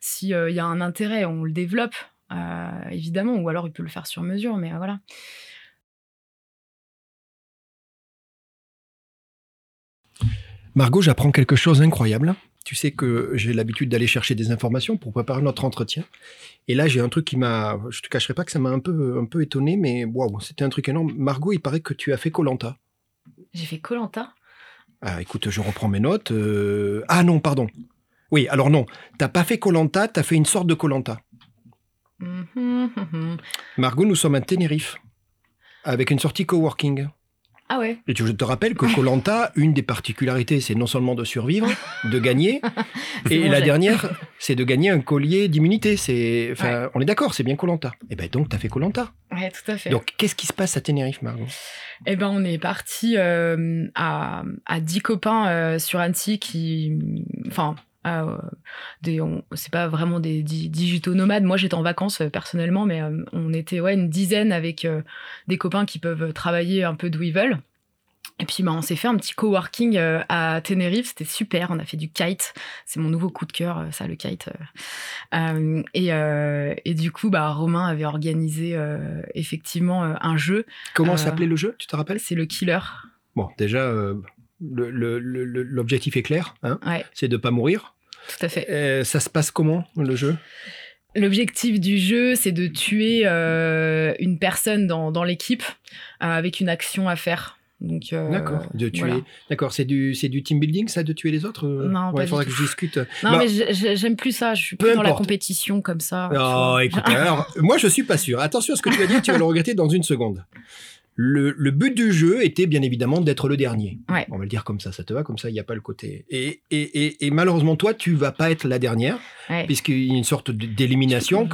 s'il y a un intérêt on le développe. Évidemment, ou alors il peut le faire sur mesure, mais voilà. Margot, j'apprends quelque chose d'incroyable. Tu sais que j'ai l'habitude d'aller chercher des informations pour préparer notre entretien. Et là, j'ai un truc qui m'a... Je te cacherai pas que ça m'a un peu étonné, mais waouh, c'était un truc énorme. Margot, il paraît que tu as fait Koh-Lanta. J'ai fait Koh-Lanta ? Écoute, je reprends mes notes. Ah non, pardon. Oui, alors non. T'as pas fait Koh-Lanta, t'as fait une sorte de Koh-Lanta. Margot, nous sommes à Tenerife avec une sortie coworking. Ah ouais. Et je te rappelle que Koh Lanta, une des particularités, c'est non seulement de survivre, de gagner, et la dernière, c'est de gagner un collier d'immunité. Ouais. On est d'accord, c'est bien Koh Lanta. Et ben donc, t'as fait Koh Lanta. Ouais, tout à fait. Donc, qu'est-ce qui se passe à Tenerife, Margot ? Eh ben, on est parti à 10 copains sur Annecy qui, c'est pas vraiment des digitaux nomades. Moi, j'étais en vacances personnellement, mais on était une dizaine avec des copains qui peuvent travailler un peu d'où ils veulent. Et puis, on s'est fait un petit coworking à Tenerife. C'était super. On a fait du kite. C'est mon nouveau coup de cœur, ça, le kite. Et du coup, Romain avait organisé effectivement un jeu. Comment s'appelait le jeu ? Tu te rappelles ? C'est le Killer. Bon, déjà... L'objectif est clair, hein, ouais. C'est de ne pas mourir. Tout à fait. Ça se passe comment, le jeu ? L'objectif du jeu, c'est de tuer une personne dans l'équipe avec une action à faire. Donc, d'accord, de tuer. Voilà. D'accord, c'est du team building, ça, de tuer les autres ? Non, pas du tout. Il faudrait que je discute. Non, mais j'aime plus ça, je suis plus dans la compétition comme ça. Oh, écoute, alors, moi, je ne suis pas sûr. Attention à ce que tu as dit, tu vas le regretter dans une seconde. Le but du jeu était bien évidemment d'être le dernier. Ouais. On va le dire comme ça te va, comme ça, il n'y a pas le côté. Et malheureusement, toi, tu ne vas pas être la dernière, ouais. Puisqu'il y a une sorte d'élimination,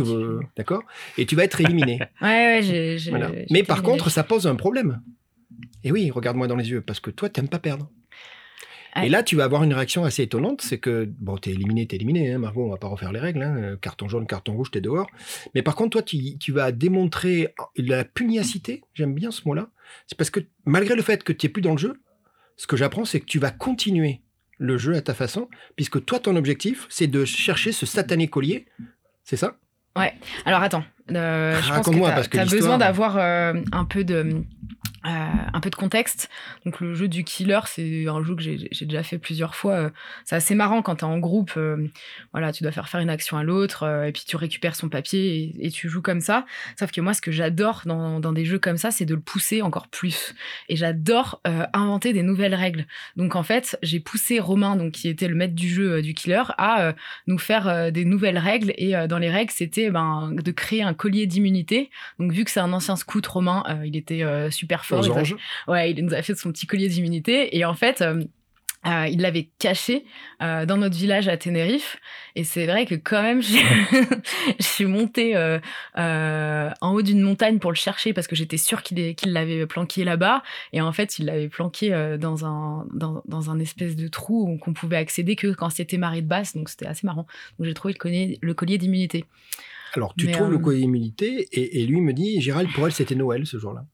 d'accord ? Et tu vas être éliminé. Ouais, voilà. Mais par contre, ça pose un problème. Et oui, regarde-moi dans les yeux, parce que toi, tu n'aimes pas perdre. Et là, tu vas avoir une réaction assez étonnante, c'est que, t'es éliminé, hein, Margot, on va pas refaire les règles, hein, carton jaune, carton rouge, t'es dehors. Mais par contre, toi, tu vas démontrer la pugnacité, j'aime bien ce mot-là, c'est parce que malgré le fait que tu n'es plus dans le jeu, ce que j'apprends, c'est que tu vas continuer le jeu à ta façon, puisque toi, ton objectif, c'est de chercher ce satané collier, c'est ça? Ouais. Alors attends, je pense que tu as besoin d'avoir un peu de contexte. Donc le jeu du killer, c'est un jeu que j'ai déjà fait plusieurs fois. C'est assez marrant quand t'es en groupe. Voilà, tu dois faire une action à l'autre et puis tu récupères son papier et tu joues comme ça. Sauf que moi, ce que j'adore dans des jeux comme ça, c'est de le pousser encore plus. Et j'adore inventer des nouvelles règles. Donc en fait, j'ai poussé Romain, donc qui était le maître du jeu du killer, à nous faire des nouvelles règles. Et dans les règles, c'était de créer un collier d'immunité. Donc vu que c'est un ancien scout, Romain, il était super fort. Il nous a fait son petit collier d'immunité et en fait il l'avait caché dans notre village à Tenerife et c'est vrai que quand même je suis montée en haut d'une montagne pour le chercher parce que j'étais sûre qu'il l'avait planqué là-bas et en fait il l'avait planqué dans un espèce de trou qu'on pouvait accéder que quand c'était marée de basse, donc c'était assez marrant. Donc j'ai trouvé le collier d'immunité. Alors tu trouves le collier d'immunité et lui me dit Gérald, pour elle c'était Noël ce jour-là.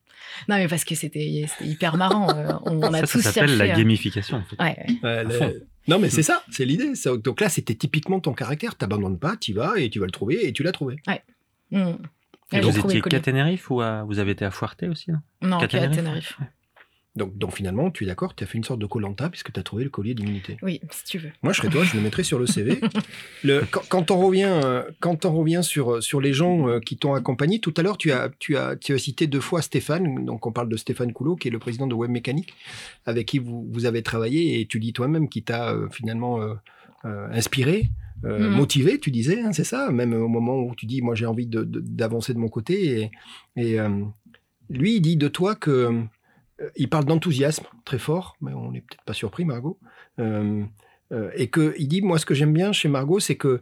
Non, mais parce que c'était hyper marrant. On a tous cherché. Ça s'appelle la gamification, en fait. Ouais. Non, mais c'est ça, c'est l'idée. Donc là, c'était typiquement ton caractère. T'abandonnes pas, t'y vas et tu vas le trouver et tu l'as trouvé. Ouais. Mmh. Et vous étiez qu'à Tenerife ou vous avez été à Fuerte aussi? Non, qu'à Tenerife. Ouais. Donc finalement, tu es d'accord, tu as fait une sorte de Koh-Lanta puisque tu as trouvé le collier d'immunité. Oui, si tu veux. Moi, je serais toi, je le mettrais sur le CV. Quand on revient sur les gens qui t'ont accompagné, tout à l'heure, tu as cité deux fois Stéphane. Donc, on parle de Stéphane Coulot, qui est le président de Web Mécanique, avec qui vous avez travaillé. Et tu dis toi-même qui t'a finalement inspiré. Motivé, tu disais, hein, c'est ça. Même au moment où tu dis, moi, j'ai envie d'avancer de mon côté. Et lui, il dit de toi que... Il parle d'enthousiasme très fort, mais on n'est peut-être pas surpris, Margot. Et qu'il dit, moi, ce que j'aime bien chez Margot, c'est que,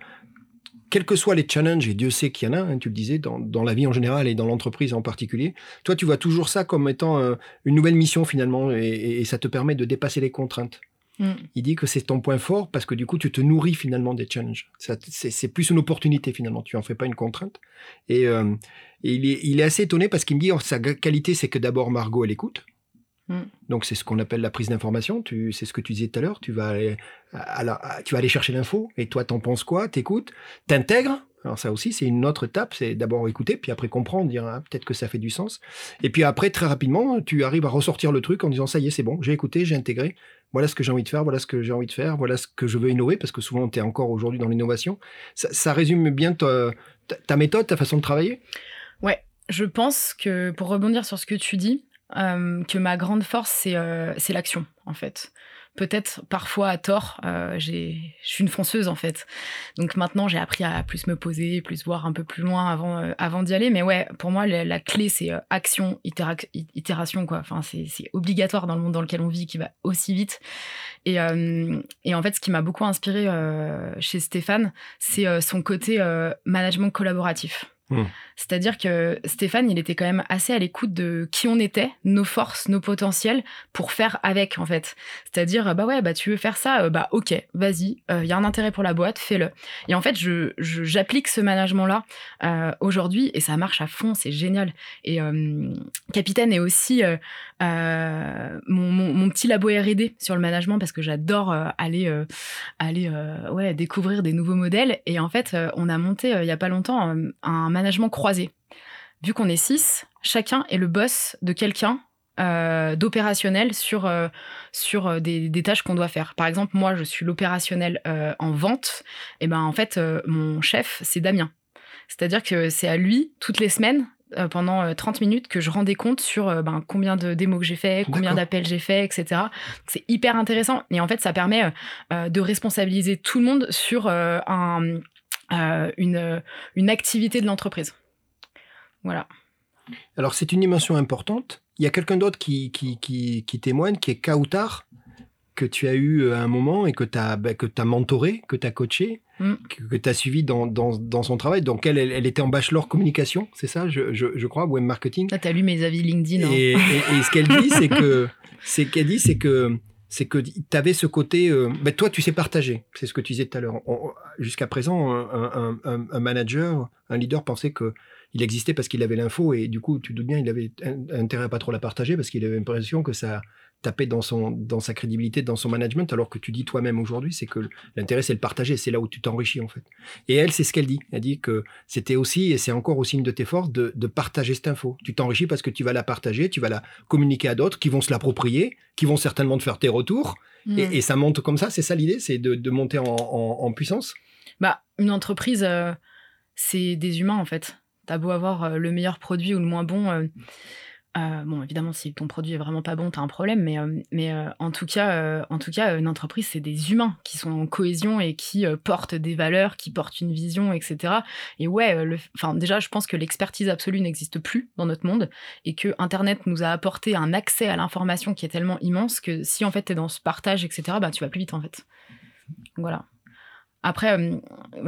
quels que soient les challenges, et Dieu sait qu'il y en a, hein, tu le disais, dans la vie en général et dans l'entreprise en particulier, toi, tu vois toujours ça comme étant une nouvelle mission, finalement, et ça te permet de dépasser les contraintes. Mm. Il dit que c'est ton point fort, parce que du coup, tu te nourris, finalement, des challenges. Ça, c'est plus une opportunité, finalement, tu n'en fais pas une contrainte. Et il est assez étonné, parce qu'il me dit, sa qualité, c'est que d'abord, Margot, elle écoute. Donc c'est ce qu'on appelle la prise d'information, c'est ce que tu disais tout à l'heure, tu vas aller chercher l'info, et toi t'en penses quoi, t'écoutes, t'intègres, alors ça aussi c'est une autre étape, c'est d'abord écouter, puis après comprendre, dire ah, peut-être que ça fait du sens, et puis après très rapidement tu arrives à ressortir le truc en disant ça y est c'est bon, j'ai écouté, j'ai intégré, voilà ce que j'ai envie de faire, voilà ce que j'ai envie de faire, voilà ce que je veux innover, parce que souvent t'es encore aujourd'hui dans l'innovation, ça résume bien ta méthode, ta façon de travailler. Ouais, je pense que pour rebondir sur ce que tu dis, que ma grande force, c'est l'action, en fait. Peut-être, parfois, à tort, je suis une fonceuse, en fait. Donc maintenant, j'ai appris à plus me poser, plus voir un peu plus loin avant d'y aller. Mais ouais, pour moi, la clé, c'est action, itération, quoi. Enfin, c'est obligatoire dans le monde dans lequel on vit, qui va aussi vite. Et en fait, ce qui m'a beaucoup inspirée chez Stéphane, c'est son côté management collaboratif. C'est-à-dire que Stéphane, il était quand même assez à l'écoute de qui on était, nos forces, nos potentiels, pour faire avec, en fait. C'est-à-dire, tu veux faire ça, ok, vas-y, il y a un intérêt pour la boîte, fais-le. Et en fait, j'applique ce management-là aujourd'hui, et ça marche à fond, c'est génial. Et Capitaine est aussi mon petit labo R&D sur le management, parce que j'adore aller découvrir des nouveaux modèles. Et en fait, on a monté, il n'y a pas longtemps, un management croisé. Vu qu'on est 6, chacun est le boss de quelqu'un d'opérationnel sur des tâches qu'on doit faire. Par exemple, moi, je suis l'opérationnel en vente. Et ben, en fait, mon chef, c'est Damien. C'est-à-dire que c'est à lui, toutes les semaines, pendant 30 minutes, que je rends des comptes sur combien de démos que j'ai fait, combien d'appels j'ai fait, etc. Donc, c'est hyper intéressant. Et en fait, ça permet de responsabiliser tout le monde sur une activité de l'entreprise. Voilà. Alors, c'est une dimension importante. Il y a quelqu'un d'autre qui témoigne, qui est Kaoutar, que tu as eu à un moment et que tu as mentoré, que tu as coaché, que tu as suivi dans son travail. Donc, elle était en bachelor communication, c'est ça, je crois, web marketing. Tu as lu mes avis LinkedIn. Et ce qu'elle dit, c'est que tu avais ce côté... toi, tu sais partager. C'est ce que tu disais tout à l'heure. Jusqu'à présent, un manager, un leader pensait qu'il existait parce qu'il avait l'info et du coup, tu te doutes bien, il avait intérêt à pas trop la partager parce qu'il avait l'impression que ça taper dans sa crédibilité, dans son management, alors que tu dis toi-même aujourd'hui, c'est que l'intérêt, c'est le partager, c'est là où tu t'enrichis en fait. Et elle, c'est ce qu'elle dit. Elle dit que c'était aussi, et c'est encore aussi une de tes forces, de partager cette info. Tu t'enrichis parce que tu vas la partager, tu vas la communiquer à d'autres qui vont se l'approprier, qui vont certainement te faire tes retours, et ça monte comme ça, c'est ça l'idée, c'est de monter en puissance. Bah, une entreprise, c'est des humains en fait. T'as beau avoir le meilleur produit ou le moins bon... bon, évidemment, si ton produit est vraiment pas bon, t'as un problème, mais en tout cas, une entreprise, c'est des humains qui sont en cohésion et qui portent des valeurs, qui portent une vision, etc. Et ouais, déjà, je pense que l'expertise absolue n'existe plus dans notre monde et que Internet nous a apporté un accès à l'information qui est tellement immense que si en fait t'es dans ce partage, etc., bah tu vas plus vite en fait. Voilà. Après,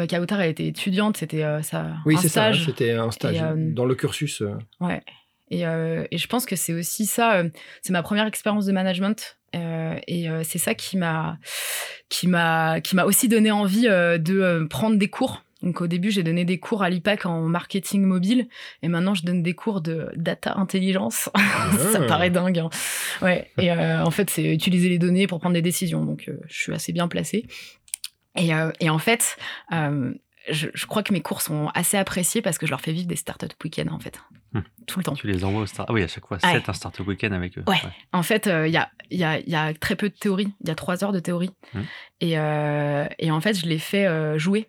Kaoutar, elle était étudiante, c'était stage. Oui, c'était un stage et, dans le cursus. Ouais. Et je pense que c'est aussi ça, c'est ma première expérience de management et c'est ça qui m'a aussi donné envie de prendre des cours. Donc au début, j'ai donné des cours à l'IPAC en marketing mobile et maintenant je donne des cours de data intelligence. Ça paraît dingue, hein. Ouais. Et en fait, c'est utiliser les données pour prendre des décisions. Donc je suis assez bien placée. Et en fait, je crois que mes cours sont assez appréciés parce que je leur fais vivre des start-up week-end en fait. Tout le temps. Tu les envoies au start-up. Ah oui, à chaque fois, ouais. C'est un start-up week-end avec eux. Ouais. Ouais. En fait, il y a très peu de théorie. Il y a 3 heures de théorie. Et en fait, je les fais jouer.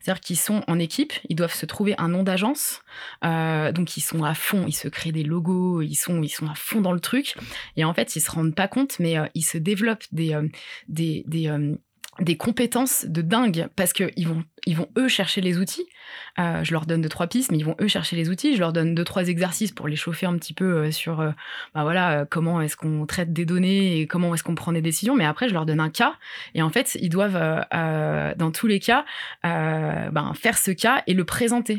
C'est-à-dire qu'ils sont en équipe, ils doivent se trouver un nom d'agence, donc ils sont à fond, ils se créent des logos, ils sont à fond dans le truc. Et en fait, ils se rendent pas compte, mais ils se développent des compétences de dingue parce que ils vont eux chercher les outils. Je leur donne 2-3 pistes, mais ils vont eux chercher les outils. Je leur donne 2-3 exercices pour les chauffer un petit peu sur, comment est-ce qu'on traite des données et comment est-ce qu'on prend des décisions. Mais après, je leur donne un cas et en fait, ils doivent dans tous les cas faire ce cas et le présenter.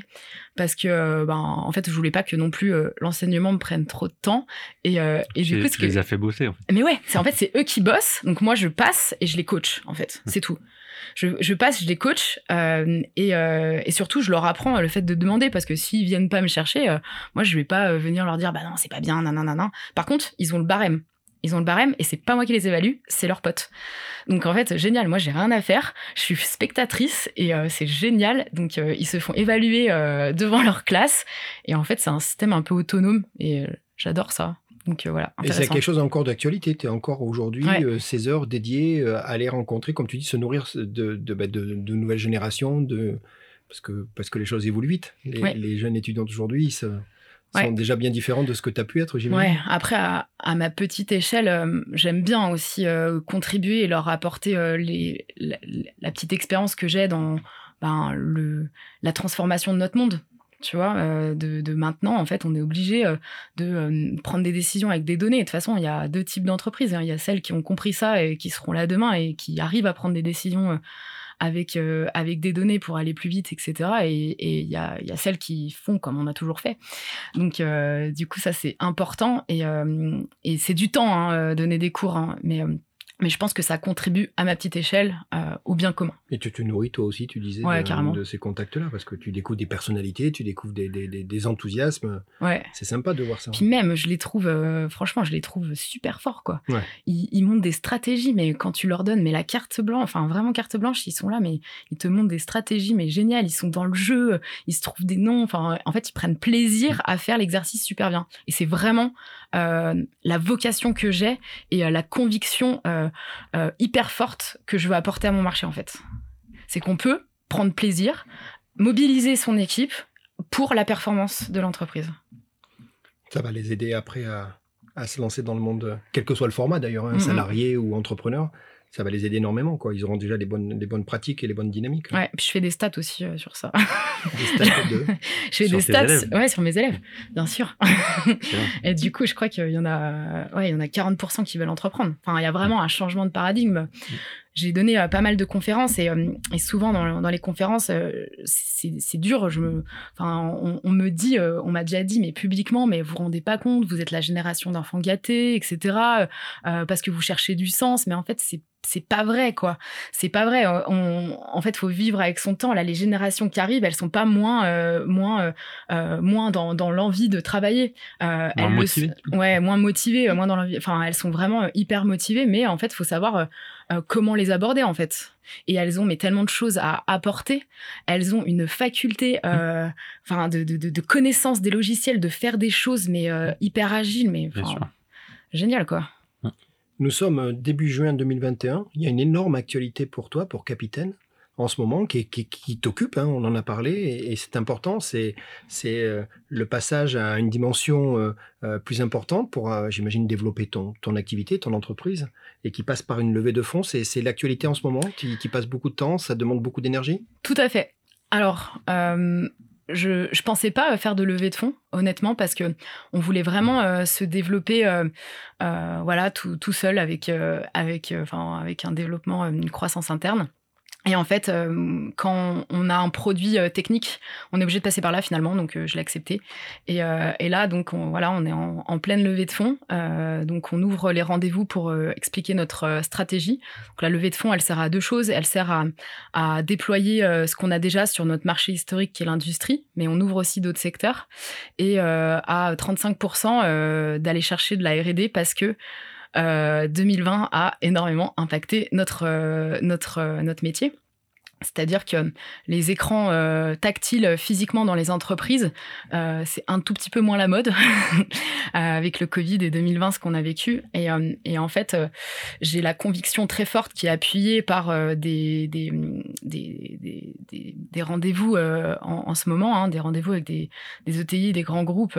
Parce que, en fait, je voulais pas que non plus l'enseignement me prenne trop de temps. Et du coup, les as fait bosser, en fait. Mais ouais, c'est eux qui bossent. Donc moi, je passe et je les coach, en fait. C'est tout. Je passe, je les coach et surtout, je leur apprends le fait de demander. Parce que s'ils viennent pas me chercher, moi, je vais pas venir leur dire « Bah non, c'est pas bien, nanana. » Par contre, ils ont le barème. Ils ont le barème et c'est pas moi qui les évalue, c'est leurs potes. Donc en fait, génial, moi j'ai rien à faire, je suis spectatrice et c'est génial. Donc ils se font évaluer devant leur classe et en fait c'est un système un peu autonome et j'adore ça. Donc voilà, intéressant. Et c'est quelque chose encore d'actualité, tu es encore aujourd'hui ces heures dédiées à aller rencontrer, comme tu dis, se nourrir de nouvelles générations, parce que les choses évoluent vite. Les jeunes étudiants d'aujourd'hui, ils se... sont déjà bien différentes de ce que tu as pu être, j'imagine. Ouais. Après, à ma petite échelle, j'aime bien aussi contribuer et leur apporter la petite expérience que j'ai dans la transformation de notre monde. Tu vois, de maintenant, en fait, on est obligé de prendre des décisions avec des données. De toute façon, il y a 2 types d'entreprises. Il y a celles qui ont compris ça et qui seront là demain et qui arrivent à prendre des décisions avec des données pour aller plus vite, etc. Et il y a celles qui font comme on a toujours fait. Donc, du coup, ça, c'est important. Et c'est du temps, donner des cours. Mais je pense que ça contribue à ma petite échelle au bien commun. Et tu te nourris, toi aussi, tu disais, de ces contacts-là, parce que tu découvres des personnalités, tu découvres des enthousiasmes. Ouais. C'est sympa de voir ça. Puis même, je les trouve, franchement, super forts, quoi. Ouais. Ils montent des stratégies, mais quand tu leur donnes la carte blanche, enfin vraiment carte blanche, ils sont là, mais ils te montent des stratégies, mais géniales, ils sont dans le jeu, ils se trouvent des noms, en fait, ils prennent plaisir à faire l'exercice super bien. Et c'est vraiment la vocation que j'ai et la conviction... hyper forte que je veux apporter à mon marché en fait. C'est qu'on peut prendre plaisir, mobiliser son équipe pour la performance de l'entreprise. Ça va les aider après à se lancer dans le monde, quel que soit le format d'ailleurs, salarié ou entrepreneur, ça va les aider énormément, quoi. Ils auront déjà les bonnes pratiques et les bonnes dynamiques. Ouais, puis je fais des stats aussi sur ça. Des stats de... Je fais des stats sur mes élèves, bien sûr. Et du coup, je crois qu'il y en a 40% qui veulent entreprendre. Enfin, il y a vraiment un changement de paradigme. j'ai donné pas mal de conférences et souvent dans les conférences, c'est dur. On m'a déjà dit, mais publiquement, mais vous vous rendez pas compte, vous êtes la génération d'enfants gâtés, etc. Parce que vous cherchez du sens, mais en fait, c'est pas vrai, quoi. C'est pas vrai. En fait, faut vivre avec son temps. Là, les générations qui arrivent, elles sont pas moins dans l'envie de travailler. Moins motivées. Ouais, moins motivées, moins dans l'envie. Enfin, elles sont vraiment hyper motivées, mais en fait, faut savoir comment les aborder, en fait. Et elles ont tellement de choses à apporter. Elles ont une faculté, de connaissance des logiciels, de faire des choses, mais hyper agiles, mais génial, quoi. Nous sommes début juin 2021. Il y a une énorme actualité pour toi, pour Capitaine, en ce moment, qui t'occupe. Hein, on en a parlé et c'est important. C'est le passage à une dimension plus importante pour, j'imagine, développer ton activité, ton entreprise, et qui passe par une levée de fonds. C'est l'actualité en ce moment qui passe beaucoup de temps. Ça demande beaucoup d'énergie. Tout à fait. Alors, je pensais pas faire de levée de fonds, honnêtement, parce que on voulait vraiment se développer, tout seul avec un développement, une croissance interne. Et en fait, quand on a un produit technique, on est obligé de passer par là finalement, donc je l'ai accepté. Et là, donc on est en pleine levée de fonds. Donc on ouvre les rendez-vous pour expliquer notre stratégie. Donc la levée de fonds, elle sert à deux choses. Elle sert à déployer ce qu'on a déjà sur notre marché historique qui est l'industrie, mais on ouvre aussi d'autres secteurs. Et à 35% d'aller chercher de la R&D parce que 2020 a énormément impacté notre métier. C'est-à-dire que les écrans tactiles physiquement dans les entreprises, c'est un tout petit peu moins la mode avec le Covid et 2020, ce qu'on a vécu. Et en fait, j'ai la conviction très forte qui est appuyée par des rendez-vous en ce moment, des rendez-vous avec des ETI, des grands groupes.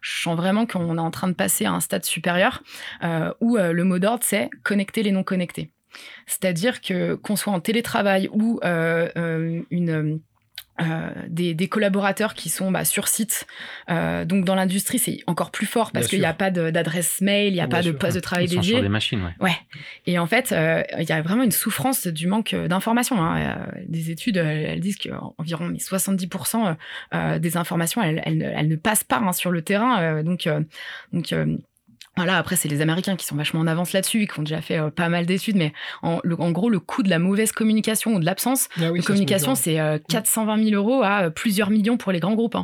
Je sens vraiment qu'on est en train de passer à un stade supérieur où le mot d'ordre, c'est « connecter les non-connectés ». C'est-à-dire que qu'on soit en télétravail ou des collaborateurs qui sont sur site, donc dans l'industrie c'est encore plus fort parce qu'il n'y a pas d'adresse mail, il n'y a pas de poste de travail dédié. Ils sont sur des machines, ouais. Et en fait, il y a vraiment une souffrance du manque d'informations. Des études, elles disent qu'environ 70% des informations, elles ne passent pas sur le terrain. Voilà, après, c'est les Américains qui sont vachement en avance là-dessus, qui ont déjà fait pas mal d'études, mais en gros, le coût de la mauvaise communication ou de l'absence de communication, c'est 420 000 € à plusieurs millions pour les grands groupes.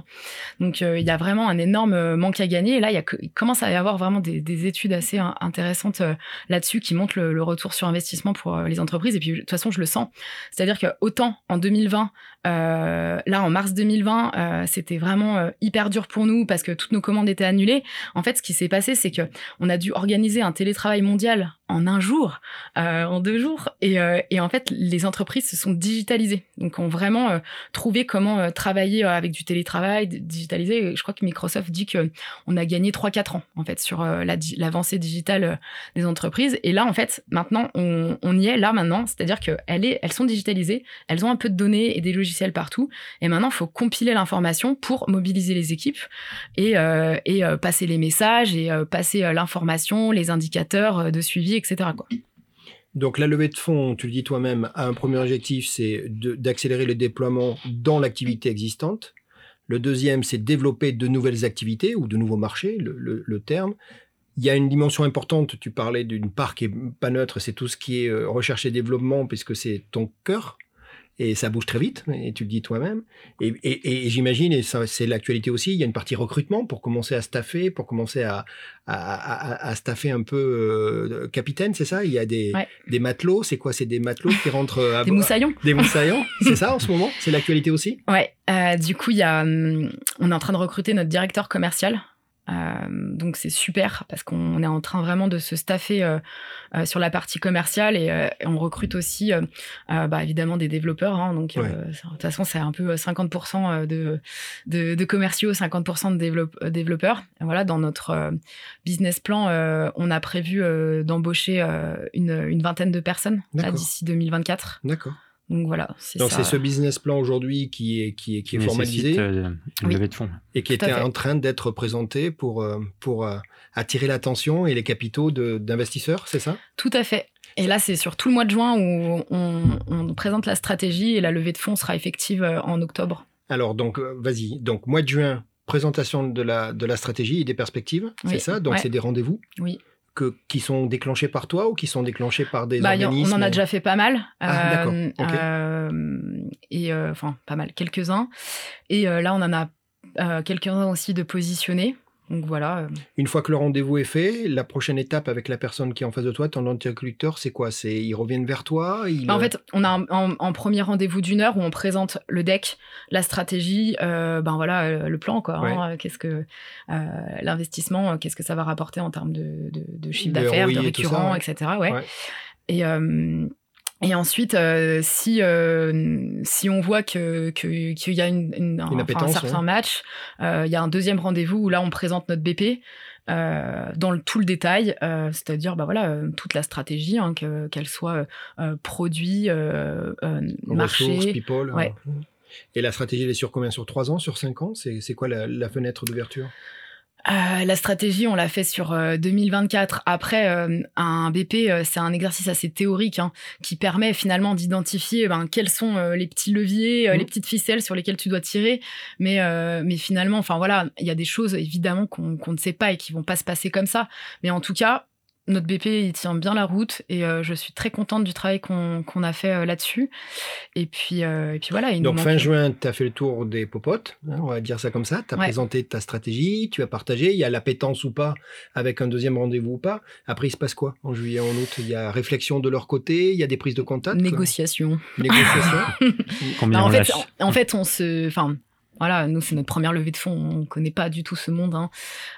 Donc, il y a vraiment un énorme manque à gagner. Et là, il commence à y avoir vraiment des études assez intéressantes là-dessus qui montrent le retour sur investissement pour les entreprises. Et puis, de toute façon, je le sens. C'est-à-dire que autant en 2020, là, en mars 2020, c'était vraiment hyper dur pour nous parce que toutes nos commandes étaient annulées. En fait, ce qui s'est passé, c'est que on a dû organiser un télétravail mondial en un jour, en deux jours. Et en fait, les entreprises se sont digitalisées. Donc, ont vraiment trouvé comment travailler avec du télétravail, digitalisé. Je crois que Microsoft dit qu'on a gagné 3-4 ans, en fait, sur l'avancée digitale des entreprises. Et là, en fait, maintenant, on y est là maintenant. C'est-à-dire qu'elles sont digitalisées, elles ont un peu de données et des logiciels partout. Et maintenant, il faut compiler l'information pour mobiliser les équipes et passer les messages et passer l'information, les indicateurs de suivi, etc., quoi. Donc, la levée de fonds, tu le dis toi-même, a un premier objectif, c'est d'accélérer le déploiement dans l'activité existante. Le deuxième, c'est développer de nouvelles activités ou de nouveaux marchés, le terme. Il y a une dimension importante, tu parlais d'une part qui n'est pas neutre, c'est tout ce qui est recherche et développement, puisque c'est ton cœur. Et ça bouge très vite, et tu le dis toi-même. Et j'imagine, et ça, c'est l'actualité aussi, il y a une partie recrutement pour commencer à staffer, pour commencer à staffer un peu Capitaine, c'est ça ? Il y a des matelots, c'est quoi ? C'est des matelots qui rentrent... des moussaillons. Des moussaillons, c'est ça en ce moment ? C'est l'actualité aussi ? Ouais, du coup, on est en train de recruter notre directeur commercial. Donc c'est super parce qu'on est en train vraiment de se staffer sur la partie commerciale et on recrute aussi évidemment des développeurs donc ouais. De toute façon c'est un peu 50% de commerciaux, 50% de développeurs. Et voilà, dans notre business plan on a prévu d'embaucher une vingtaine de personnes là, d'ici 2024. D'accord. Donc voilà, donc c'est ce business plan aujourd'hui qui est formalisé, une levée de fonds, et qui était en train d'être présenté pour attirer l'attention et les capitaux d'investisseurs, c'est ça ? Tout à fait. Et là, c'est sur tout le mois de juin où on présente la stratégie et la levée de fonds sera effective en octobre. Alors, donc, vas-y. Donc, mois de juin, présentation de la stratégie et des perspectives, oui. C'est ça? Donc, ouais. C'est des rendez-vous? Oui. Qui sont déclenchés par toi ou qui sont déclenchés par des organismes? On en a déjà fait pas mal. D'accord. Okay. Pas mal, quelques-uns. Et là, on en a quelques-uns aussi de positionnés. Donc voilà. Une fois que le rendez-vous est fait, la prochaine étape avec la personne qui est en face de toi, ton interlocuteur, c'est quoi? C'est ils reviennent vers toi? En fait, on a un premier rendez-vous d'une heure où on présente le deck, la stratégie, le plan quoi. Ouais. Hein, qu'est-ce que l'investissement, qu'est-ce que ça va rapporter en termes de chiffre d'affaires, de récurrent, et ça, etc. Ouais. Ouais. Et ensuite, si on voit qu'il y a un certain match, il y a un deuxième rendez-vous où là on présente notre BP dans tout le détail, c'est-à-dire toute la stratégie, hein, qu'elle soit produit, marché, ressources, people. Ouais. Et la stratégie, elle est sur combien? Sur 3 ans, sur 5 ans? C'est quoi la fenêtre d'ouverture? La stratégie, on l'a fait sur 2024. Après, un BP, c'est un exercice assez théorique hein, qui permet finalement d'identifier quels sont les petits leviers, les petites ficelles sur lesquelles tu dois tirer. Mais finalement, il y a des choses évidemment qu'on ne sait pas et qui vont pas se passer comme ça. Mais en tout cas, notre BP, il tient bien la route et je suis très contente du travail qu'on a fait là-dessus. Et puis voilà. Donc fin juin, tu as fait le tour des popotes, hein, on va dire ça comme ça. Tu as présenté ta stratégie, tu as partagé. Il y a l'appétence ou pas, avec un deuxième rendez-vous ou pas. Après, il se passe quoi en juillet, en août? Il y a réflexion de leur côté, il y a des prises de contact. Négociation. Combien on lâche? En fait, nous, c'est notre première levée de fonds. On ne connaît pas du tout ce monde. Hein.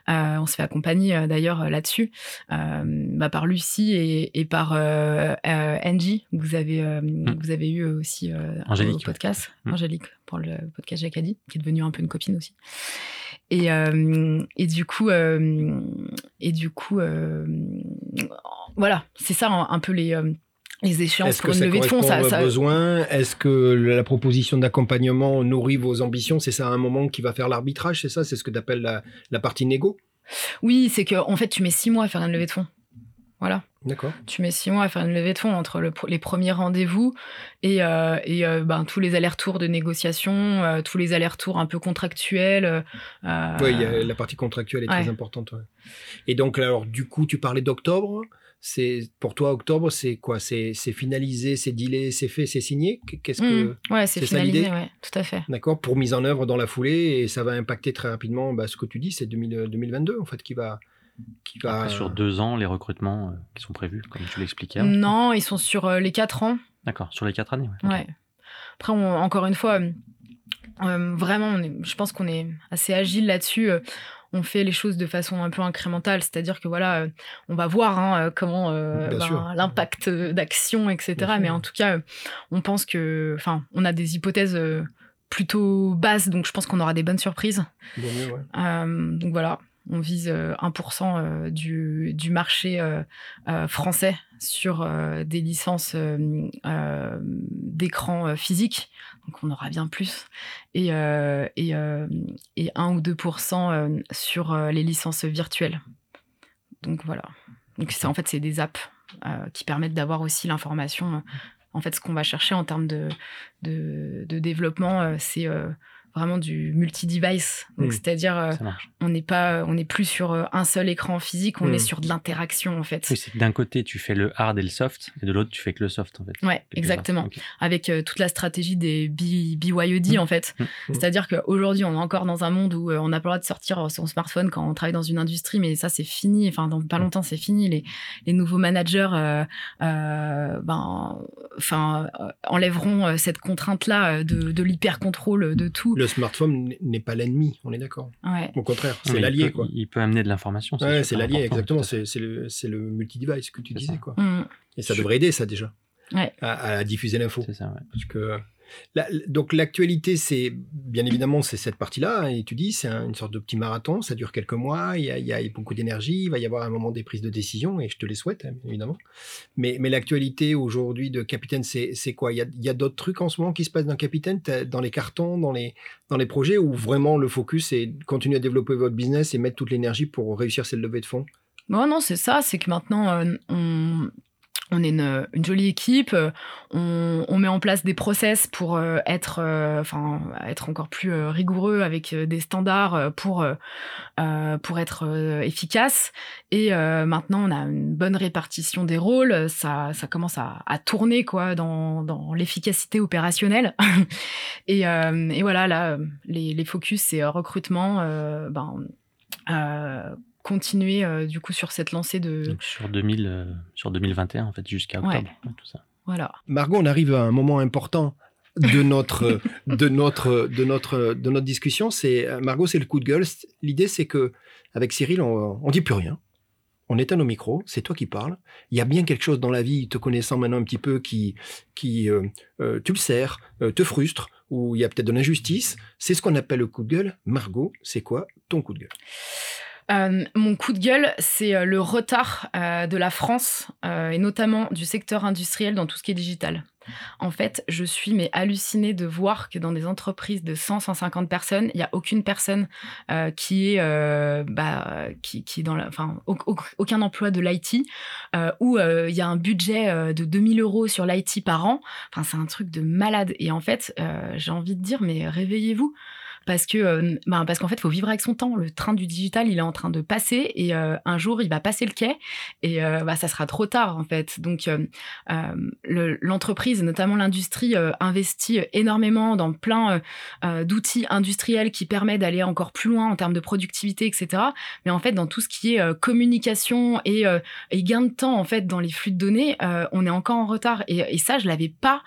On se fait accompagner, d'ailleurs, là-dessus, par Lucie et par Angie, que vous avez eu aussi Angélique, au podcast. Ouais. Angélique, pour le podcast Jacadi, qui est devenue un peu une copine aussi. Et du coup, voilà, c'est ça un peu les échéances. Est-ce pour une levée de fonds, ça a besoin? Est-ce que la proposition d'accompagnement nourrit vos ambitions? C'est ça un moment qui va faire l'arbitrage, c'est ça? C'est ce que tu appelles la partie négo? Oui, c'est que en fait, tu mets 6 mois à faire une levée de fonds. Voilà. D'accord. Tu mets 6 mois à faire une levée de fonds entre les premiers rendez-vous et tous les allers-retours de négociation, tous les allers-retours un peu contractuels. Oui, la partie contractuelle est très importante. Ouais. Et donc, alors, du coup, tu parlais d'octobre. C'est pour toi octobre, c'est quoi? C'est finalisé, c'est dealé, c'est fait, c'est signé. Qu'est-ce que ouais, c'est finalisé, ça, ouais, tout à fait. D'accord, pour mise en œuvre dans la foulée et ça va impacter très rapidement ce que tu dis, c'est 2022 en fait qui va. Après, sur 2 ans les recrutements qui sont prévus comme tu l'expliquais. Non, ils sont sur les 4 ans. D'accord, sur les 4 années. Ouais. Okay. Ouais. Après encore une fois vraiment je pense qu'on est assez agile là-dessus. On fait les choses de façon un peu incrémentale, c'est-à-dire que on va voir comment l'impact d'action, etc. Bien mais sûr. En tout cas, on pense que, on a des hypothèses plutôt basses, donc je pense qu'on aura des bonnes surprises. Bon mieux, ouais. Donc voilà, on vise 1% du marché français sur des licences d'écran physique. Donc, on aura bien plus. Et 1 ou 2% sur les licences virtuelles. Donc, voilà. Donc, c'est des apps qui permettent d'avoir aussi l'information. En fait, ce qu'on va chercher en termes de développement, c'est vraiment du multi-device. Donc, c'est-à-dire, on n'est plus sur un seul écran physique, on est sur de l'interaction, en fait. Oui, c'est que d'un côté, tu fais le hard et le soft, et de l'autre, tu fais que le soft, en fait. Ouais, exactement. Okay. Avec toute la stratégie des BYOD, en fait. C'est-à-dire qu'aujourd'hui, on est encore dans un monde où on n'a pas le droit de sortir son smartphone quand on travaille dans une industrie, mais ça, c'est fini. Enfin, dans pas longtemps, c'est fini. Les nouveaux managers enlèveront cette contrainte-là de l'hyper-contrôle de tout. Le smartphone n'est pas l'ennemi, on est d'accord. Ouais. Au contraire, c'est l'allié. Il peut amener de l'information. C'est l'allié, exactement. C'est le multi-device que tu disais. Quoi. Et ça devrait aider, ça, déjà, à diffuser l'info. C'est ça, ouais. Parce que, donc, l'actualité, c'est bien évidemment, c'est cette partie-là. Hein, et tu dis, c'est une sorte de petit marathon. Ça dure quelques mois. Il y a beaucoup d'énergie. Il va y avoir un moment des prises de décision. Et je te les souhaite, hein, évidemment. Mais l'actualité aujourd'hui de Capitaine, c'est quoi? Il y a d'autres trucs en ce moment qui se passent dans Capitaine, dans les cartons, dans les projets, où vraiment le focus est continuer à développer votre business et mettre toute l'énergie pour réussir cette levée de fonds. Non, c'est ça. C'est que maintenant, On est une jolie équipe, on met en place des process pour être encore plus rigoureux avec des standards pour être efficace. Et maintenant, on a une bonne répartition des rôles. Ça commence à tourner quoi dans l'efficacité opérationnelle. Et voilà, là, les focus, c'est recrutement, continuer du coup sur cette lancée de... Donc sur 2021 en fait, jusqu'à octobre, ouais. Tout ça. Voilà. Margot, on arrive à un moment important de notre discussion. C'est Margot, c'est le coup de gueule. L'idée, c'est que avec Cyril, on dit plus rien. On éteint nos micros, c'est toi qui parles. Il y a bien quelque chose dans la vie, te connaissant maintenant un petit peu, qui tu le sers, te frustre, ou il y a peut-être de l'injustice. C'est ce qu'on appelle le coup de gueule. Margot, c'est quoi ton coup de gueule ? Mon coup de gueule, c'est le retard de la France et notamment du secteur industriel dans tout ce qui est digital. En fait, je suis hallucinée de voir que dans des entreprises de 100-150 personnes, il n'y a aucune personne qui est dans la... Enfin, aucun emploi de l'IT où il y a un budget de 2 000 euros sur l'IT par an. Enfin, c'est un truc de malade. Et en fait, j'ai envie de dire, mais réveillez-vous. Parce qu'en fait, il faut vivre avec son temps. Le train du digital, il est en train de passer et un jour, il va passer le quai et ça sera trop tard, en fait. Donc, l'entreprise, notamment l'industrie, investit énormément dans plein d'outils industriels qui permettent d'aller encore plus loin en termes de productivité, etc. Mais en fait, dans tout ce qui est communication et gain de temps, en fait, dans les flux de données, on est encore en retard. Et ça, je ne l'avais pas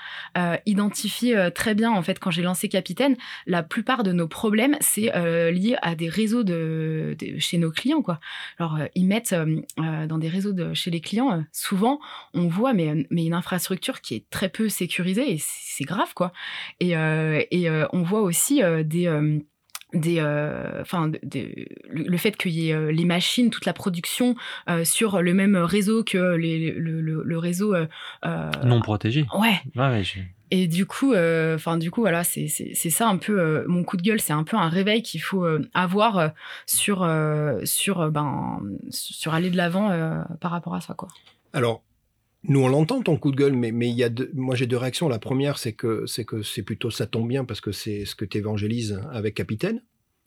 identifié très bien, en fait, quand j'ai lancé Capitaine. La plupart de nos problèmes, c'est lié à des réseaux de chez nos clients, quoi. Alors, ils mettent dans des réseaux chez les clients, souvent, on voit mais une infrastructure qui est très peu sécurisée, et c'est grave, quoi. Et on voit aussi le fait qu'il y ait les machines, toute la production sur le même réseau que le réseau... non protégé. Ouais. Ouais Et du coup, voilà, c'est ça un peu mon coup de gueule. C'est un peu un réveil qu'il faut avoir sur aller de l'avant par rapport à ça, quoi. Alors, nous on l'entend ton coup de gueule, mais il y a moi j'ai deux réactions. La première, c'est que c'est plutôt ça tombe bien parce que c'est ce que tu évangélises avec Capitaine.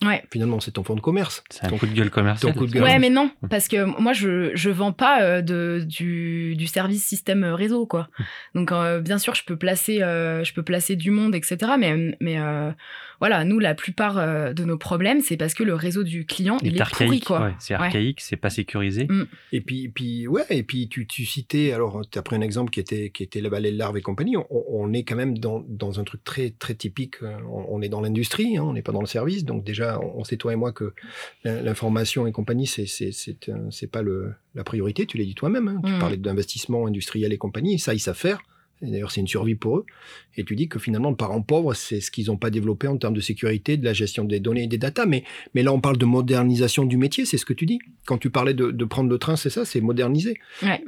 Ouais. Finalement, c'est ton fonds de commerce. C'est un coup de gueule commercial. Ton coup de gueule. Ouais, mais non, parce que moi, je vends pas du service système réseau, quoi. Donc, bien sûr, je peux placer du monde, etc. Mais voilà, nous, la plupart de nos problèmes, c'est parce que le réseau du client, il est pourri, quoi. Ouais, c'est archaïque, c'est pas sécurisé. Mm. Et puis, tu citais, alors, tu as pris un exemple qui était la Vallée de l'Arve et compagnie. On est quand même dans un truc très, très typique. On est dans l'industrie, hein, on n'est pas dans le service. Donc, déjà, on sait, toi et moi, que l'information et compagnie, c'est pas la priorité. Tu l'as dit toi-même. Hein. Tu parlais d'investissement industriel et compagnie. Ça, ils savent faire. Et d'ailleurs, c'est une survie pour eux. Et tu dis que finalement, le parent pauvre, c'est ce qu'ils n'ont pas développé en termes de sécurité, de la gestion des données et des datas. Mais là, on parle de modernisation du métier, c'est ce que tu dis. Quand tu parlais de prendre le train, c'est ça, c'est moderniser. Ouais.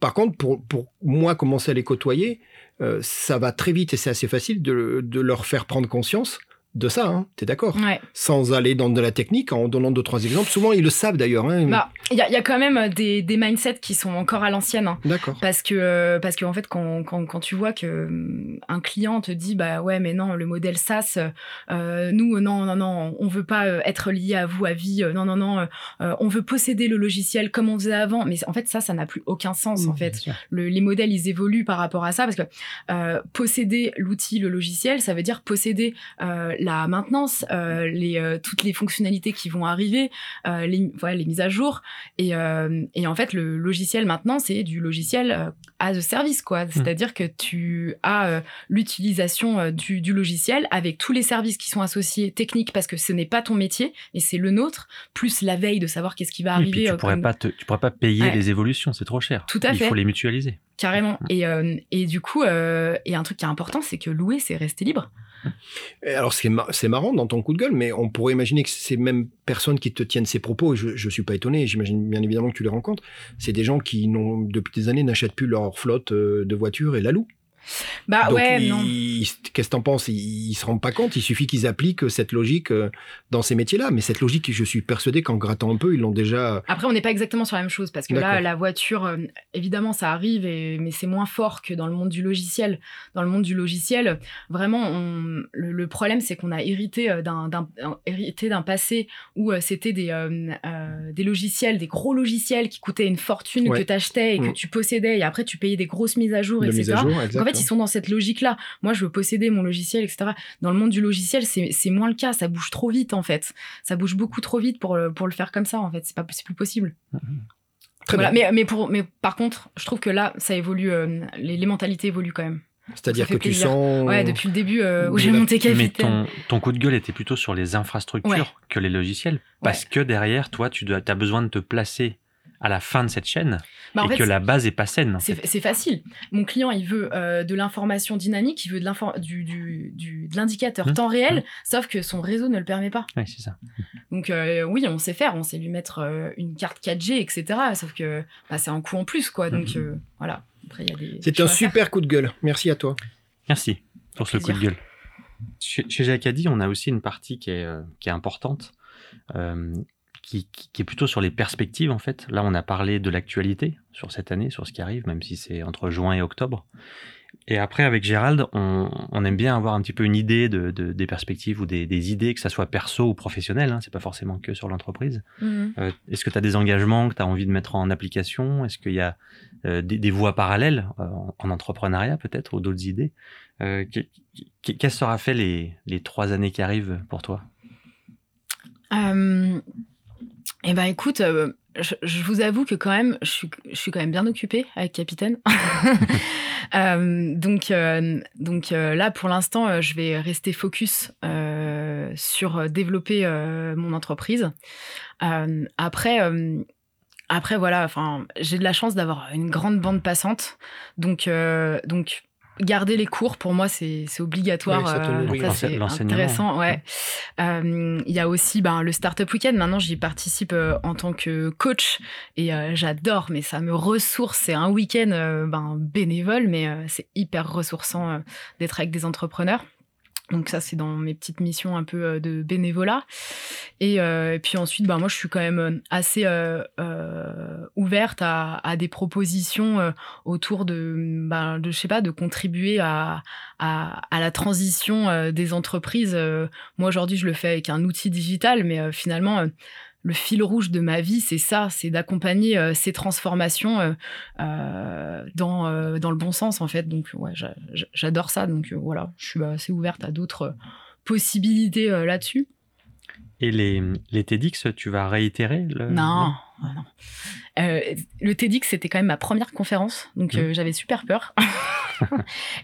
Par contre, pour moi, commencer à les côtoyer, ça va très vite et c'est assez facile de leur faire prendre conscience de ça, hein, t'es d'accord ? Ouais. Sans aller dans de la technique, en donnant 2-3 exemples. Souvent, ils le savent d'ailleurs. Hein. Il y a quand même des mindsets qui sont encore à l'ancienne. Hein, d'accord. Parce que en fait, quand tu vois qu'un client te dit, bah ouais, mais non, le modèle SaaS, nous, non, on veut pas être lié à vous à vie, non, on veut posséder le logiciel comme on faisait avant. Mais en fait, ça n'a plus aucun sens, en fait. Les modèles, ils évoluent par rapport à ça, parce que posséder l'outil, le logiciel, ça veut dire posséder... la maintenance, toutes les fonctionnalités qui vont arriver, les mises à jour. Et en fait, le logiciel maintenant, c'est du logiciel as a service, quoi. C'est-à-dire que tu as l'utilisation du logiciel avec tous les services qui sont associés techniques, parce que ce n'est pas ton métier, et c'est le nôtre, plus la veille de savoir qu'est-ce qui va arriver. Et puis tu pourrais pas payer les évolutions, c'est trop cher. Tout à fait. Il faut les mutualiser. Carrément. Et du coup, et un truc qui est important, c'est que louer, c'est rester libre. Alors, c'est marrant dans ton coup de gueule, mais on pourrait imaginer que ces mêmes personnes qui te tiennent ces propos, je suis pas étonné, j'imagine bien évidemment que tu les rencontres, c'est des gens qui, depuis des années, n'achètent plus leur flotte de voitures et la louent. Bah donc, ouais, non. Il qu'est-ce que t'en penses? Ils se rendent pas compte, il suffit qu'ils appliquent cette logique dans ces métiers-là. Mais cette logique, je suis persuadé qu'en grattant un peu, ils l'ont déjà... Après, on n'est pas exactement sur la même chose, parce que là, la voiture, évidemment, ça arrive, mais c'est moins fort que dans le monde du logiciel. Dans le monde du logiciel, vraiment, le problème, c'est qu'on a hérité d'un passé où c'était des logiciels, des gros logiciels qui coûtaient une fortune, que t'achetais et que tu possédais, et après, tu payais des grosses mises à jour, etc. En fait, ils sont dans cette logique-là. Moi, je veux posséder mon logiciel, etc. Dans le monde du logiciel, c'est moins le cas. Ça bouge trop vite, en fait. Ça bouge beaucoup trop vite pour le faire comme ça, en fait. C'est plus possible. Très voilà. Bien. Mais par contre, je trouve que là, ça évolue. Les mentalités évoluent quand même. C'est-à-dire que tu sens... Ouais, depuis le début où j'ai monté Capitaine. Mais ton coup de gueule était plutôt sur les infrastructures que les logiciels. Parce que derrière, toi, tu as besoin de te placer à la fin de cette chaîne, en fait, que la base n'est pas saine. C'est facile. Mon client, il veut de l'information dynamique, il veut de l'indicateur temps réel, sauf que son réseau ne le permet pas. Oui, c'est ça. Donc oui, on sait faire, on sait lui mettre une carte 4G, etc. Sauf que c'est un coût en plus, quoi. Donc voilà. Après, c'est un super coup de gueule. Merci à toi. Merci pour ce coup de gueule. Chez Jacadi, on a aussi une partie qui est importante. Qui est plutôt sur les perspectives, en fait. Là, on a parlé de l'actualité sur cette année, sur ce qui arrive, même si c'est entre juin et octobre. Et après, avec Gérald, on aime bien avoir un petit peu une idée des perspectives ou des idées, que ça soit perso ou professionnel. Hein, c'est pas forcément que sur l'entreprise. Est-ce que tu as des engagements que tu as envie de mettre en application? Est-ce qu'il y a des voies parallèles en entrepreneuriat, peut-être, ou d'autres idées? Qu'est-ce que sera fait les 3 années qui arrivent pour toi? Eh ben écoute, je vous avoue que quand même, je suis quand même bien occupée avec Capitaine. donc là, pour l'instant, je vais rester focus sur développer mon entreprise. Après voilà, enfin, j'ai de la chance d'avoir une grande bande passante, donc garder les cours, pour moi, c'est obligatoire. Oui, ça, c'est intéressant. Ouais. Il y a aussi le Startup Weekend. Maintenant, j'y participe en tant que coach et j'adore, mais ça me ressource. C'est un week-end bénévole, mais c'est hyper ressourçant d'être avec des entrepreneurs. Donc ça, c'est dans mes petites missions un peu de bénévolat. Et puis ensuite, moi, je suis quand même assez ouverte à des propositions autour de je sais pas, de contribuer à la transition des entreprises. Moi, aujourd'hui, je le fais avec un outil digital, mais finalement... Le fil rouge de ma vie, c'est ça, c'est d'accompagner ces transformations dans le bon sens, en fait. Donc, ouais, j'adore ça. Donc, voilà, je suis assez ouverte à d'autres possibilités là-dessus. Et les TEDx, tu vas réitérer Non. Le TEDx, c'était quand même ma première conférence, donc j'avais super peur.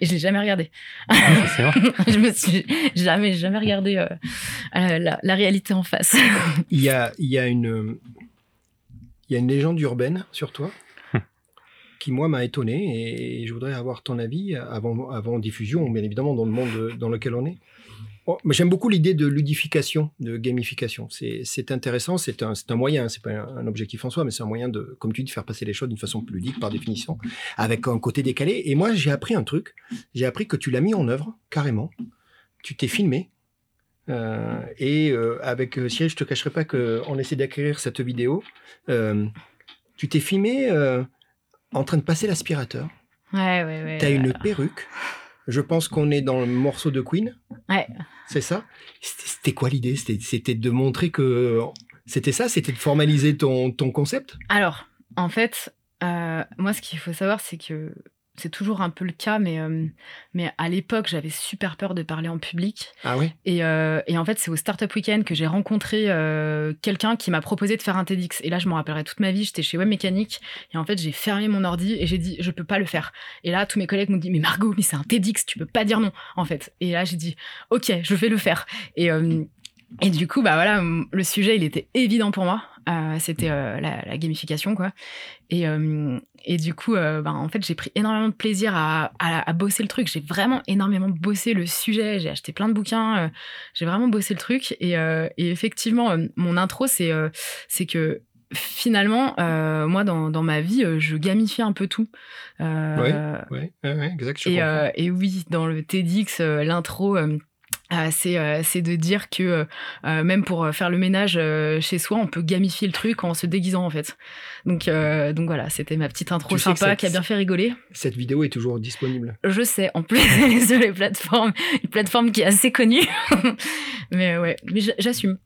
Et je ne l'ai jamais regardé. C'est vrai. Je me suis jamais regardé la réalité en face. Il y a une légende urbaine sur toi qui, moi, m'a étonné, et je voudrais avoir ton avis avant diffusion, bien évidemment, dans le monde dans lequel on est. J'aime beaucoup l'idée de ludification, de gamification. C'est intéressant, c'est un moyen, c'est pas un objectif en soi, mais c'est un moyen de, comme tu dis, de faire passer les choses d'une façon plus ludique par définition, avec un côté décalé. Et moi, j'ai appris un truc. J'ai appris que tu l'as mis en œuvre, carrément. Tu t'es filmé. Avec Cyril, je te cacherai pas qu'on essaie d'acquérir cette vidéo. Tu t'es filmé en train de passer l'aspirateur. Ouais. T'as une perruque. Je pense qu'on est dans le morceau de Queen. Ouais. C'est ça? C'était quoi l'idée? C'était de montrer que... C'était ça? C'était de formaliser ton concept? Alors, en fait, moi, ce qu'il faut savoir, c'est que c'est toujours un peu le cas, mais à l'époque, j'avais super peur de parler en public. Ah oui? Et en fait, c'est au Startup Weekend que j'ai rencontré quelqu'un qui m'a proposé de faire un TEDx. Et là, je m'en rappellerai toute ma vie. J'étais chez Web Mécanique. Et en fait, j'ai fermé mon ordi et j'ai dit, je peux pas le faire. Et là, tous mes collègues m'ont dit, mais Margot, mais c'est un TEDx, tu peux pas dire non, en fait. Et là, j'ai dit, ok, je vais le faire. Et du coup, voilà, le sujet, il était évident pour moi. C'était la gamification, quoi. Et du coup, en fait, j'ai pris énormément de plaisir à bosser le truc. J'ai vraiment énormément bossé le sujet. J'ai acheté plein de bouquins. J'ai vraiment bossé le truc. Et effectivement, mon intro, c'est que finalement, moi, dans ma vie, je gamifie un peu tout. Oui, exact. Et oui, dans le TEDx, l'intro... c'est de dire que même pour faire le ménage chez soi, on peut gamifier le truc en se déguisant en fait. Donc voilà, c'était ma petite intro sympa qui a bien fait rigoler. Cette vidéo est toujours disponible. Je sais, en plus elle est sur les plateformes, une plateforme qui est assez connue. mais j'assume.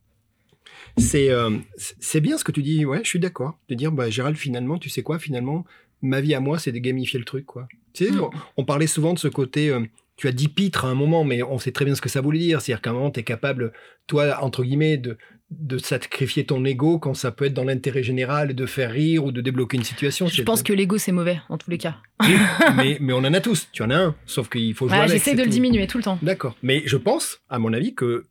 C'est bien ce que tu dis, ouais, je suis d'accord. De dire, bah, Gérald, finalement, tu sais quoi, finalement, ma vie à moi, c'est de gamifier le truc, quoi. Tu sais, on parlait souvent de ce côté... tu as dit pitre à un moment, mais on sait très bien ce que ça voulait dire. C'est-à-dire qu'à un moment, tu es capable, toi, entre guillemets, de sacrifier ton ego quand ça peut être dans l'intérêt général, de faire rire ou de débloquer une situation. Je pense que l'ego, c'est mauvais, en tous les cas. mais on en a tous. Tu en as un, sauf qu'il faut jouer avec. J'essaie de le diminuer tout le temps. D'accord. Mais je pense, à mon avis, que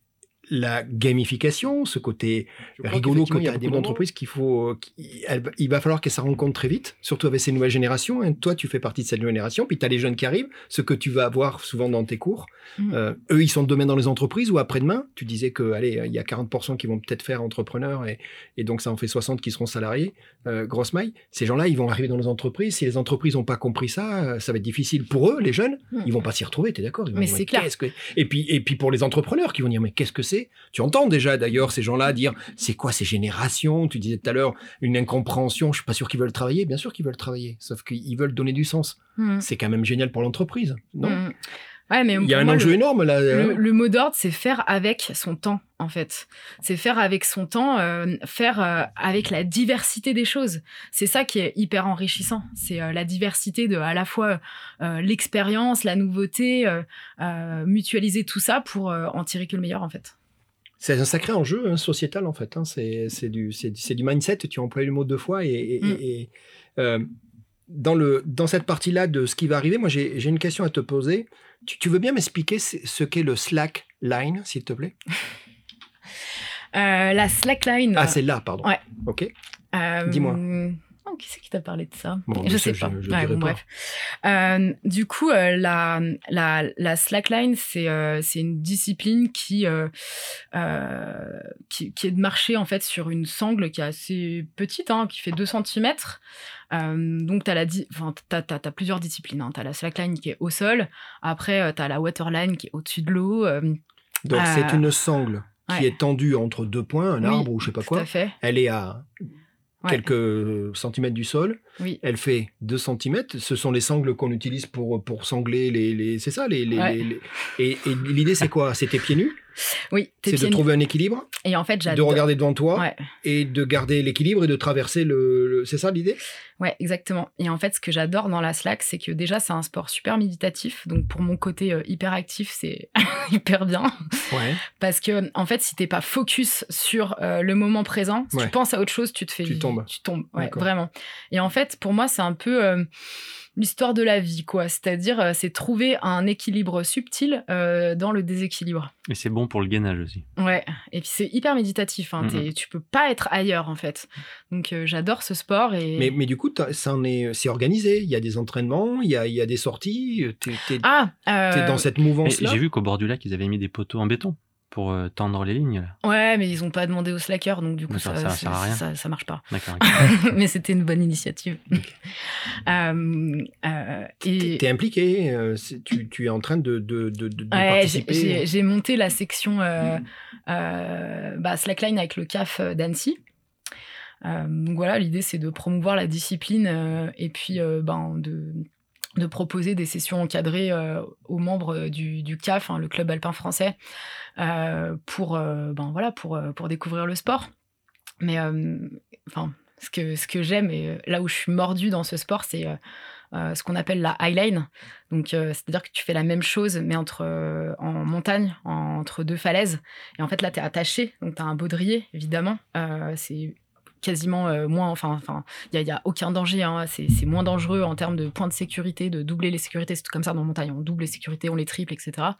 la gamification, ce côté rigolo que tu as des entreprises qu'il faut... Il va falloir que ça rencontre très vite, surtout avec ces nouvelles générations. Hein. Toi, tu fais partie de cette nouvelle génération, puis tu as les jeunes qui arrivent, ce que tu vas avoir souvent dans tes cours. Eux, ils sont demain dans les entreprises ou après-demain. Tu disais qu'il y a 40% qui vont peut-être faire entrepreneur et donc ça en fait 60% qui seront salariés. Grosse maille. Ces gens-là, ils vont arriver dans les entreprises. Si les entreprises n'ont pas compris ça, ça va être difficile pour eux, les jeunes. Ils ne vont pas s'y retrouver, tu es d'accord ? Mais c'est clair. Et puis pour les entrepreneurs qui vont dire « Mais qu'est-ce que c'est ?» Tu entends déjà d'ailleurs ces gens-là dire c'est quoi ces générations, tu disais tout à l'heure une incompréhension, je suis pas sûr qu'ils veulent travailler, bien sûr qu'ils veulent travailler, sauf qu'ils veulent donner du sens. C'est quand même génial pour l'entreprise, non? Ouais, mais il y a un enjeu énorme là. Le mot d'ordre, c'est faire avec son temps en fait. C'est faire avec son temps, faire avec la diversité des choses. C'est ça qui est hyper enrichissant. C'est la diversité de à la fois l'expérience, la nouveauté, mutualiser tout ça pour en tirer que le meilleur en fait. C'est un sacré enjeu sociétal en fait. Hein. C'est du mindset. Tu as employé le mot 2 fois et dans cette partie-là de ce qui va arriver, moi j'ai une question à te poser. Tu veux bien m'expliquer ce qu'est le slack line, s'il te plaît? La slack line. Ah, c'est là, pardon. Ouais. Ok. Dis-moi. Oh, qui c'est qui t'a parlé de ça? Bon, je sais pas. Bref. Du coup, la slackline, c'est une discipline qui est de marcher en fait sur une sangle qui est assez petite, hein, qui fait 2 cm. Donc, t'as plusieurs disciplines. Hein. T'as la slackline qui est au sol. Après, t'as la waterline qui est au-dessus de l'eau. Donc, c'est une sangle qui est tendue entre 2 points, un arbre ou je sais pas quoi. Tout à fait. Elle est à... quelques centimètres du sol, elle fait 2 centimètres. Ce sont les sangles qu'on utilise pour sangler les c'est ça et l'idée c'est quoi? C'est tes pieds nus. Oui, c'est de trouver un équilibre. Et en fait, j'adore. De regarder devant toi et de garder l'équilibre et de traverser le... C'est ça l'idée ? Ouais, exactement. Et en fait, ce que j'adore dans la slack, c'est que déjà, c'est un sport super méditatif. Donc, pour mon côté hyperactif, c'est hyper bien. Ouais. Parce que, en fait, si t'es pas focus sur le moment présent, si tu penses à autre chose, tu te fais... Tu tombes, ouais, vraiment. Et en fait, pour moi, c'est un peu... l'histoire de la vie, quoi. C'est-à-dire, c'est trouver un équilibre subtil dans le déséquilibre. Et c'est bon pour le gainage aussi. Ouais. Et puis, c'est hyper méditatif. Hein. Tu peux pas être ailleurs, en fait. Donc, j'adore ce sport. Et... Mais du coup, c'est organisé. Il y a des entraînements, il y a des sorties. T'es dans cette mouvance-là. J'ai vu qu'au bord du lac, ils avaient mis des poteaux en béton pour tendre les lignes. Là. Ouais, mais ils n'ont pas demandé aux slackers, donc du coup, ça marche pas. D'accord. Mais c'était une bonne initiative. T'es impliqué, tu es en train de participer. J'ai monté la section slackline avec le CAF d'Annecy. Donc voilà, l'idée, c'est de promouvoir la discipline et puis de proposer des sessions encadrées aux membres du CAF, hein, le Club Alpin Français, pour découvrir le sport. Mais ce que j'aime et là où je suis mordue dans ce sport, c'est ce qu'on appelle la highline. Donc, c'est-à-dire que tu fais la même chose, mais en montagne, entre 2 falaises. Et en fait, là, tu es attaché, donc tu as un baudrier, évidemment. C'est quasiment moins, enfin, il y a aucun danger, hein. C'est moins dangereux en termes de points de sécurité, de doubler les sécurités, c'est tout comme ça dans la montagne, on double les sécurités, on les triple, etc. Donc,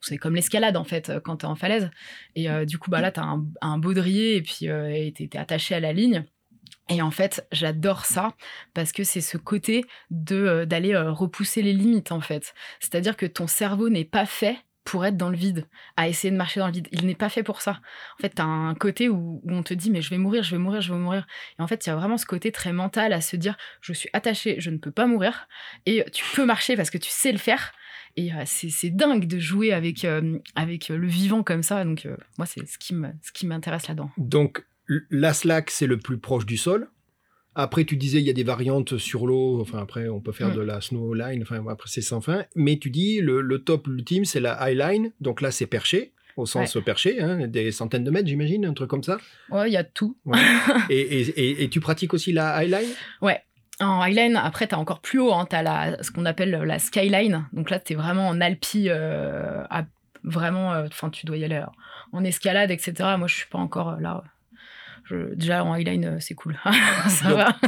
c'est comme l'escalade en fait quand t'es en falaise. Et du coup, là t'as un baudrier et puis t'es attaché à la ligne. Et en fait, j'adore ça parce que c'est ce côté d'aller repousser les limites en fait. C'est-à-dire que ton cerveau n'est pas fait pour être dans le vide, à essayer de marcher dans le vide. Il n'est pas fait pour ça. En fait, t'as un côté où on te dit « mais je vais mourir, je vais mourir, je vais mourir ». Et en fait, il y a vraiment ce côté très mental à se dire « je suis attachée, je ne peux pas mourir ». Et tu peux marcher parce que tu sais le faire. Et c'est dingue de jouer avec le vivant comme ça. Donc, moi, c'est ce qui m'intéresse là-dedans. Donc, la slack, c'est le plus proche du sol. Après, tu disais, il y a des variantes sur l'eau. Enfin, après, on peut faire de la snow line. Enfin, après, c'est sans fin. Mais tu dis, le top ultime, c'est la high line. Donc là, c'est perché, au sens perché, hein, des centaines de mètres, j'imagine, un truc comme ça. Ouais, il y a tout. Ouais. Et tu pratiques aussi la high line ? Ouais. En highline, après, t'as encore plus haut. Hein, t'as ce qu'on appelle la skyline. Donc là, t'es vraiment en Alpi, vraiment... Enfin, tu dois y aller en escalade, etc. Moi, je suis pas encore là... Déjà, en highline, c'est cool. Ça va.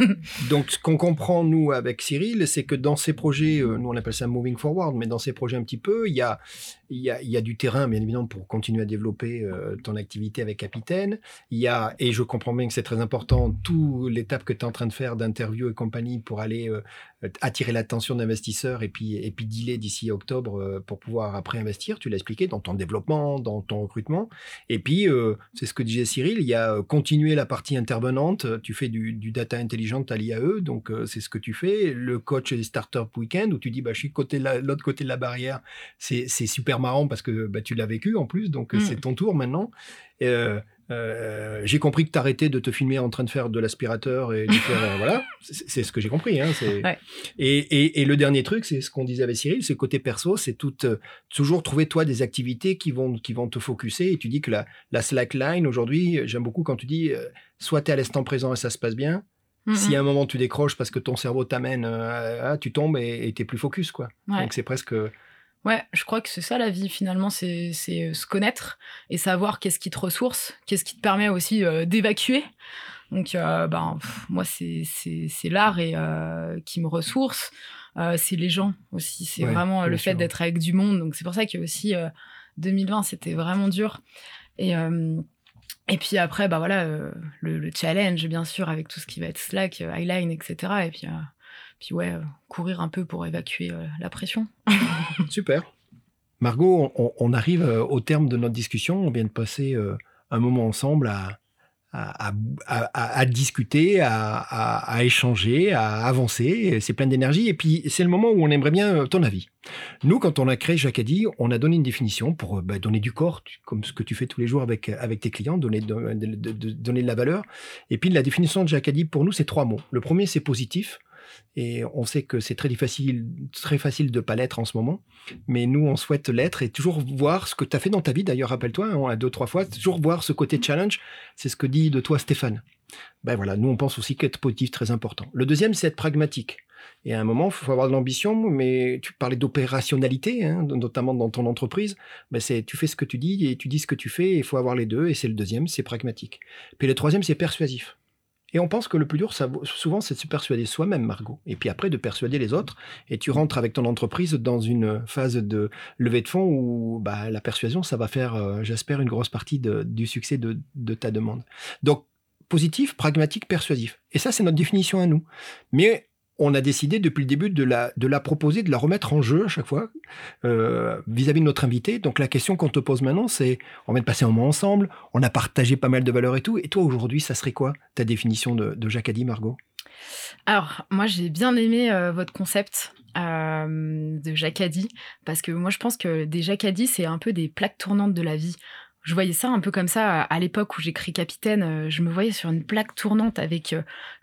Donc, ce qu'on comprend, nous, avec Cyril, c'est que dans ces projets, nous, on appelle ça moving forward, mais dans ces projets un petit peu, il y a du terrain, bien évidemment, pour continuer à développer ton activité avec Capitaine. Il y a, et je comprends bien que c'est très important, toute l'étape que tu es en train de faire d'interview et compagnie pour aller attirer l'attention d'investisseurs et puis dealer d'ici à octobre pour pouvoir après investir. Tu l'as expliqué dans ton développement, dans ton recrutement. Et puis, c'est ce que disait Cyril, il y a continuer la partie intervenante. Tu fais du data intelligent à l'IAE, donc c'est ce que tu fais. Le coach des startups week-end où tu dis, je suis l'autre côté de la barrière. C'est super marrant parce que tu l'as vécu en plus, donc c'est ton tour maintenant. J'ai compris que tu arrêtais de te filmer en train de faire de l'aspirateur et de faire, voilà, c'est ce que j'ai compris. Hein, et le dernier truc, c'est ce qu'on disait avec Cyril, c'est côté perso, c'est toujours trouver toi des activités qui vont te focuser. Et tu dis que la slackline aujourd'hui, j'aime beaucoup quand tu dis soit tu es à l'instant présent et ça se passe bien. Si à un moment tu décroches parce que ton cerveau t'amène, tu tombes et tu es plus focus, quoi. Ouais. Donc c'est presque. Ouais, je crois que c'est ça la vie finalement, c'est se connaître et savoir qu'est-ce qui te ressource, qu'est-ce qui te permet aussi d'évacuer. Donc moi c'est l'art et qui me ressource, c'est les gens aussi, c'est vraiment le fait d'être avec du monde. Donc c'est pour ça que aussi 2020 c'était vraiment dur. Et puis après le challenge bien sûr avec tout ce qui va être slack, highline, etc. Et puis courir un peu pour évacuer la pression. Super. Margot, on arrive au terme de notre discussion. On vient de passer un moment ensemble à discuter, à échanger, à avancer. C'est plein d'énergie. Et puis, c'est le moment où on aimerait bien ton avis. Nous, quand on a créé Jacadi, on a donné une définition pour donner du corps, comme ce que tu fais tous les jours avec tes clients, donner de la valeur. Et puis, la définition de Jacadi, pour nous, c'est 3 mots. Le premier, c'est positif. Et on sait que c'est très facile de ne pas l'être en ce moment, mais nous on souhaite l'être et toujours voir ce que tu as fait dans ta vie. D'ailleurs, rappelle-toi, 2-3 fois, toujours voir ce côté challenge, c'est ce que dit de toi Stéphane. Ben voilà, nous on pense aussi qu'être positif, très important. Le deuxième, c'est être pragmatique. Et à un moment, il faut avoir de l'ambition, mais tu parlais d'opérationnalité, notamment dans ton entreprise. Ben tu fais ce que tu dis et tu dis ce que tu fais, et il faut avoir les deux, et c'est le deuxième, c'est pragmatique. Puis le troisième, c'est persuasif. Et on pense que le plus dur, souvent, c'est de se persuader soi-même, Margot. Et puis après, de persuader les autres. Et tu rentres avec ton entreprise dans une phase de levée de fonds où la persuasion, ça va faire, j'espère, une grosse partie du succès de ta demande. Donc, positif, pragmatique, persuasif. Et ça, c'est notre définition à nous. Mais on a décidé, depuis le début, de la proposer, de la remettre en jeu à chaque fois vis-à-vis de notre invité. Donc, la question qu'on te pose maintenant, c'est on vient de passer un moment ensemble, on a partagé pas mal de valeurs et tout. Et toi, aujourd'hui, ça serait quoi ta définition de Jacadi, Margot ? Alors, moi, j'ai bien aimé votre concept de Jacadi parce que moi, je pense que des Jacadi, c'est un peu des plaques tournantes de la vie. Je voyais ça un peu comme ça à l'époque où j'écris Capitaine. Je me voyais sur une plaque tournante avec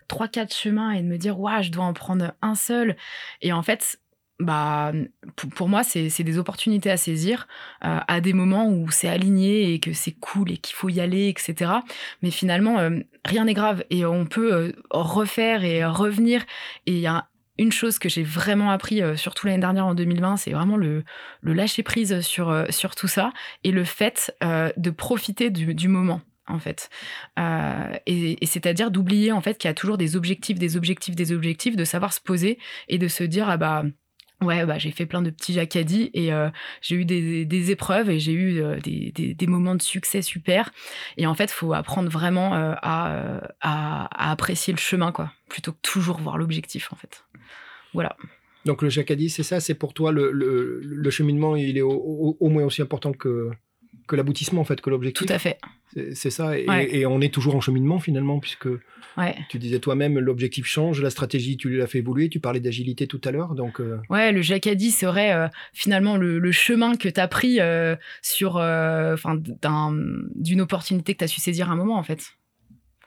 3-4 chemins et de me dire « Waouh, je dois en prendre un seul ». Et en fait, pour moi, c'est des opportunités à saisir à des moments où c'est aligné et que c'est cool et qu'il faut y aller, etc. Mais finalement, rien n'est grave et on peut refaire et revenir. Et il y a une chose que j'ai vraiment appris, surtout l'année dernière en 2020, c'est vraiment le lâcher-prise sur tout ça et le fait de profiter du moment, en fait. Et c'est-à-dire d'oublier, en fait, qu'il y a toujours des objectifs, de savoir se poser et de se dire « j'ai fait plein de petits jacadis et j'ai eu des épreuves et j'ai eu des moments de succès super. » Et en fait, il faut apprendre vraiment à apprécier le chemin, quoi, plutôt que toujours voir l'objectif, en fait. Voilà. Donc le jacadi, c'est ça, c'est pour toi le cheminement, il est au moins aussi important que l'aboutissement, en fait, que l'objectif. Tout à fait. C'est ça, et, ouais. Et on est toujours en cheminement finalement, puisque ouais. Tu disais toi-même, l'objectif change, la stratégie, tu l'as fait évoluer, tu parlais d'agilité tout à l'heure. Donc, ouais, le jacadi serait finalement le chemin que tu as pris sur, d'une opportunité que tu as su saisir à un moment, en fait.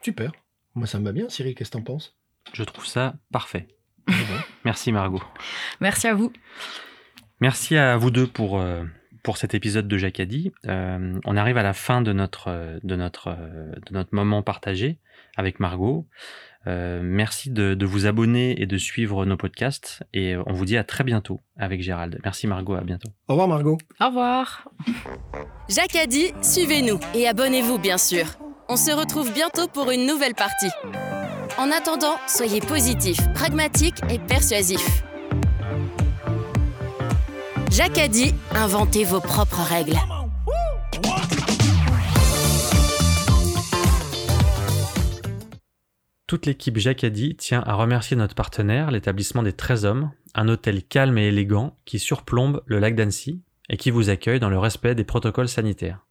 Super, moi ça me va bien. Cyril, qu'est-ce que t'en penses? Je trouve ça parfait. Merci Margot. Merci à vous. Merci à vous deux pour cet épisode de Jacadi. On arrive à la fin de notre moment partagé avec Margot. Merci de vous abonner et de suivre nos podcasts. Et on vous dit à très bientôt avec Gérald. Merci Margot, à bientôt. Au revoir Margot. Au revoir. Jacadi, suivez-nous et abonnez-vous bien sûr. On se retrouve bientôt pour une nouvelle partie. En attendant, soyez positifs, pragmatiques et persuasifs. Jacadi, inventez vos propres règles. Toute l'équipe Jacadi tient à remercier notre partenaire, l'établissement des 13 Hommes, un hôtel calme et élégant qui surplombe le lac d'Annecy et qui vous accueille dans le respect des protocoles sanitaires.